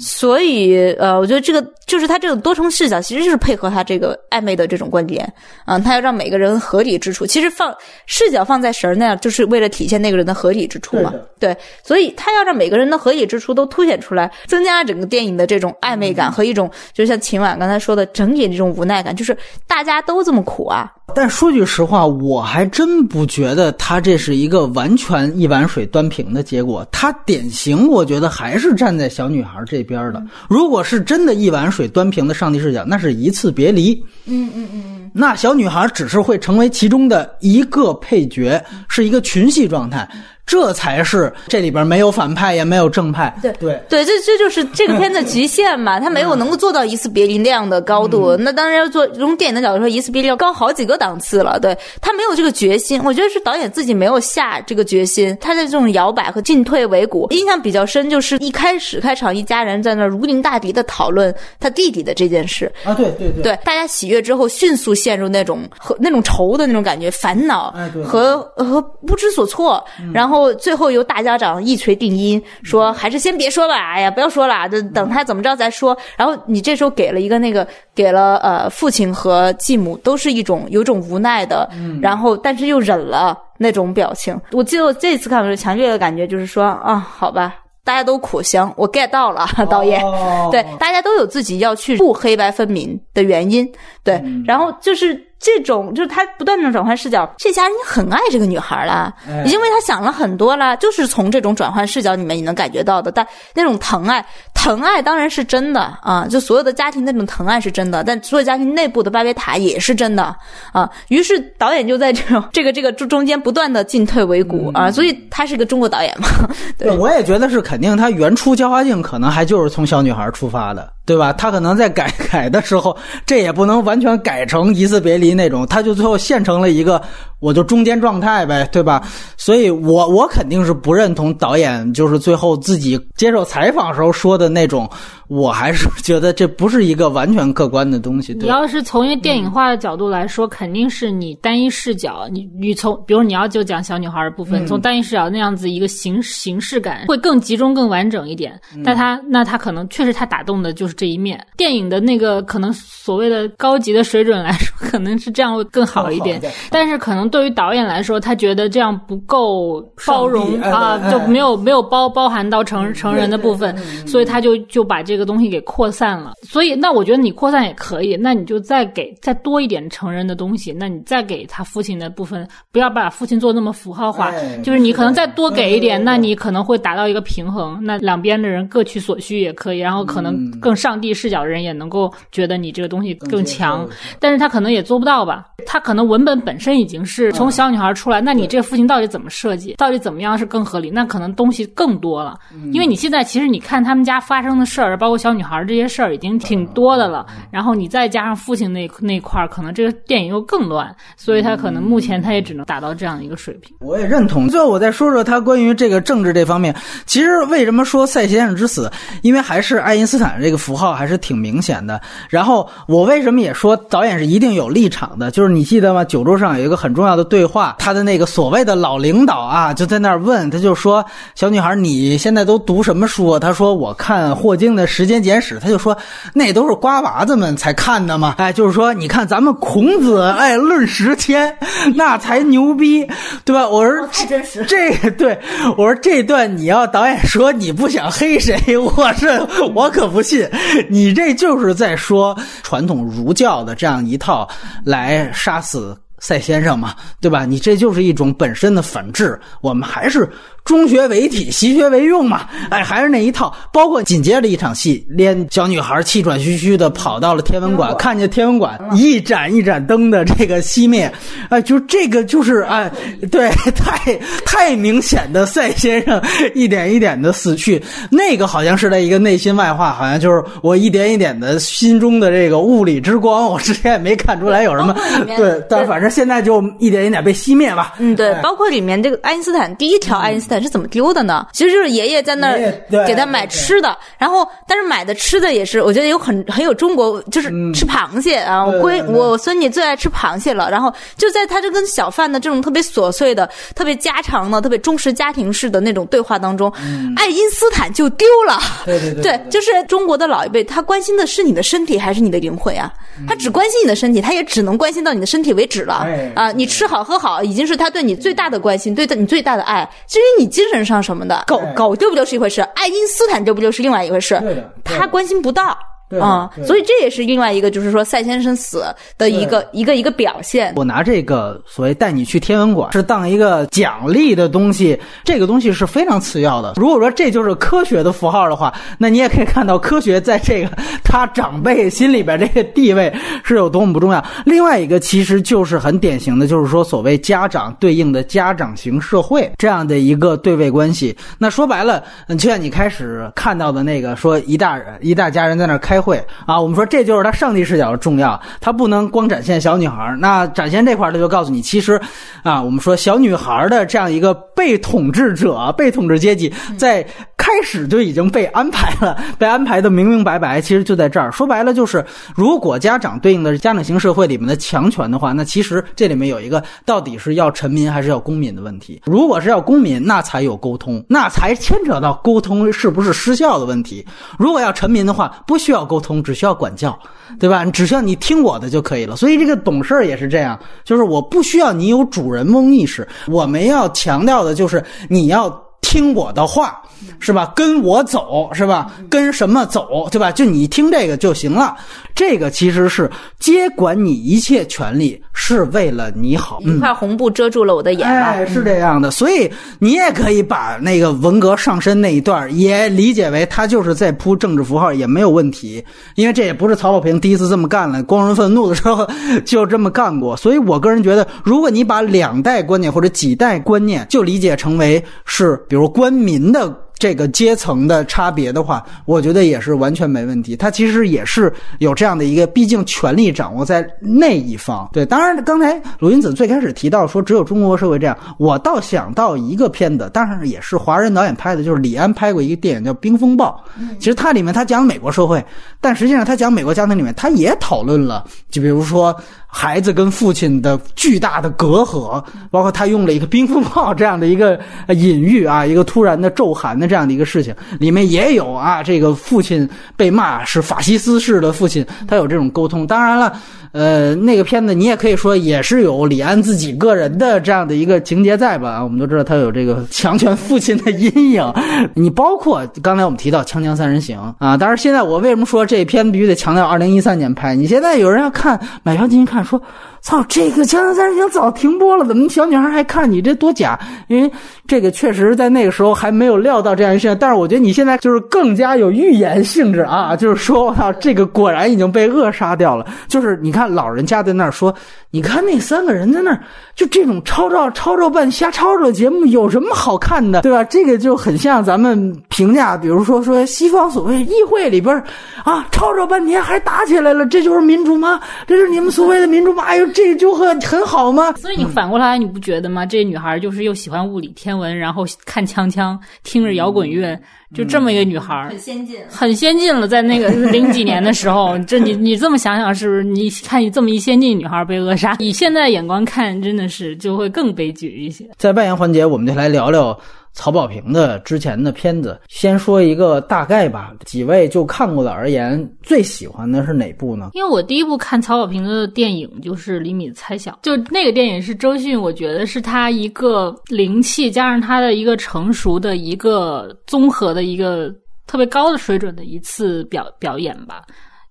所以呃，我觉得这个就是他这种多重视角其实就是配合他这个暧昧的这种观点啊，他要让每个人合理之处。其实放视角放在神那样，就是为了体现那个人的合理之处嘛，对，所以他要让每个人的合理之处都凸显出来，增加了整个电影的这种暧昧感和一种，就像秦婉刚才说的，整体这种无奈感，就是大家都这么苦啊。但说句实话，我还真不觉得他这是一个完全一碗水端平的结果，他典型我觉得还是站在小女孩这边的。如果是真的一碗水端平的上帝视角，那是一次别离，嗯嗯嗯，那小女孩只是会成为其中的一个配角，是一个群戏状态，这才是这里边没有反派也没有正派。对对对，这这就是这个片子局限嘛，它没有能够做到一次别离那样的高度。嗯、那当然要做，从电影的角度说，一次别离要高好几个档次了。对，他没有这个决心，我觉得是导演自己没有下这个决心。他在这种摇摆和进退维谷，印象比较深就是一开始开场一家人在那如临大敌的讨论他弟弟的这件事啊，对对对，对大家喜悦之后迅速陷入那种和那种愁的那种感觉，烦恼和、哎、和不知所措，嗯、然后。然后最后由大家长一锤定音，说还是先别说吧，哎呀不要说了，等他怎么着再说。然后你这时候给了一个那个给了呃父亲和继母都是一种有种无奈的，然后但是又忍了那种表情。我记得我这次看我就强烈的感觉就是说啊，好吧。大家都苦相，我 get 到了导演，哦、对，大家都有自己要去不黑白分明的原因，对，嗯、然后就是这种，就是他不断的转换视角，这家人很爱这个女孩啦，哎、因为他想了很多啦，就是从这种转换视角里面你能感觉到的，但那种疼爱，疼爱当然是真的啊，就所有的家庭那种疼爱是真的，但所有家庭内部的巴别塔也是真的啊，于是导演就在这种这个这个中间不断的进退维谷、嗯、啊，所以他是个中国导演嘛，对，我也觉得是肯。肯定他原初焦化镜可能还就是从小女孩出发的，对吧？他可能在改改的时候，这也不能完全改成一字别离那种，他就最后现成了一个我就中间状态呗，对吧？所以我我肯定是不认同导演就是最后自己接受采访时候说的那种，我还是觉得这不是一个完全客观的东西。对，你要是从一个电影化的角度来说，嗯、肯定是你单一视角，你你从比如你要就讲小女孩的部分，嗯、从单一视角那样子一个形形式感会更集中、更完整一点。嗯、但他那他可能确实他打动的就是这一面，电影的那个可能所谓的高级的水准来说，可能是这样会更好一点。但是可能对于导演来说，他觉得这样不够包容啊，就没有没有包包含到成成人的部分，所以他就就把这个东西给扩散了。所以那我觉得你扩散也可以，那你就再给再多一点成人的东西，那你再给他父亲的部分，不要把父亲做那么符号化，就是你可能再多给一点，那你可能会达到一个平衡，那两边的人各取所需也可以，然后可能更上。上帝视角的人也能够觉得你这个东西更强，但是他可能也做不到吧。他可能文本本身已经是从小女孩出来，那你这个父亲到底怎么设计，到底怎么样是更合理？那可能东西更多了，因为你现在其实你看他们家发生的事儿，包括小女孩这些事儿已经挺多的了。然后你再加上父亲那那块，可能这个电影又更乱，所以他可能目前他也只能达到这样一个水平。我也认同。最后我再说说他关于这个政治这方面，其实为什么说《赛先生之死》，因为还是爱因斯坦这个符号还是挺明显的。然后我为什么也说导演是一定有立场的，就是你记得吗，酒桌上有一个很重要的对话，他的那个所谓的老领导啊，就在那儿问他，就说小女孩你现在都读什么书啊？他说我看霍金的《时间简史》，他就说那都是瓜娃子们才看的嘛，哎，就是说你看咱们孔子哎论时迁那才牛逼，对吧？我说太真实，这对我说这段你要导演说你不想黑谁，我是我可不信，你这就是在说传统儒教的这样一套来杀死赛先生嘛，对吧？你这就是一种本身的反制，我们还是中学为体，习学为用嘛，哎，还是那一套。包括紧接着一场戏，连小女孩气喘吁吁的跑到了天文馆，看见天文馆一盏一盏灯的这个熄灭，哎，就这个就是哎，对，太太明显的赛先生一点一点的死去，那个好像是在一个内心外化，好像就是我一点一点的心中的这个物理之光，我之前也没看出来有什么，对，但反正。现在就一点一点被熄灭吧。嗯，对，包括里面这个爱因斯坦，第一条爱因斯坦是怎么丢的呢？其实就是爷爷在那儿给他买吃的，然后但是买的吃的也是，我觉得有很很有中国，就是吃螃蟹啊，我闺我孙女最爱吃螃蟹了。然后就在他这跟小贩的这种特别琐碎的、特别家常的、特别中式家庭式的那种对话当中，爱因斯坦就丢了。对对对，就是中国的老一辈，他关心的是你的身体还是你的灵魂啊？他只关心你的身体，他也只能关心到你的身体为止了。啊，你吃好喝好已经是他对你最大的关心，对你最大的爱。至于你精神上什么的，狗狗对不对是一回事，爱因斯坦对不对是另外一回事，他关心不到。啊、嗯，所以这也是另外一个，就是说赛先生死的一个一个一个表现。我拿这个所谓带你去天文馆是当一个奖励的东西，这个东西是非常次要的。如果说这就是科学的符号的话，那你也可以看到科学在这个他长辈心里边这个地位是有多么不重要。另外一个其实就是很典型的，就是说所谓家长对应的家长型社会这样的一个对位关系。那说白了，就像你开始看到的那个说一大一大家人在那开会啊，我们说这就是他上帝视角的重要，他不能光展现小女孩。那展现这块他就告诉你，其实啊，我们说小女孩的这样一个被统治者、被统治阶级在开始就已经被安排了，被安排的明明白白，其实就在这儿。说白了就是，如果家长对应的是家长型社会里面的强权的话，那其实这里面有一个到底是要臣民还是要公民的问题。如果是要公民，那才有沟通，那才牵扯到沟通是不是失效的问题。如果要臣民的话，不需要沟通，只需要管教，对吧？只需要你听我的就可以了。所以这个懂事也是这样，就是我不需要你有主人翁意识，我们要强调的就是你要听我的话，是吧？跟我走，是吧？跟什么走，对吧？就你听这个就行了。这个其实是接管你一切权利，是为了你好。一块红布遮住了我的眼吧，哎，是这样的。所以你也可以把那个文革上身那一段也理解为他就是在铺政治符号，也没有问题。因为这也不是曹保平第一次这么干了，光荣愤怒的时候就这么干过。所以我个人觉得，如果你把两代观念或者几代观念就理解成为是比如官民的这个阶层的差别的话，我觉得也是完全没问题。它其实也是有这样的一个，毕竟权力掌握在那一方。对，当然刚才鲁云子最开始提到说只有中国社会这样，我倒想到一个片子，当然也是华人导演拍的，就是李安拍过一个电影叫《冰风暴》。其实它里面他讲美国社会，但实际上他讲美国家庭里面，他也讨论了，就比如说孩子跟父亲的巨大的隔阂，包括他用了一个冰风暴这样的一个隐喻啊，一个突然的骤寒的这样的一个事情，里面也有啊，这个父亲被骂是法西斯式的父亲，他有这种沟通。当然了，呃，那个片子你也可以说也是有李安自己个人的这样的一个情节在吧？我们都知道他有这个强权父亲的阴影。你包括刚才我们提到《锵锵三人行》啊，当然现在我为什么说这片子必须得强调二零一三年拍？你现在有人要看，买票进去看，说操，这个《锵锵三人行》早停播了，怎么小女孩还看？你这多假！因为这个确实在那个时候还没有料到这样一事，但是我觉得你现在就是更加有预言性质啊，就是说我操，这个果然已经被扼杀掉了。就是你看老人家在那儿说，你看那三个人在那儿，就这种抄照抄照办瞎抄照的节目有什么好看的，对吧？这个就很像咱们评价，比如说说西方所谓议会里边啊，抄照半天还打起来了，这就是民主吗？这是你们所谓的民主吗？哎呦，这就很很好吗？所以你反过来，你不觉得吗？这女孩就是又喜欢物理天文，然后看锵锵，听着摇滚乐。就这么一个女孩、嗯、很先进很先进了，在那个零几年的时候这你你这么想想，是不是你看你这么一先进女孩被扼杀，以现在眼光看真的是就会更悲剧一些。在外延环节我们就来聊聊曹保平的之前的片子，先说一个大概吧。几位就看过的而言，最喜欢的是哪部呢？因为我第一部看曹保平的电影就是《厘米的猜想》，就那个电影是周迅，我觉得是他一个灵气加上他的一个成熟的一个综合的一个特别高的水准的一次表表演吧。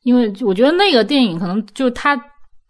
因为我觉得那个电影可能就他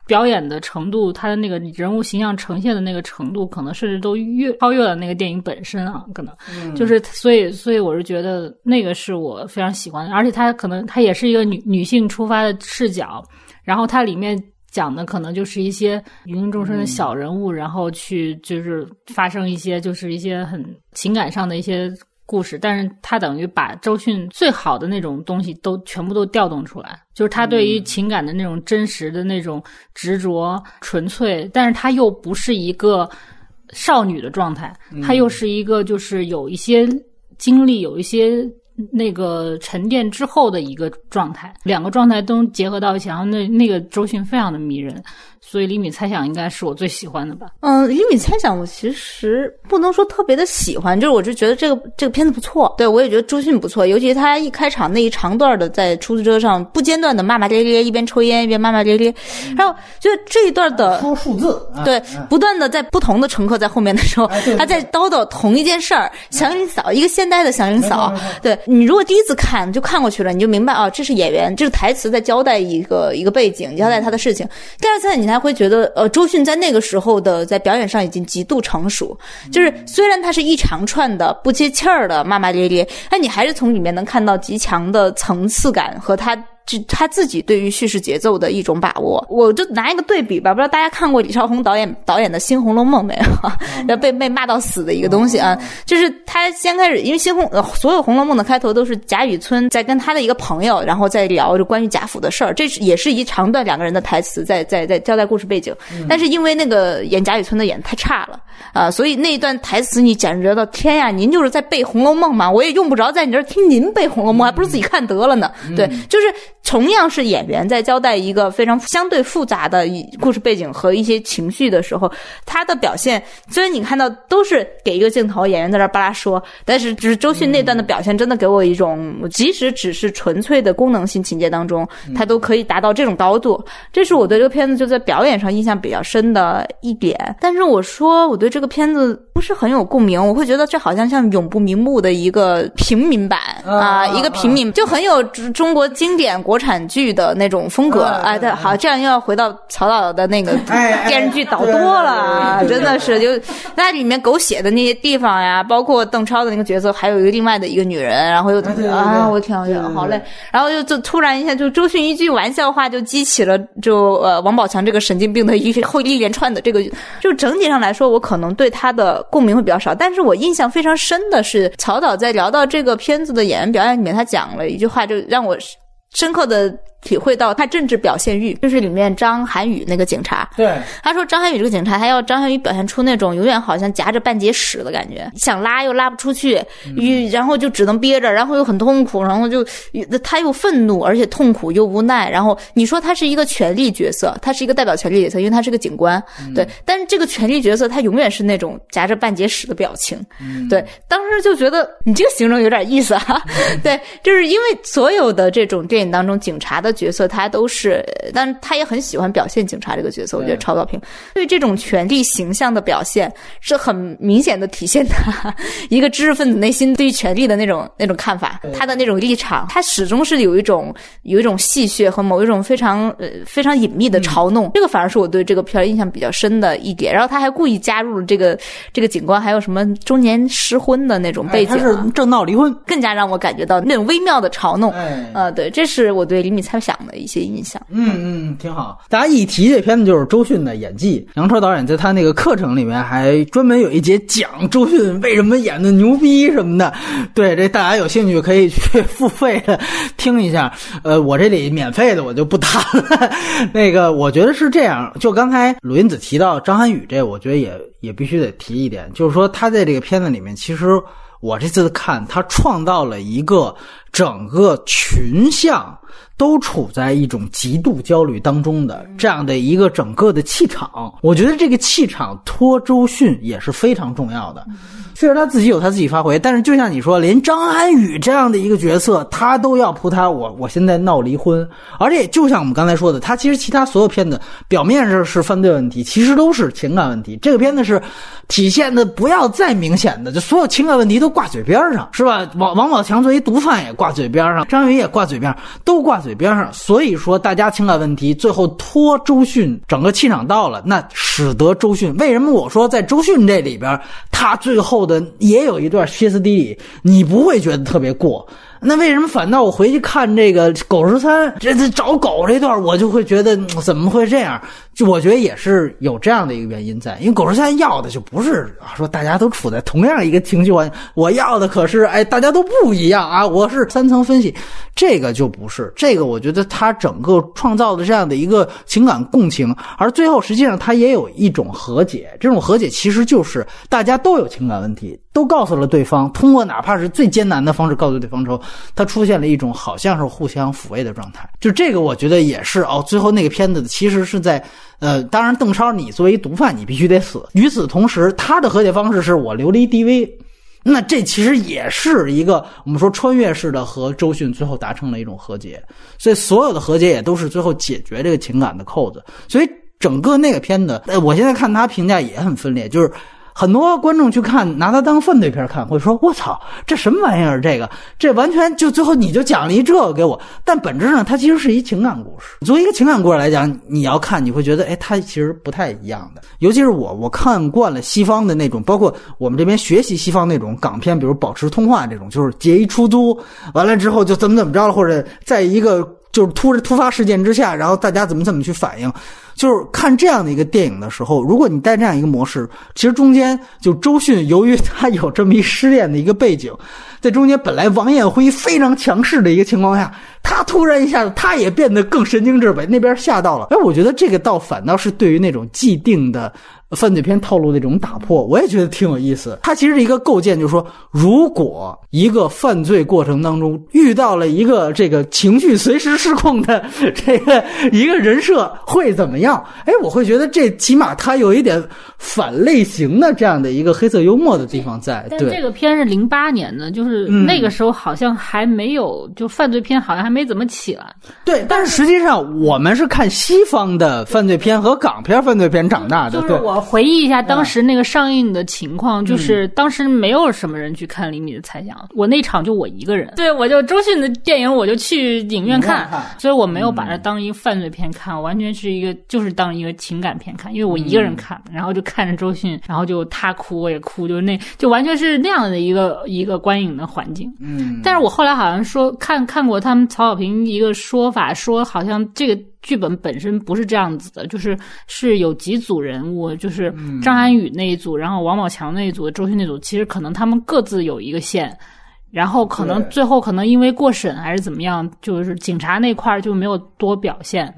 表演的程度，他的那个人物形象呈现的那个程度，可能甚至都越超越了那个电影本身啊，可能、嗯、就是所以所以我是觉得那个是我非常喜欢的，而且他可能他也是一个女女性出发的视角，然后他里面讲的可能就是一些芸芸众生的小人物、嗯，然后去就是发生一些就是一些很情感上的一些故事，但是他等于把周迅最好的那种东西都全部都调动出来，就是他对于情感的那种真实的那种执着、嗯、纯粹，但是他又不是一个少女的状态，他又是一个就是有一些经历、有一些那个沉淀之后的一个状态，两个状态都结合到一起，然后那那个周迅非常的迷人，所以厘米猜想应该是我最喜欢的吧。嗯，厘米猜想我其实不能说特别的喜欢，就是我就觉得这个这个片子不错，对，我也觉得周迅不错，尤其他一开场那一长段的在出租车上不间断的骂骂咧咧，一边抽烟一边骂骂咧咧，然后就这一段的说数字，对，不断的在不同的乘客在后面的时候，他在叨叨同一件事儿，祥林嫂，一个现代的祥林嫂，对。你如果第一次看就看过去了，你就明白啊，这是演员，这是台词在交代一个一个背景，交代他的事情。第二次你才会觉得，呃，周迅在那个时候的在表演上已经极度成熟，就是虽然他是一长串的不接气儿的骂骂咧咧，但你还是从里面能看到极强的层次感和他。就他自己对于叙事节奏的一种把握，我就拿一个对比吧，不知道大家看过李少红导演导演的《新红楼梦》没有？被被骂到死的一个东西啊，就是他先开始，因为新红所有《红楼梦》的开头都是贾雨村在跟他的一个朋友，然后在聊着关于贾府的事儿，这也是一长段两个人的台词在在在交代故事背景，但是因为那个演贾雨村的演太差了啊，所以那一段台词你简直到天呀，您就是在背《红楼梦》嘛，我也用不着在你这儿听您背《红楼梦》，还不是自己看得了呢？对，就是。同样是演员在交代一个非常相对复杂的故事背景和一些情绪的时候，他的表现虽然你看到都是给一个镜头演员在这巴拉说，但是就是周迅那段的表现真的给我一种即使只是纯粹的功能性情节当中他都可以达到这种高度，这是我对这个片子就在表演上印象比较深的一点。但是我说我对这个片子不是很有共鸣，我会觉得这好像像永不瞑目的一个平民版，啊、呃，一个平民，就很有中国经典国产剧的那种风格。哎，对，好，这样又要回到曹导的那个电视剧导多了，真的是就那里面狗血的那些地方呀，包括邓超的那个角色，还有一个另外的一个女人，然后又啊，我天，我好累，然后又就突然一下，就周迅一句玩笑话就激起了就呃王宝强这个神经病的一后一连串的这个，就整体上来说，我可能对他的共鸣会比较少，但是我印象非常深的是曹导在聊到这个片子的演员表演里面，他讲了一句话，就让我深刻的体会到他政治表现欲，就是里面张涵予那个警察，对，他说张涵予这个警察，他要张涵予表现出那种永远好像夹着半截屎的感觉，想拉又拉不出去，然后就只能憋着，然后又很痛苦，然后就他又愤怒，而且痛苦又无奈，然后你说他是一个权力角色，他是一个代表权力角色，因为他是个警官，对，但是这个权力角色他永远是那种夹着半截屎的表情，对，当时就觉得你这个形容有点意思啊，对，就是因为所有的这种电影当中警察的角色他都是，但他也很喜欢表现警察这个角色，我觉得曹保平对这种权力形象的表现是很明显的体现他一个知识分子内心对于权力的那种那种看法，他的那种立场，他始终是有一种有一种戏谑和某一种非常、呃、非常隐秘的嘲弄、嗯、这个反而是我对这个片印象比较深的一点。然后他还故意加入了这个这个警官还有什么中年失婚的那种背景、啊哎、他是正闹离婚，更加让我感觉到那种微妙的嘲弄、哎呃、对，这是我对李米猜想的一些印象。嗯嗯，挺好。大家一提这片子就是周迅的演技，杨超导演在他那个课程里面还专门有一节讲周迅为什么演的牛逼什么的，对，这大家有兴趣可以去付费的听一下，呃我这里免费的我就不谈了那个我觉得是这样，就刚才鲁云子提到张涵予，这我觉得也也必须得提一点，就是说他在这个片子里面，其实我这次看他创造了一个整个群像都处在一种极度焦虑当中的这样的一个整个的气场，我觉得这个气场托周迅也是非常重要的。虽然他自己有他自己发挥，但是就像你说，连张涵予这样的一个角色，他都要扑他我我现在闹离婚，而且就像我们刚才说的，他其实其他所有片子表面上是犯罪问题，其实都是情感问题。这个片子是体现的不要再明显的，就所有情感问题都挂嘴边上，是吧？王王宝强作为毒贩也挂嘴边上，张涵予也挂嘴边上，都挂嘴边上。所以说，大家情感问题最后拖周迅，整个气场到了，那使得周迅为什么我说在周迅这里边，他最后的也有一段歇斯底里，你不会觉得特别过。那为什么反倒我回去看这个狗十三这这找狗这段，我就会觉得怎么会这样？就我觉得也是有这样的一个原因在，因为狗十三要的就不是说大家都处在同样一个情绪环境，我要的可是哎大家都不一样啊，我是三层分析，这个就不是，这个我觉得他整个创造的这样的一个情感共情，而最后实际上他也有一种和解，这种和解其实就是大家都有情感问题，都告诉了对方，通过哪怕是最艰难的方式告诉对方之后，它出现了一种好像是互相抚慰的状态，就这个我觉得也是哦。最后那个片子其实是在，呃，当然邓超你作为毒贩你必须得死，与此同时他的和解方式是我流离低微，那这其实也是一个我们说穿越式的和周迅最后达成了一种和解，所以所有的和解也都是最后解决这个情感的扣子。所以整个那个片子，呃，我现在看他评价也很分裂，就是。很多观众去看拿它当犯罪片看，会说我操这什么玩意儿，这个这完全就最后你就讲了一这个给我，但本质上它其实是一情感故事。作为一个情感故事来讲，你要看你会觉得哎，它其实不太一样的。尤其是我我看惯了西方的那种，包括我们这边学习西方那种港片，比如保持通话这种，就是劫一出租完了之后就怎么怎么着了，或者在一个就是突突发事件之下，然后大家怎么怎么去反应。就是看这样的一个电影的时候，如果你带这样一个模式，其实中间就周迅由于他有这么一失恋的一个背景，在中间本来王艳辉非常强势的一个情况下，他突然一下子他也变得更神经质呗，那边吓到了。哎，我觉得这个倒反倒是对于那种既定的犯罪片套路的一种打破，我也觉得挺有意思。它其实是一个构建，就是说如果一个犯罪过程当中遇到了一个这个情绪随时失控的这个一个人设会怎么样，样。哎，我会觉得这起码它有一点反类型的这样的一个黑色幽默的地方在。对，但这个片是零八年的，就是那个时候好像还没有，就犯罪片好像还没怎么起来。对，但是实际上我们是看西方的犯罪片和港片犯罪片长大的。就是我回忆一下当时那个上映的情况，就是当时没有什么人去看《厘米的猜想》，我那场就我一个人。对，我就周迅的电影我就去影院看，所以我没有把它当一个犯罪片看，我完全是一个就是当一个情感片看，因为我一个人看，然后就看着周迅，然后就他哭我也哭，就是那就完全是那样的一个一个观影的环境。嗯，但是我后来好像说看看过他们曹小平一个说法，说好像这个剧本本身不是这样子的，就是是有几组人物，就是张涵予那一组，然后王宝强那一组，周迅那组，其实可能他们各自有一个线，然后可能最后可能因为过审还是怎么样，就是警察那块就没有多表现，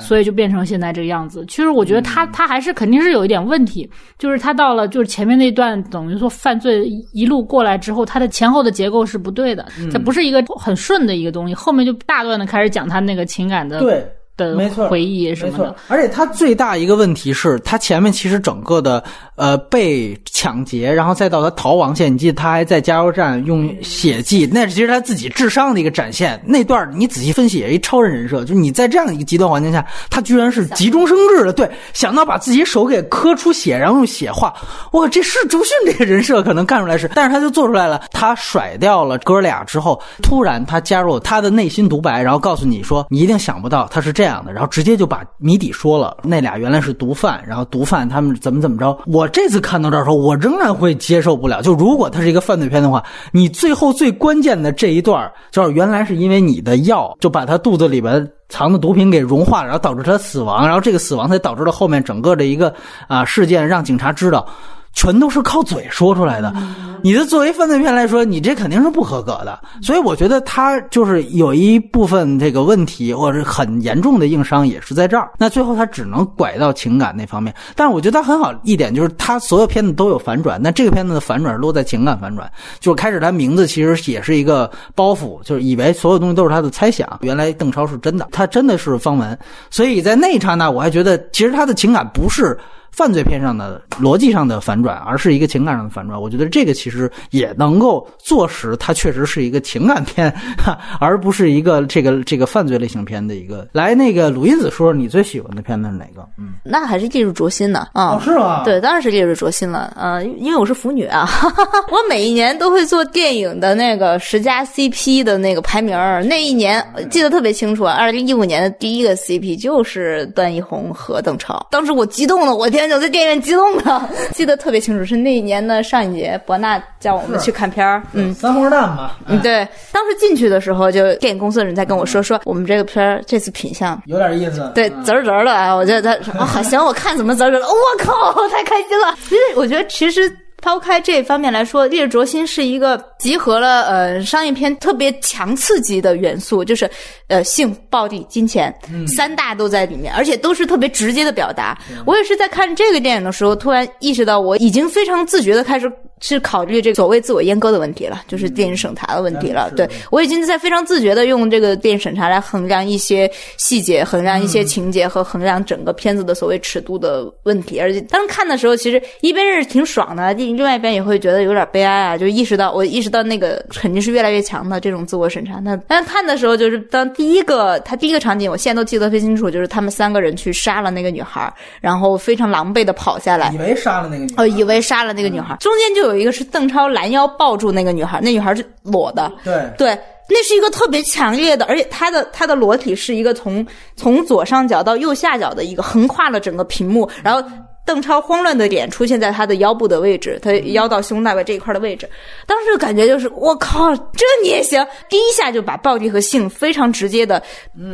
所以就变成现在这个样子。其实我觉得他他还是肯定是有一点问题，就是他到了就是前面那段等于说犯罪一路过来之后，他的前后的结构是不对的，它不是一个很顺的一个东西，后面就大段的开始讲他那个情感的对。的回忆什么的，而且他最大一个问题是，他前面其实整个的呃被抢劫，然后再到他逃亡线，你记得他还在加油站用血迹，那其实他自己智商的一个展现。那段你仔细分析也是一超人人设，就是你在这样一个极端环境下，他居然是急中生智的，对，想到把自己手给磕出血，然后用血画。哇，这是周迅这个人设可能干出来是，但是他就做出来了。他甩掉了哥俩之后，突然他加入他的内心独白，然后告诉你说，你一定想不到他是这样。这样的，然后直接就把谜底说了，那俩原来是毒贩，然后毒贩他们怎么怎么着。我这次看到这儿的时候，我仍然会接受不了。就如果它是一个犯罪片的话，你最后最关键的这一段，就是原来是因为你的药，就把他肚子里边藏的毒品给融化，然后导致他死亡，然后这个死亡才导致了后面整个的一个啊事件让警察知道。全都是靠嘴说出来的，你的作为犯罪片来说，你这肯定是不合格的。所以我觉得它就是有一部分这个问题，或者很严重的硬伤也是在这儿。那最后它只能拐到情感那方面，但我觉得它很好一点就是它所有片子都有反转，那这个片子的反转落在情感反转，就是开始它名字其实也是一个包袱，就是以为所有东西都是他的猜想，原来邓超是真的，他真的是方文。所以在那一刹那，我还觉得其实他的情感不是犯罪片上的逻辑上的反转，而是一个情感上的反转。我觉得这个其实也能够坐实它确实是一个情感片，而不是一个这个这个犯罪类型片的一个。来，那个鲁音子说你最喜欢的片子是哪个？嗯，那还是烈日灼心呢。啊、嗯哦，是吗？对，当然是烈日灼心了。嗯、呃，因为我是腐女啊，我每一年都会做电影的那个十佳 C P 的那个排名。那一年记得特别清楚，二零一五年的第一个 C P 就是段奕宏和邓超。当时我激动了，我天！我在电影院激动的，记得特别清楚，是那一年的上一节，博纳叫我们去看片儿，嗯，三花蛋嘛，嗯，对，当时进去的时候，就电影公司的人在跟我说，说我们这个片儿这次品相有点意思，对，滋儿滋儿的啊，我觉得他啊，行，我看怎么滋儿滋儿了，我靠，太开心了，因为我觉得其实。抛开这方面来说，《烈日灼心》是一个集合了呃商业片特别强刺激的元素，就是呃性、暴力、金钱、嗯、三大都在里面，而且都是特别直接的表达。嗯、我也是在看这个电影的时候，突然意识到我已经非常自觉的开始是考虑这个所谓自我阉割的问题了，就是电影审查的问题了。嗯、对，我已经在非常自觉的用这个电影审查来衡量一些细节、衡量一些情节和衡量整个片子的所谓尺度的问题。嗯、而且当看的时候，其实一边是挺爽的。另外一边也会觉得有点悲哀啊，就意识到我意识到那个肯定是越来越强的这种自我审查。那但看的时候，就是当第一个他第一个场景，我现在都记得非常清楚，就是他们三个人去杀了那个女孩，然后非常狼狈的跑下来，以为杀了那个女孩，呃，以为杀了那个女孩。嗯、中间就有一个是邓超拦腰抱住那个女孩，那女孩是裸的，对对。那是一个特别强烈的，而且它的它的裸体是一个从从左上角到右下角的一个横跨了整个屏幕，然后邓超慌乱的脸出现在他的腰部的位置，他腰到胸大概这一块的位置。当时感觉就是我靠，这你也行！第一下就把暴力和性非常直接的，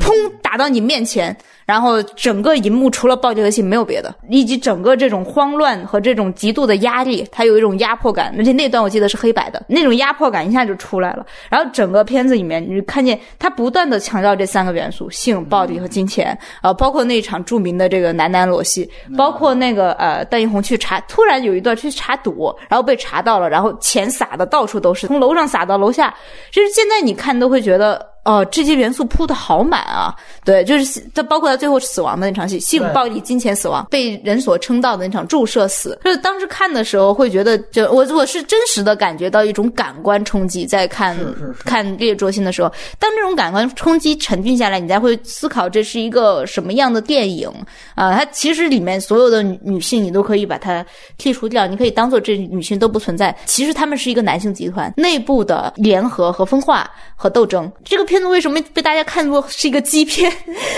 砰打到你面前。然后整个银幕除了暴力和性没有别的，以及整个这种慌乱和这种极度的压力，它有一种压迫感，而且那段我记得是黑白的，那种压迫感一下就出来了。然后整个片子里面你看见它不断的强调这三个元素：性、暴力和金钱。呃，包括那一场著名的这个男男裸戏，包括那个呃段奕宏去查，突然有一段去查赌，然后被查到了，然后钱撒的到处都是，从楼上撒到楼下。就是现在你看都会觉得。哦，这些元素铺的好满啊！对，就是他包括他最后死亡的那场戏，性暴力、金钱死亡，被人所称道的那场注射死，就是当时看的时候会觉得，就我我是真实的感觉到一种感官冲击，在看是是是看《烈日灼心》的时候，当这种感官冲击沉浸下来，你才会思考这是一个什么样的电影啊！它其实里面所有的女性你都可以把它剔除掉，你可以当做这女性都不存在，其实他们是一个男性集团内部的联合和分化和斗争，这个。片子为什么被大家看作是一个基片？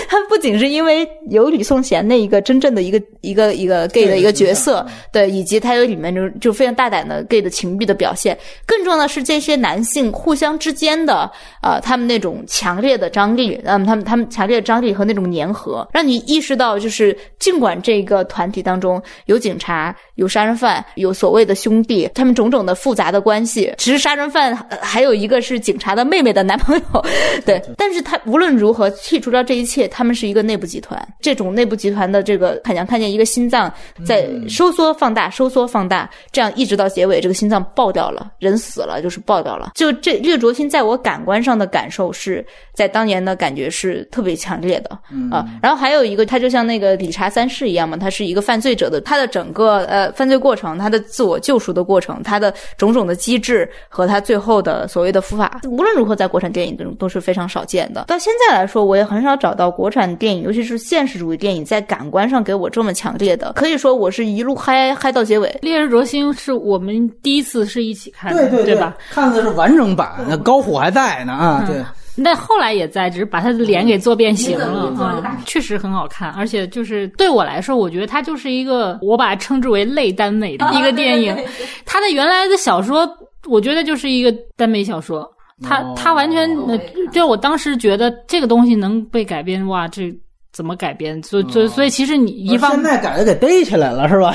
它不仅是因为有吕颂贤那一个真正的一个一个一个 gay 的一个角色，对，以及它有里面就就非常大胆的 gay 的情欲的表现。更重要的是这些男性互相之间的啊、呃，他们那种强烈的张力，嗯，他们他们强烈的张力和那种粘合，让你意识到，就是尽管这个团体当中有警察、有杀人犯、有所谓的兄弟，他们种种的复杂的关系。其实杀人犯还有一个是警察的妹妹的男朋友。对，但是他无论如何剔除掉这一切，他们是一个内部集团。这种内部集团的这个，很像看见一个心脏在收缩放大、收缩放大，这样一直到结尾，这个心脏爆掉了，人死了就是爆掉了。就这烈日灼心，在我感官上的感受是在当年的感觉是特别强烈的啊。然后还有一个，他就像那个理查三世一样嘛，他是一个犯罪者的，他的整个呃犯罪过程，他的自我救赎的过程，他的种种的机制和他最后的所谓的伏法，无论如何在国产电影中都是非常少见的。到现在来说，我也很少找到国产电影，尤其是现实主义电影，在感官上给我这么强烈的。可以说，我是一路嗨嗨到结尾。《烈日灼心》是我们第一次是一起看的，对对 对, 对吧？看的是完整版，那高虎还在呢啊，对。嗯，但后来也在，只是把他的脸给做变形了啊，确实很好看，而且就是对我来说，我觉得它就是一个我把它称之为类耽美的一个电影。它的原来的小说，我觉得就是一个耽美小说。他他完全，就我当时觉得这个东西能被改编，哇，这怎么改编？所所所以，其实你一方现在改的给逮起来了是吧？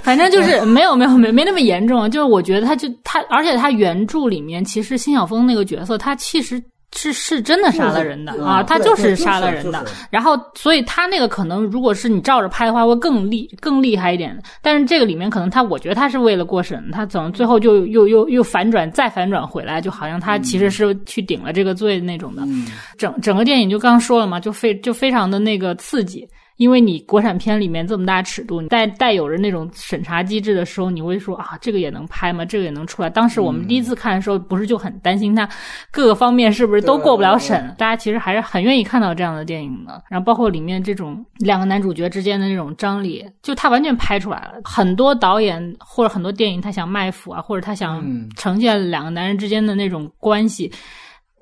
反正就是没有没有没没那么严重，就是我觉得他就他，而且他原著里面其实辛晓峰那个角色，他其实。是是真的杀了人的啊，他就是杀了人的。然后，所以他那个可能，如果是你照着拍的话，会更厉更厉害一点。但是这个里面可能他，我觉得他是为了过审，他总最后就又又又反转，再反转回来，就好像他其实是去顶了这个罪那种的。整整个电影就刚说了嘛，就非就非常的那个刺激。因为你国产片里面这么大尺度，你带带有着那种审查机制的时候，你会说啊，这个也能拍吗？这个也能出来？当时我们第一次看的时候，不是就很担心它各个方面是不是都过不了审？大家其实还是很愿意看到这样的电影的。然后包括里面这种两个男主角之间的那种张力，就它完全拍出来了。很多导演或者很多电影，他想卖腐啊，或者他想呈现两个男人之间的那种关系。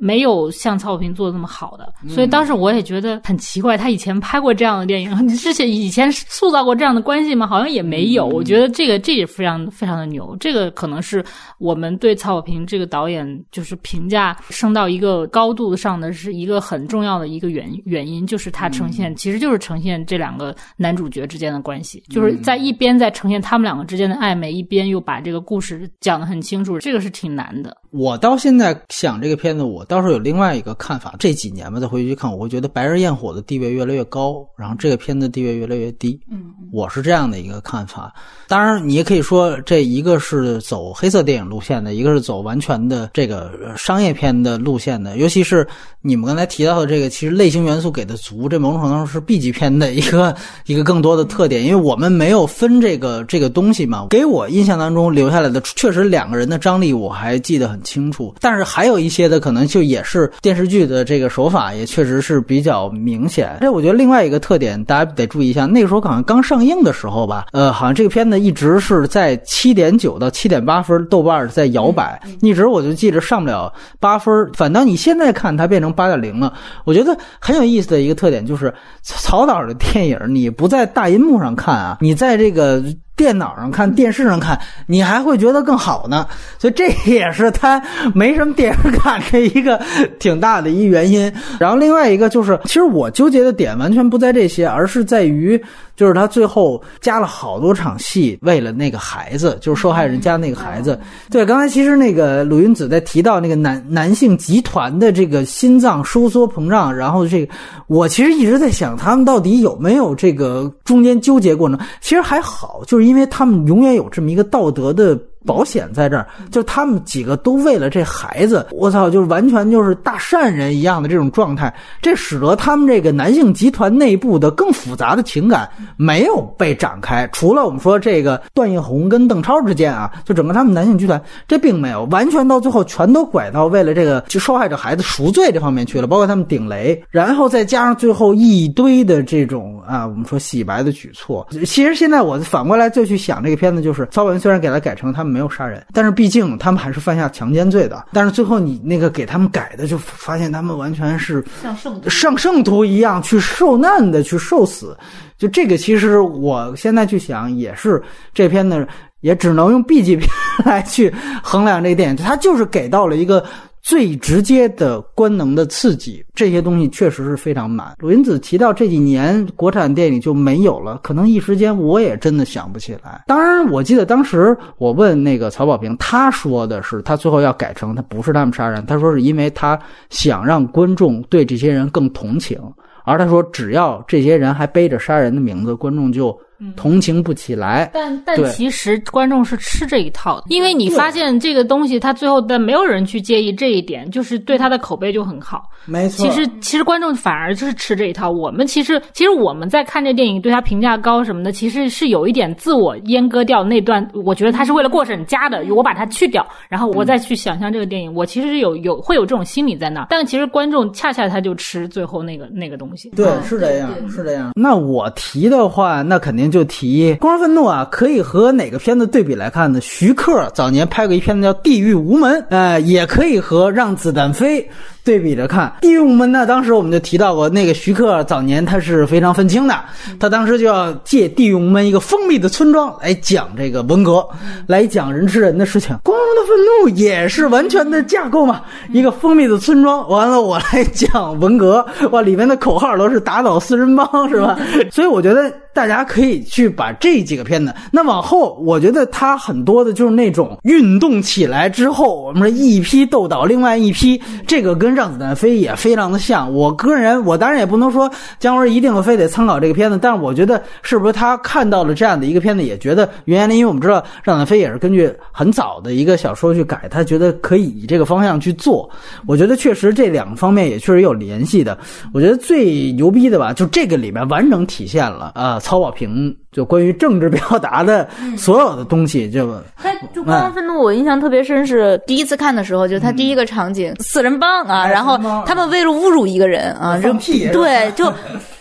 没有像曹保平做的那么好的，所以当时我也觉得很奇怪，他以前拍过这样的电影，之前以前塑造过这样的关系吗？好像也没有。我觉得这个这也非常非常的牛，这个可能是我们对曹保平这个导演就是评价升到一个高度上的是一个很重要的一个原原因，就是他呈现其实就是呈现这两个男主角之间的关系，就是在一边在呈现他们两个之间的暧昧，一边又把这个故事讲得很清楚，这个是挺难的。我到现在想这个片子，我倒是有另外一个看法。这几年吧，再回去看，我会觉得《白日焰火》的地位越来越高，然后这个片子地位越来越低。嗯，我是这样的一个看法。当然，你也可以说，这一个是走黑色电影路线的，一个是走完全的这个商业片的路线的。尤其是你们刚才提到的这个，其实类型元素给的足，这某种程度上是 B 级片的一个一个更多的特点，因为我们没有分这个这个东西嘛。给我印象当中留下来的，确实两个人的张力我还记得很清楚，但是还有一些的可能就也是电视剧的这个手法也确实是比较明显。这我觉得另外一个特点大家得注意一下，那个时候好像刚上映的时候吧，呃，好像这个片子一直是在 七点九 到 七点八 分豆瓣在摇摆，一直我就记着上不了八分，反倒你现在看它变成 八点零 了。我觉得很有意思的一个特点就是曹导的电影你不在大银幕上看啊，你在这个电脑上看，电视上看，你还会觉得更好呢。所以这也是他没什么电视看这一个挺大的一原因。然后另外一个就是，其实我纠结的点完全不在这些，而是在于就是他最后加了好多场戏，为了那个孩子，就是受害人家那个孩子。对，刚才其实那个鲁云子在提到那个男男性集团的这个心脏收缩膨胀，然后这个我其实一直在想，他们到底有没有这个中间纠结过呢？其实还好，就是因为他们永远有这么一个道德的保险在这儿，就他们几个都为了这孩子，我操，就是完全就是大善人一样的这种状态，这使得他们这个男性集团内部的更复杂的情感没有被展开。除了我们说这个段奕宏跟邓超之间啊，就整个他们男性集团这并没有，完全到最后全都拐到为了这个受害者孩子赎罪这方面去了，包括他们顶雷，然后再加上最后一堆的这种啊，我们说洗白的举措。其实现在我反过来就去想这个片子，就是曹保平虽然给他改成他们没有杀人，但是毕竟他们还是犯下强奸罪的。但是最后你那个给他们改的，就发现他们完全是像圣徒上圣徒一样去受难的，去受死。就这个，其实我现在去想，也是这篇呢，也只能用 B 级片来去衡量这个电影，它就是给到了一个最直接的官能的刺激，这些东西确实是非常满。鲁云子提到这几年国产电影就没有了，可能一时间我也真的想不起来。当然我记得当时我问那个曹保平，他说的是他最后要改成他不是他们杀人，他说是因为他想让观众对这些人更同情，而他说只要这些人还背着杀人的名字，观众就同情不起来、嗯、但但其实观众是吃这一套的，因为你发现这个东西他最后但没有人去介意这一点，就是对他的口碑就很好，没错。其实其实观众反而就是吃这一套，我们其实其实我们在看这电影对他评价高什么的，其实是有一点自我阉割掉那段，我觉得他是为了过审加的，我把它去掉，然后我再去想象这个电影、嗯、我其实有有会有这种心理在那，但其实观众恰恰他就吃最后那个那个东西。对，是这样是这样。那我提的话，那肯定就提《公然愤怒》啊，可以和哪个片子对比来看呢？徐克早年拍过一片子叫《地狱无门》，呃，也可以和《让子弹飞》对比着看。《地狱无门》呢，当时我们就提到过，那个徐克早年他是非常愤青的，他当时就要借《地狱无门》一个封闭的村庄来讲这个文革，来讲人吃人的事情。《公然的愤怒》也是完全的架构嘛，一个封闭的村庄，完了我来讲文革，哇，里面的口号都是打倒四人帮，是吧？所以我觉得大家可以去把这几个片子，那往后我觉得它很多的就是那种运动起来之后，我们说一批斗倒另外一批，这个跟《让子弹飞》也非常的像。我个人，我当然也不能说姜文一定非得参考这个片子，但是我觉得是不是他看到了这样的一个片子，也觉得原来因为我们知道《让子弹飞》也是根据很早的一个小说去改，他觉得可以以这个方向去做。我觉得确实这两个方面也确实有联系的。我觉得最牛逼的吧，就这个里面完整体现了啊、呃，曹保平就关于政治表达的所有的东西，就他就《公然愤怒》，我印象特别深是第一次看的时候，就他第一个场景，四人帮啊，然后他们为了侮辱一个人啊，扔屁，对，就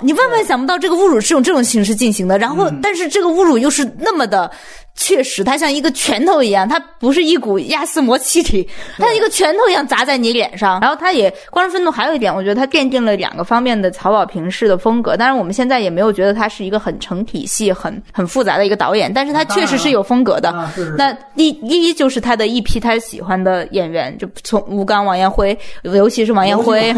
你万万想不到这个侮辱是用这种形式进行的，然后但是这个侮辱又是那么的。确实它像一个拳头一样，它不是一股亚斯摩气体，它像一个拳头一样砸在你脸上。然后它也公然愤怒还有一点，我觉得它奠定了两个方面的曹保平式的风格。当然我们现在也没有觉得它是一个很成体系很很复杂的一个导演，但是它确实是有风格的、啊、是是。那第一就是他的一批他喜欢的演员，就从吴刚、王彦辉，尤其是王彦辉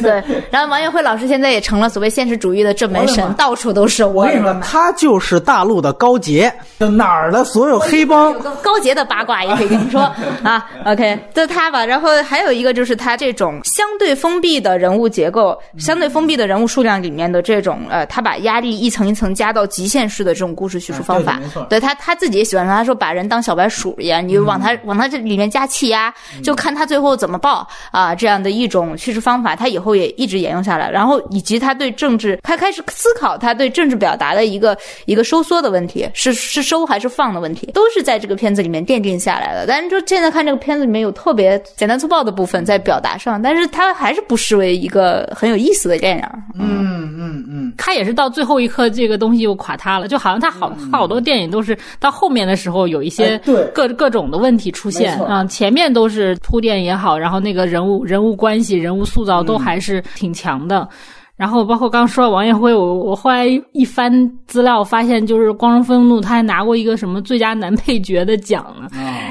对，然后王彦辉老师现在也成了所谓现实主义的正门神，到处都是。我跟你说他就是大陆的高洁，就哪儿的所有黑帮，有个高洁的八卦也可以跟你说啊 OK 就他吧。然后还有一个就是他这种相对封闭的人物结构，相对封闭的人物数量里面的这种呃，他把压力一层一层加到极限式的这种故事叙述方法、啊、对, 对他他自己也喜欢，他说把人当小白鼠一样，你往他、嗯、往他这里面加气压，就看他最后怎么爆啊、呃、这样的一种叙事方法他以后也一直沿用下来。然后以及他对政治，他开始思考他对政治表达的一个一个收缩的问题，是是收还是放的问题，都是在这个片子里面奠定下来的。但是就现在看这个片子里面有特别简单粗暴的部分在表达上，但是它还是不失为一个很有意思的电影。嗯嗯嗯，它也是到最后一刻这个东西又垮塌了，就好像它好、嗯、好多电影都是到后面的时候有一些各、哎、各种的问题出现啊、嗯，前面都是铺垫也好，然后那个人物人物关系、人物塑造都还是挺强的。嗯，然后包括刚说王彦辉，我我后来一翻资料发现，就是《公然愤怒》他还拿过一个什么最佳男配角的奖呢。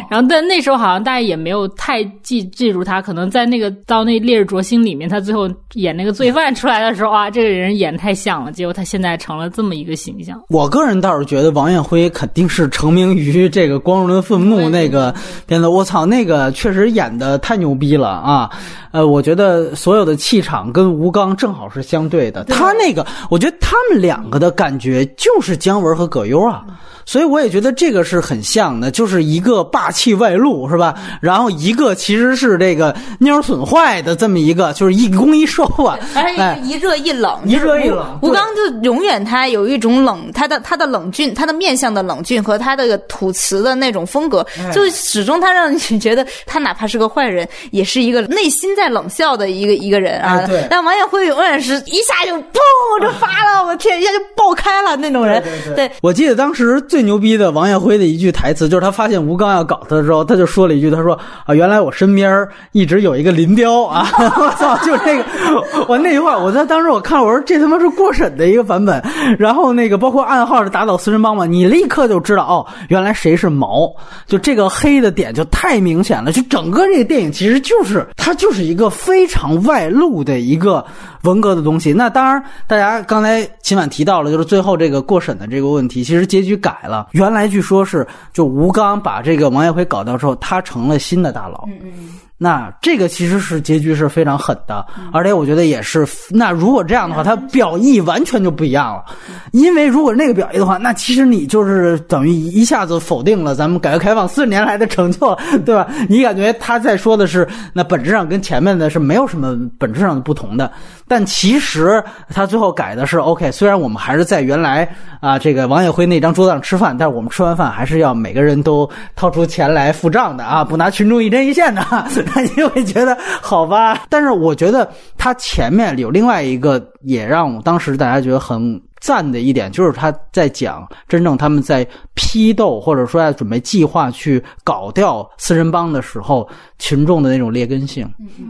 然后但那时候好像大家也没有太记记住他，可能在那个到那《烈日灼心》里面，他最后演那个罪犯出来的时候啊，这个人演太像了，结果他现在成了这么一个形象。我个人倒是觉得王彦辉肯定是成名于这个《公然愤怒》那个片子，我操，那个确实演的太牛逼了啊！呃，我觉得所有的气场跟吴刚正好是相。相对的。他那个，我觉得他们两个的感觉就是姜文和葛优啊，所以我也觉得这个是很像的，就是一个霸气外露是吧？然后一个其实是这个蔫损坏的这么一个，就是一攻一受啊，哎，一热一冷，一热一冷。吴刚就永远他有一种冷，他的他的冷峻，他的面向的冷峻和他的吐词的那种风格，就始终他让你觉得他哪怕是个坏人，也是一个内心在冷笑的一个一个人啊。哎、对，但王艳辉永远是一下就砰就发了，我天，一下就爆开了那种人。对, 对, 对, 对，我记得当时最牛逼的王艳辉的一句台词，就是他发现吴刚要搞他的时候，他就说了一句，他说啊，原来我身边一直有一个林雕啊，我操，就这个，我那句话，我在当时我看我说这他妈是过审的一个版本，然后那个包括暗号的打倒私人帮嘛，你立刻就知道哦，原来谁是毛，就这个黑的点就太明显了，就整个这个电影其实就是它就是一个非常外露的一个文革的东西。那当然大家刚才秦晚提到了，就是最后这个过审的这个问题，其实结局改了，原来据说是就吴刚把这个王艳辉搞掉之后，他成了新的大佬。嗯嗯，那这个其实是结局是非常狠的，而且我觉得也是，那如果这样的话，他表意完全就不一样了，因为如果那个表意的话，那其实你就是等于一下子否定了咱们改革开放四十年来的成就了，对吧？你感觉他在说的是那本质上跟前面的是没有什么本质上的不同的，但其实他最后改的是 OK， 虽然我们还是在原来啊这个王艳辉那张桌子上吃饭，但是我们吃完饭还是要每个人都掏出钱来付账的啊，不拿群众一针一线的啊，你就会觉得好吧。但是我觉得他前面有另外一个也让我当时大家觉得很赞的一点，就是他在讲真正他们在批斗或者说要准备计划去搞掉私人帮的时候，群众的那种劣根性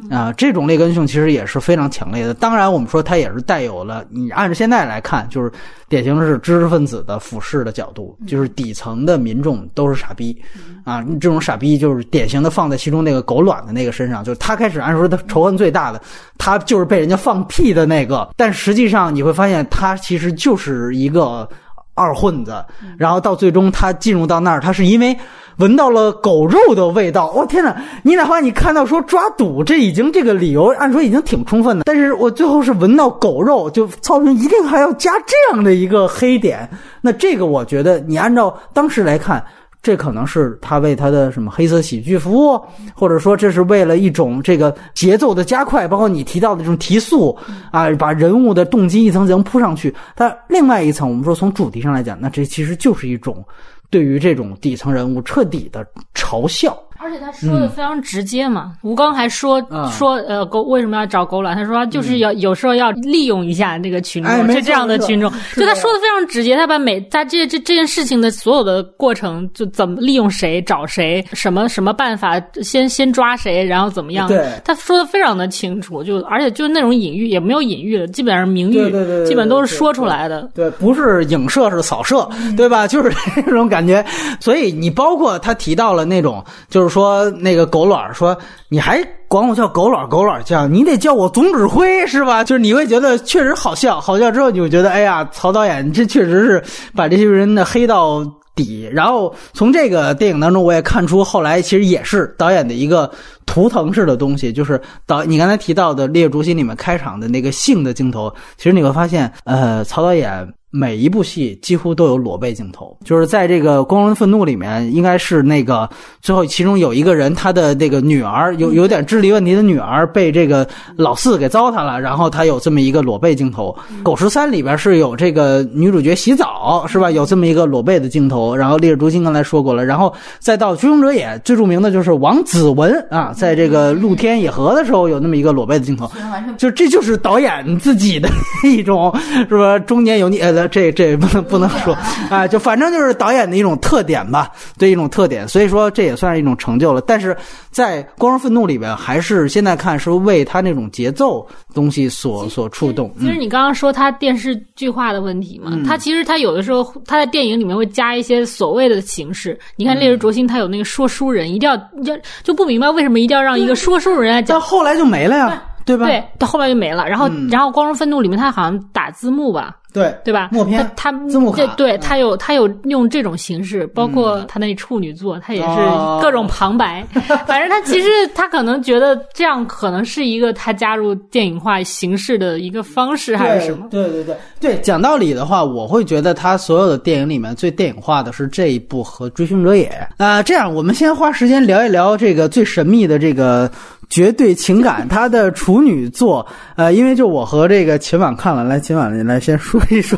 啊、呃，这种劣根性其实也是非常强烈的。当然我们说他也是带有了，你按照现在来看就是典型是知识分子的俯视的角度，就是底层的民众都是傻逼啊，这种傻逼就是典型的放在其中那个狗卵的那个身上，就是他开始按说他仇恨最大的，他就是被人家放屁的那个，但实际上你会发现他其实就是一个二混子，然后到最终他进入到那儿，他是因为闻到了狗肉的味道。哦天哪，你哪怕你看到说抓赌，这已经这个理由按说已经挺充分的，但是我最后是闻到狗肉，就操评一定还要加这样的一个黑点。那这个我觉得你按照当时来看，这可能是他为他的什么黑色喜剧服务，或者说这是为了一种这个节奏的加快，包括你提到的这种提速啊，把人物的动机一层层铺上去。但另外一层，我们说从主题上来讲，那这其实就是一种对于这种底层人物彻底的嘲笑。而且他说的非常直接嘛，嗯、吴刚还说、嗯、说呃狗为什么要找狗卵？他说就是要、嗯、有时候要利用一下那个群众，哎、就这样的群众。就他说的非常直接，他把每他这这这件事情的所有的过程，就怎么利用谁、找谁、什么什么办法，先先抓谁，然后怎么样？对，他说的非常的清楚，就而且就是那种隐喻也没有隐喻了，基本上是明喻，对对对对，基本都是说出来的。对, 对, 对, 对, 对, 对，不是影射是扫射，对吧？就是这种感觉。所以你包括他提到了那种就是。就是说那个狗卵说你还管我叫狗卵狗卵叫，你得叫我总指挥是吧？就是你会觉得确实好笑，好笑之后你会觉得哎呀，曹导演这确实是把这些人的黑到底。然后从这个电影当中我也看出后来其实也是导演的一个图腾式的东西，就是导你刚才提到的《烈日灼心》里面开场的那个性的镜头，其实你会发现呃，曹导演每一部戏几乎都有裸背镜头，就是在这个《光荣愤怒》里面，应该是那个最后其中有一个人，他的这个女儿有有点智力问题的女儿被这个老四给糟蹋了，然后他有这么一个裸背镜头。《狗十三》里边是有这个女主角洗澡是吧？有这么一个裸背的镜头。然后《烈日灼心》刚才说过了，然后再到《追凶者也》，最著名的就是王子文啊，在这个露天野河的时候有那么一个裸背的镜头，就这就是导演自己的一种是吧？中间有你呃。这这不能不能说啊，就反正就是导演的一种特点吧，对一种特点，所以说这也算是一种成就了。但是在《光荣愤怒》里边，还是现在看是为他那种节奏东西所所触动。其实你刚刚说他电视剧化的问题嘛，嗯、他其实他有的时候他在电影里面会加一些所谓的形式。你看《烈日灼心》，他有那个说书人，一定要要就不明白为什么一定要让一个说书人来讲，但后来就没了呀。对吧？对，到后面就没了。然后，嗯、然后《光荣愤怒》里面他好像打字幕吧？对，对吧？默片，他字幕卡，对、嗯、他有他有用这种形式，包括他那处女作，他也是各种旁白。哦、反正他其实他可能觉得这样可能是一个他加入电影化形式的一个方式，还是什么？对对对 对, 对，讲道理的话，我会觉得他所有的电影里面最电影化的是这一部和《追凶者也》啊、呃。这样，我们先花时间聊一聊这个最神秘的这个。绝对情感，他的处女作，呃，因为就我和这个秦晚看了，来，秦晚来先说一说，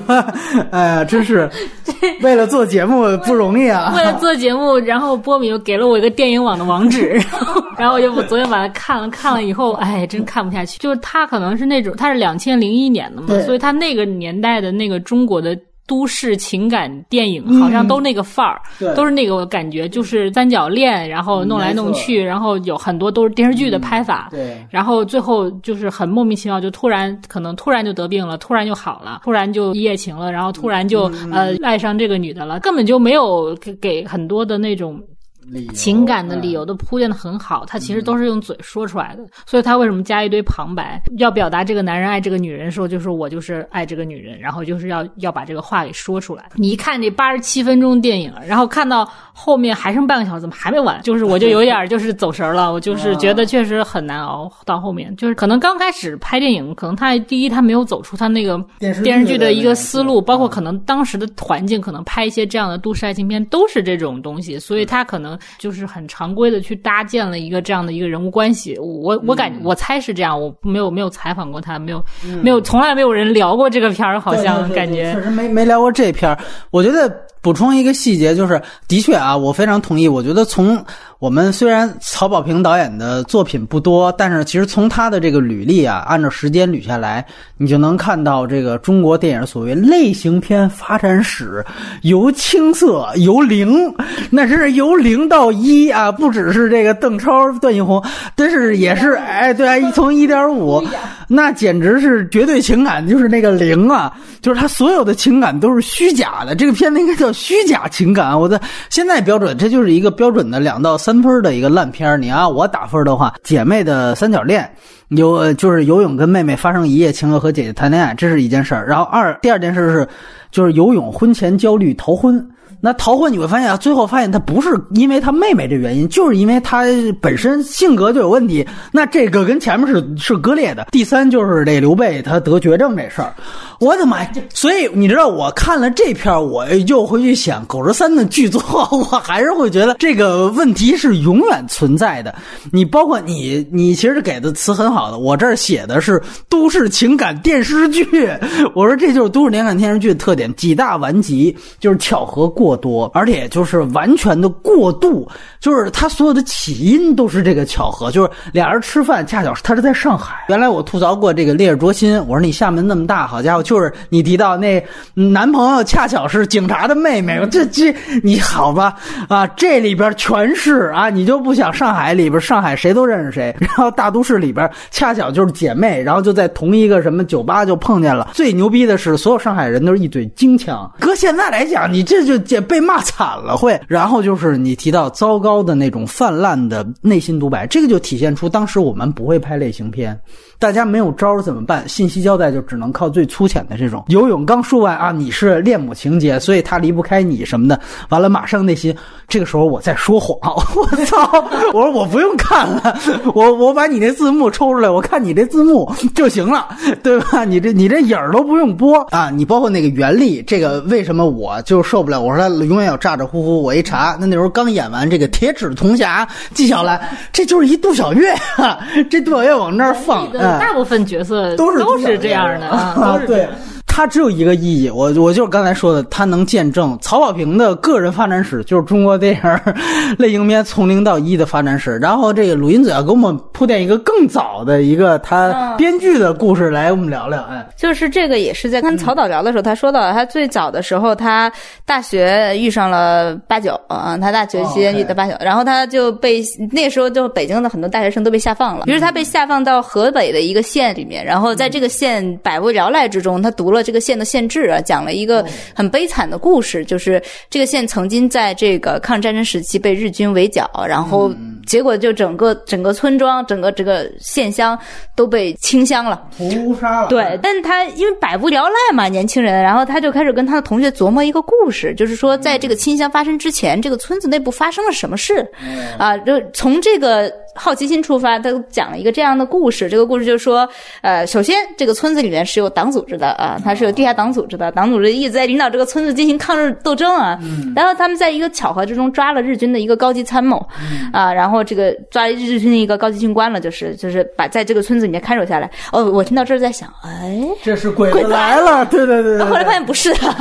哎呀，真是为了做节目不容易啊！为了做节目，然后波米又给了我一个电影网的网址，然后我就我昨天把它看了，看了以后，哎，真看不下去。就是他可能是那种，他是二零零一年的嘛，所以他那个年代的那个中国的。都市情感电影好像都那个范儿、嗯，都是那个感觉，就是三角恋，然后弄来弄去，然后有很多都是电视剧的拍法、嗯，对，然后最后就是很莫名其妙，就突然可能突然就得病了，突然就好了，突然就一夜情了，然后突然就、嗯、呃爱上这个女的了，根本就没有给给很多的那种。情感的理由都铺垫得很好，他其实都是用嘴说出来的、嗯、所以他为什么加一堆旁白，要表达这个男人爱这个女人的时候，就是我就是爱这个女人，然后就是要要把这个话给说出来。你一看这八十七分钟电影，然后看到后面还剩半个小时，怎么还没完，就是我就有点就是走神了。我就是觉得确实很难熬到后面，就是可能刚开始拍电影，可能他第一他没有走出他那个电视剧的一个思路，包括可能当时的环境，可能拍一些这样的都市爱情片都是这种东西，所以他可能就是很常规的去搭建了一个这样的一个人物关系，我我感、嗯、我猜是这样，我没有没有采访过他，没有、嗯、没有从来没有人聊过这个片儿，好像感觉确实没没聊过这片儿。我觉得补充一个细节，就是的确啊，我非常同意。我觉得从我们虽然曹保平导演的作品不多，但是其实从他的这个履历啊，按照时间捋下来，你就能看到这个中国电影所谓类型片发展史，由青涩由零，那真是由零到一啊！不只是这个邓超、段奕宏，但是也是哎，对啊，从 一点五， 那简直是绝对情感，就是那个零啊，就是他所有的情感都是虚假的。这个片子应该叫虚假情感。我的现在标准，这就是一个标准的两到三。三分的一个烂片，你啊，我打分的话，姐妹的三角恋，游就是游泳跟妹妹发生一夜情，和姐姐谈恋爱，这是一件事儿。然后二第二件事是，就是游泳婚前焦虑逃婚。那逃婚你会发现啊，最后发现他不是因为他妹妹这原因，就是因为他本身性格就有问题。那这个跟前面是是割裂的。第三就是这刘备他得绝症这事儿，我的妈！所以你知道我看了这篇，我又回去想狗十三的剧作，我还是会觉得这个问题是永远存在的。你包括你，你其实给的词很好的，我这儿写的是都市情感电视剧，我说这就是都市情感电视剧的特点，几大顽疾就是巧合过。过多，而且就是完全的过度，就是他所有的起因都是这个巧合，就是俩人吃饭，恰巧他是在上海。原来我吐槽过这个《烈日灼心》，我说你厦门那么大，好家伙，就是你提到那男朋友恰巧是警察的妹妹，这这你好吧啊，这里边全是啊，你就不想上海里边，上海谁都认识谁，然后大都市里边恰巧就是姐妹，然后就在同一个什么酒吧就碰见了。最牛逼的是，所有上海人都是一嘴京腔，搁现在来讲，你这就。被骂惨了会，然后就是你提到糟糕的那种泛滥的内心独白，这个就体现出当时我们不会拍类型片，大家没有招怎么办？信息交代就只能靠最粗浅的这种。游泳刚说完啊，你是恋母情节，所以他离不开你什么的，完了马上内心，这个时候我在说谎，我操！我说我不用看了，我我把你那字幕抽出来，我看你这字幕就行了，对吧？你这你这影儿都不用播啊！你包括那个袁立，这个为什么我就受不了？我说。他永远要咋咋呼呼，我一查，那那时候刚演完这个《铁齿铜牙》，纪晓岚，这就是一杜小月，啊、这杜小月往那儿放，大部分角色都是都是这样的啊，对。它只有一个意义，我我就是刚才说的，它能见证曹保平的个人发展史，就是中国电影类型片从零到一的发展史。然后这个鲁音子要给我们铺垫一个更早的一个他编剧的故事来，我们聊聊。哎，就是这个也是在跟曹导聊的时候，他说到了他最早的时候，他大学遇上了八九啊，他大学期间遇到八九，然后他就被那时候就北京的很多大学生都被下放了，于是他被下放到河北的一个县里面，然后在这个县百无聊赖之中，他读了。这个县的县志啊，讲了一个很悲惨的故事，就是这个县曾经在这个抗日战争时期被日军围剿，然后结果就整个整个村庄、整个这个县乡都被清乡了，屠杀了。对，但他因为百无聊赖嘛，年轻人，然后他就开始跟他的同学琢磨一个故事，就是说在这个清乡发生之前，这个村子内部发生了什么事啊？就从这个好奇心出发，他讲了一个这样的故事。这个故事就是说，呃，首先这个村子里面是有党组织的啊，它是有地下党组织的，党组织一直在领导这个村子进行抗日斗争啊。然后他们在一个巧合之中抓了日军的一个高级参谋啊，然后这个抓日军的一个高级军官了，就是就是把在这个村子里面看守下来。哦，我听到这儿在想，哎，这是鬼子来了，对对对。后来发现不是的，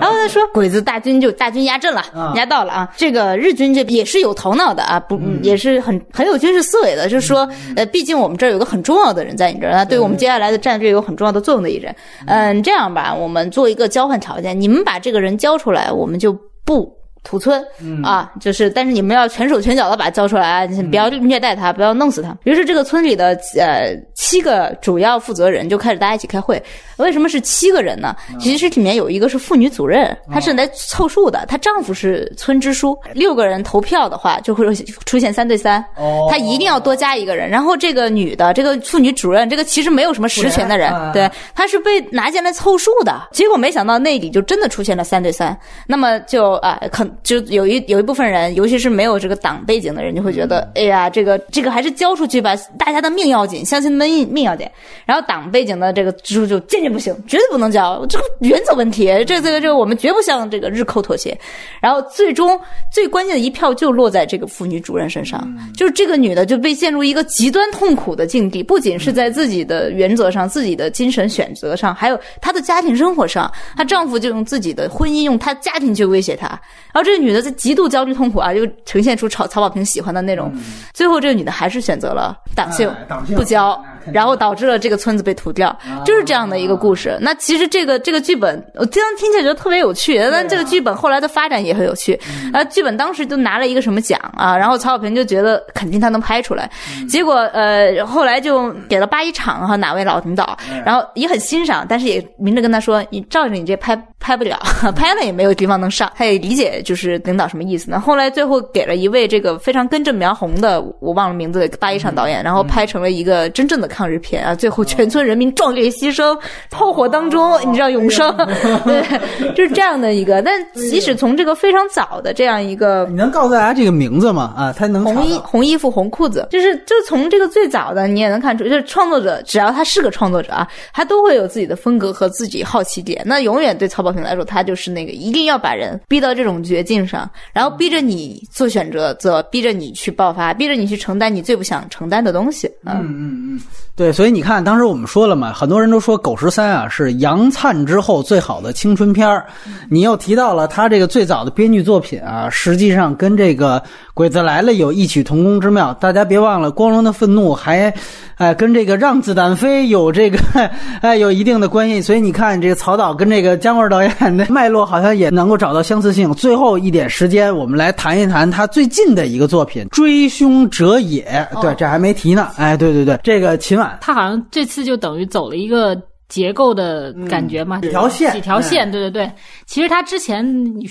然后他说鬼子大军就大军压阵了，压到了啊。这个日军这也是有头脑的啊，不也是很很有军事思维的，就是说，呃，毕竟我们这儿有个很重要的人在你这儿，对我们接下来的战略有很重要的作用的一人。嗯，这样吧，我们做一个交换条件，你们把这个人交出来，我们就不屠村啊，就是，但是你们要全手全脚的把他交出来，不要虐待他，不要弄死他。于是这个村里的呃七个主要负责人就开始大家一起开会。为什么是七个人呢？其实里面有一个是妇女主任，她是来凑数的，她丈夫是村支书。六个人投票的话，就会出现三对三。她一定要多加一个人。然后这个女的，这个妇女主任，这个其实没有什么实权的人，对，她是被拿进来凑数的。结果没想到那里就真的出现了三对三。那么就啊，可就有一有一部分人，尤其是没有这个党背景的人，就会觉得，哎呀，这个这个还是交出去吧，大家的命要紧，乡亲们命要紧。然后党背景的这个支书就坚决不行，绝对不能交，这个原则问题，这这个这个我们绝不向这个日寇妥协。然后最终最关键的一票就落在这个妇女主任身上，就是这个女的就被陷入一个极端痛苦的境地，不仅是在自己的原则上、自己的精神选择上，还有她的家庭生活上，她丈夫就用自己的婚姻、用她家庭去威胁她。然后这个女的在极度焦虑痛苦啊，又呈现出曹曹保平喜欢的那种。最后这个女的还是选择了党性，不交。然后导致了这个村子被屠掉，就是这样的一个故事。那其实这个这个剧本，我经常听起来觉得特别有趣，但这个剧本后来的发展也很有趣。啊，剧本当时就拿了一个什么奖啊，然后曹保平就觉得肯定他能拍出来，结果呃后来就给了八一厂和哪位老领导，然后也很欣赏，但是也明着跟他说，你照着你这拍拍不了，拍了也没有地方能上。他也理解就是领导什么意思呢？后来最后给了一位这个非常根正苗红的，我忘了名字的八一厂导演，然后拍成了一个真正的。抗日片啊，最后全村人民壮烈牺牲，炮火当中，你知道永生，对，就是这样的一个。但即使从这个非常早的这样一个，你能告诉大家这个名字吗？啊，他能红衣红衣服红裤子，就是就从这个最早的你也能看出，就是创作者只要他是个创作者啊，他都会有自己的风格和自己好奇点。那永远对曹保平来说，他就是那个一定要把人逼到这种绝境上，然后逼着你做选择，做逼着你去爆发，逼着你去承担你最不想承担的东西。嗯嗯嗯。对，所以你看，当时我们说了嘛，很多人都说《狗十三》啊是杨灿之后最好的青春片儿。你又提到了他这个最早的编剧作品啊，实际上跟这个《鬼子来了》有异曲同工之妙。大家别忘了，《光荣的愤怒》还，哎，跟这个《让子弹飞》有这个，哎，有一定的关系。所以你看，这个曹导跟这个姜文导演的脉络好像也能够找到相似性。最后一点时间，我们来谈一谈他最近的一个作品《追凶者也》。对，这还没提呢。哎，对对对，这个秦晚。他好像这次就等于走了一个结构的感觉嘛，嗯、几条线，几条线，对对对。其实他之前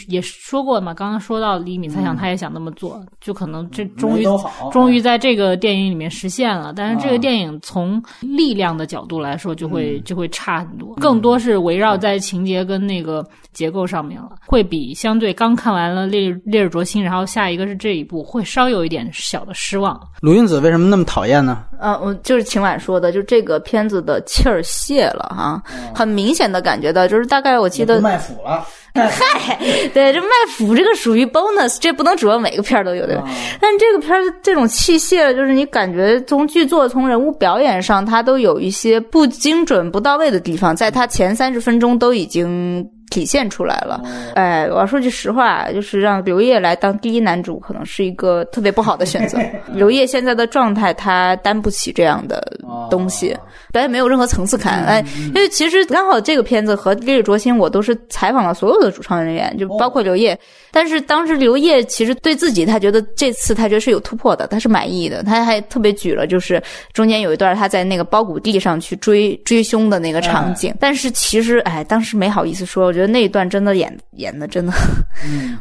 也说过嘛，刚刚说到李敏猜想，他也想那么做，嗯、就可能这终于终于在这个电影里面实现了。但是这个电影从力量的角度来说，就会、嗯、就会差很多，更多是围绕在情节跟那个结构上面了，会比相对刚看完了《烈烈日灼心》，然后下一个是这一部，会稍有一点小的失望。卢云子为什么那么讨厌呢？呃，我就是秦晚说的，就这个片子的气儿泄了。啊，很明显的感觉到，就是大概我记得卖腐了。嗨，对，这卖腐这个属于 bonus， 这不能指望每个片儿都有，对吧？但这个片儿这种器械，就是你感觉从剧作、从人物表演上，它都有一些不精准、不到位的地方，在它前三十分钟都已经。体现出来了。哎，我要说句实话，就是让刘烨来当第一男主可能是一个特别不好的选择。刘烨现在的状态他担不起这样的东西，表演没有任何层次感。哎，因为其实刚好这个片子和《烈日灼心》我都是采访了所有的主创人员，就包括刘烨。但是当时刘烨其实对自己，他觉得这次他觉得是有突破的，他是满意的。他还特别举了就是中间有一段他在那个包谷地上去追追凶的那个场景，但是其实哎，当时没好意思说，我觉得那一段真的演演的真的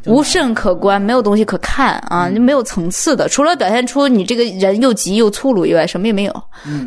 无甚可观，没有东西可看啊，就没有层次的，除了表现出你这个人又急又粗鲁以外，什么也没有。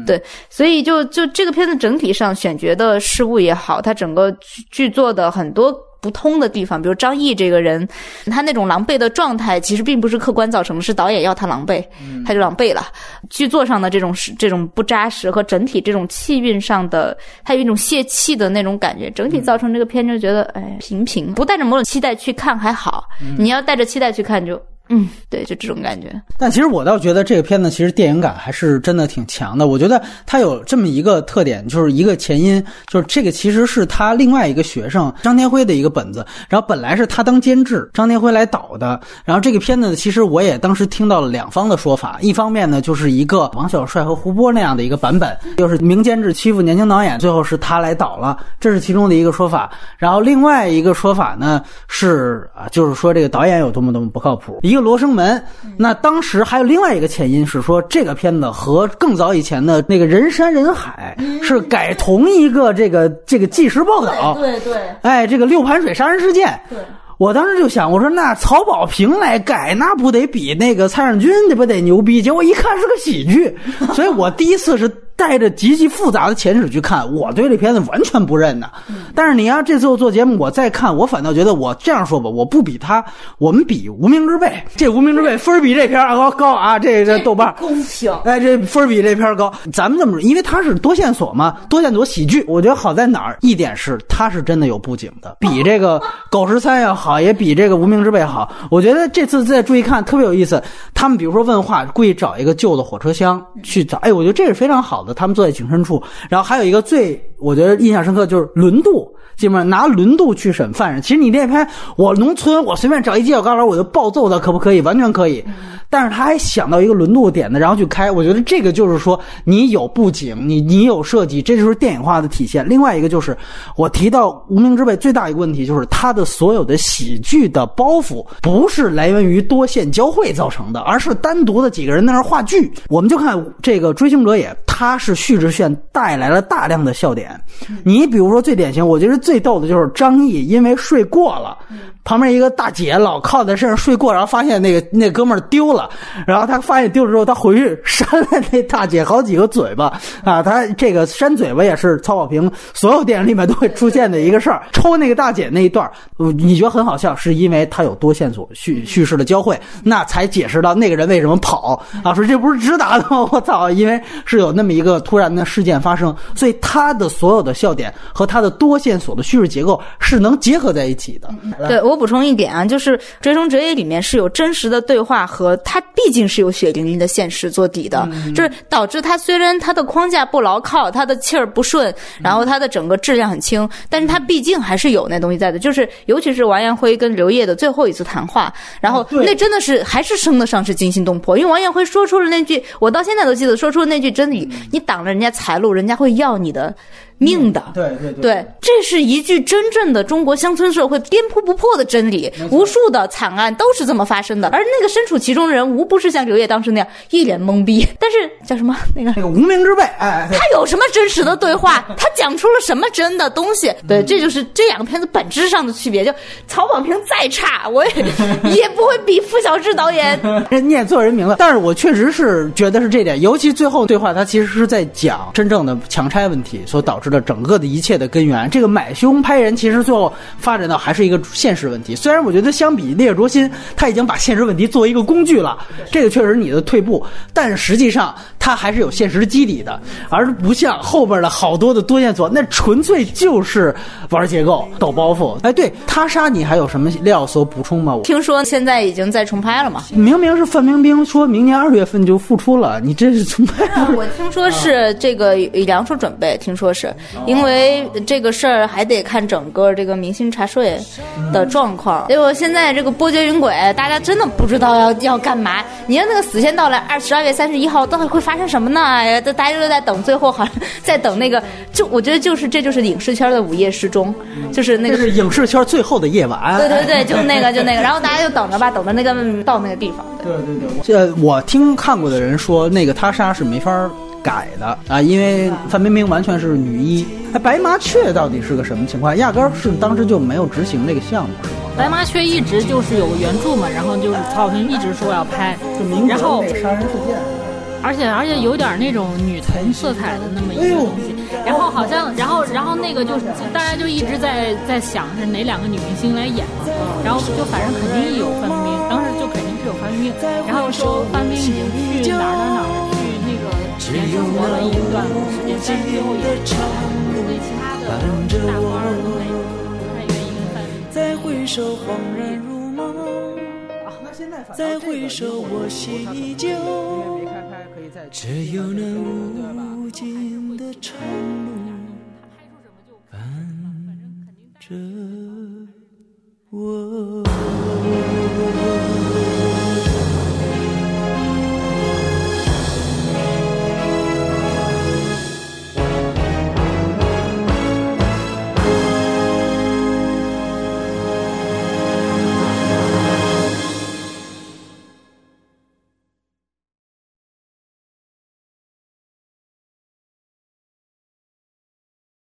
对，所以就就这个片子整体上选角的失误也好，他整个剧作的很多不通的地方，比如张译这个人他那种狼狈的状态其实并不是客观造成的，是导演要他狼狈他就狼狈了。剧作上的这种这种不扎实和整体这种气韵上的还有一种泄气的那种感觉，整体造成这个片就觉得哎平平，不带着某种期待去看还好，你要带着期待去看就嗯，对，就这种感觉。但其实我倒觉得这个片子其实电影感还是真的挺强的。我觉得它有这么一个特点，就是一个前因，就是这个其实是他另外一个学生张天辉的一个本子，然后本来是他当监制，张天辉来导的。然后这个片子其实我也当时听到了两方的说法，一方面呢就是一个王小帅和胡波那样的一个版本，就是名监制欺负年轻导演，最后是他来导了，这是其中的一个说法。然后另外一个说法呢是啊，就是说这个导演有多么多么不靠谱。一个罗生门，那当时还有另外一个前因是说，这个片子和更早以前的那个人山人海是改同一个这个这个纪实报道，对对，哎，这个六盘水杀人事件，对。我当时就想，我说那曹保平来改，那不得比那个蔡尚君这不得牛逼？结果一看是个喜剧，所以我第一次是带着极其复杂的前史去看，我对这片子完全不认的。但是你要这次我做节目，我再看，我反倒觉得我这样说吧，我不比他，我们比无名之辈。这无名之辈分比这片高高啊，这这豆瓣公平，哎，这分比这片高。咱们这么说，因为他是多线索嘛，多线索喜剧，我觉得好在哪儿？一点是他是真的有布景的，比这个狗十三要好，也比这个无名之辈好。我觉得这次再注意看，特别有意思。他们比如说问话，故意找一个旧的火车厢去找，哎，我觉得这是非常好的。他们坐在警深处，然后还有一个最我觉得印象深刻就是轮渡，基本上拿轮渡去审犯人。其实你这拍我农村，我随便找一犄角旮旯我就暴揍他，可不可以？完全可以。但是他还想到一个轮渡点的，然后去开。我觉得这个就是说你有布景，你你有设计，这就是电影化的体现。另外一个就是我提到无名之辈最大一个问题就是他的所有的喜剧的包袱不是来源于多线交汇造成的，而是单独的几个人在那话剧。我们就看这个追凶者也，他是叙事线带来了大量的笑点。你比如说最典型，我觉得最逗的就是张译因为睡过了，旁边一个大姐老靠在身上睡过，然后发现那个那哥们儿丢了，然后他发现丢了之后，他回去扇了那大姐好几个嘴巴啊！他这个扇嘴巴也是曹保平所有电影里面都会出现的一个事儿。抽那个大姐那一段，你觉得很好笑，是因为他有多线索叙叙事的交汇，那才解释到那个人为什么跑啊！说这不是直达的吗？我操！因为是有那么一个突然的事件发生，所以他的所有的笑点和他的多线索的叙事结构是能结合在一起的。对，我补充一点啊，就是《追凶者也》里面是有真实的对话和它毕竟是有血淋淋的现实做底的，嗯、就是导致它虽然它的框架不牢靠，它的气儿不顺，然后它的整个质量很轻，但是它毕竟还是有那东西在的。就是尤其是王彦辉跟刘烨的最后一次谈话，然后那真的是还是称得上是惊心动魄，因为王彦辉说出了那句，我到现在都记得，说出了那句真理：你挡了人家财路，人家会要你的命的。对对 对, 对，这是一句真正的中国乡村社会颠扑不破的真理，无数的惨案都是这么发生的，而那个身处其中的人无不是像刘烨当时那样一脸懵逼。但是叫什么那个那个无名之辈，哎，他有什么真实的对话？他讲出了什么真的东西？对，这就是这两个片子本质上的区别。就曹保平再差，我也也不会比傅小志导演念错人名了。但是我确实是觉得是这点，尤其最后对话，他其实是在讲真正的强拆问题所导致。整个的一切的根源，这个买凶拍人其实最后发展到还是一个现实问题。虽然我觉得相比烈日灼心，他已经把现实问题作为一个工具了，这个确实你的退步，但是实际上它还是有现实基底的，而不像后边的好多的多线索，那纯粹就是玩结构、抖包袱。哎，对，他杀你还有什么料所补充吗？听说现在已经在重拍了嘛？明明是范冰冰说明年二月份就复出了，你这是重拍？我听说是这个两手准备，听说是因为这个事儿还得看整个这个明星查税的状况。结果现在这个波谲云诡，大家真的不知道要要干嘛。你看那个死线到来，二十二月三十一号到底会发生什么呢？大家都在等，最后好像在等那个，就我觉得就是这就是影视圈的午夜时钟，就是那个这是影视圈最后的夜晚。对对对，就那个就那个，然后大家就等着吧，等着那个到那个地方。对对对，这我听看过的人说，那个他杀是没法改的啊，因为范冰冰完全是女一。哎，白麻雀到底是个什么情况？压根儿是当时就没有执行那个项目。白麻雀一直就是有原著嘛，然后就是曹小平一直说要拍，然后杀人事件，而且而且有点那种女童色彩的那么一个东西。然后好像，然后然后那个就是大家就一直在在想是哪两个女明星来演嘛，然后就反正肯定有范冰冰，当时就肯定是有范冰冰，然后说范冰冰已经去哪儿哪儿哪儿去那个实验生活了一段时间，但是最后也对其他的大官儿都没有。再回首，恍然如梦。再回首，我心依旧。只有那无尽的长路伴着我。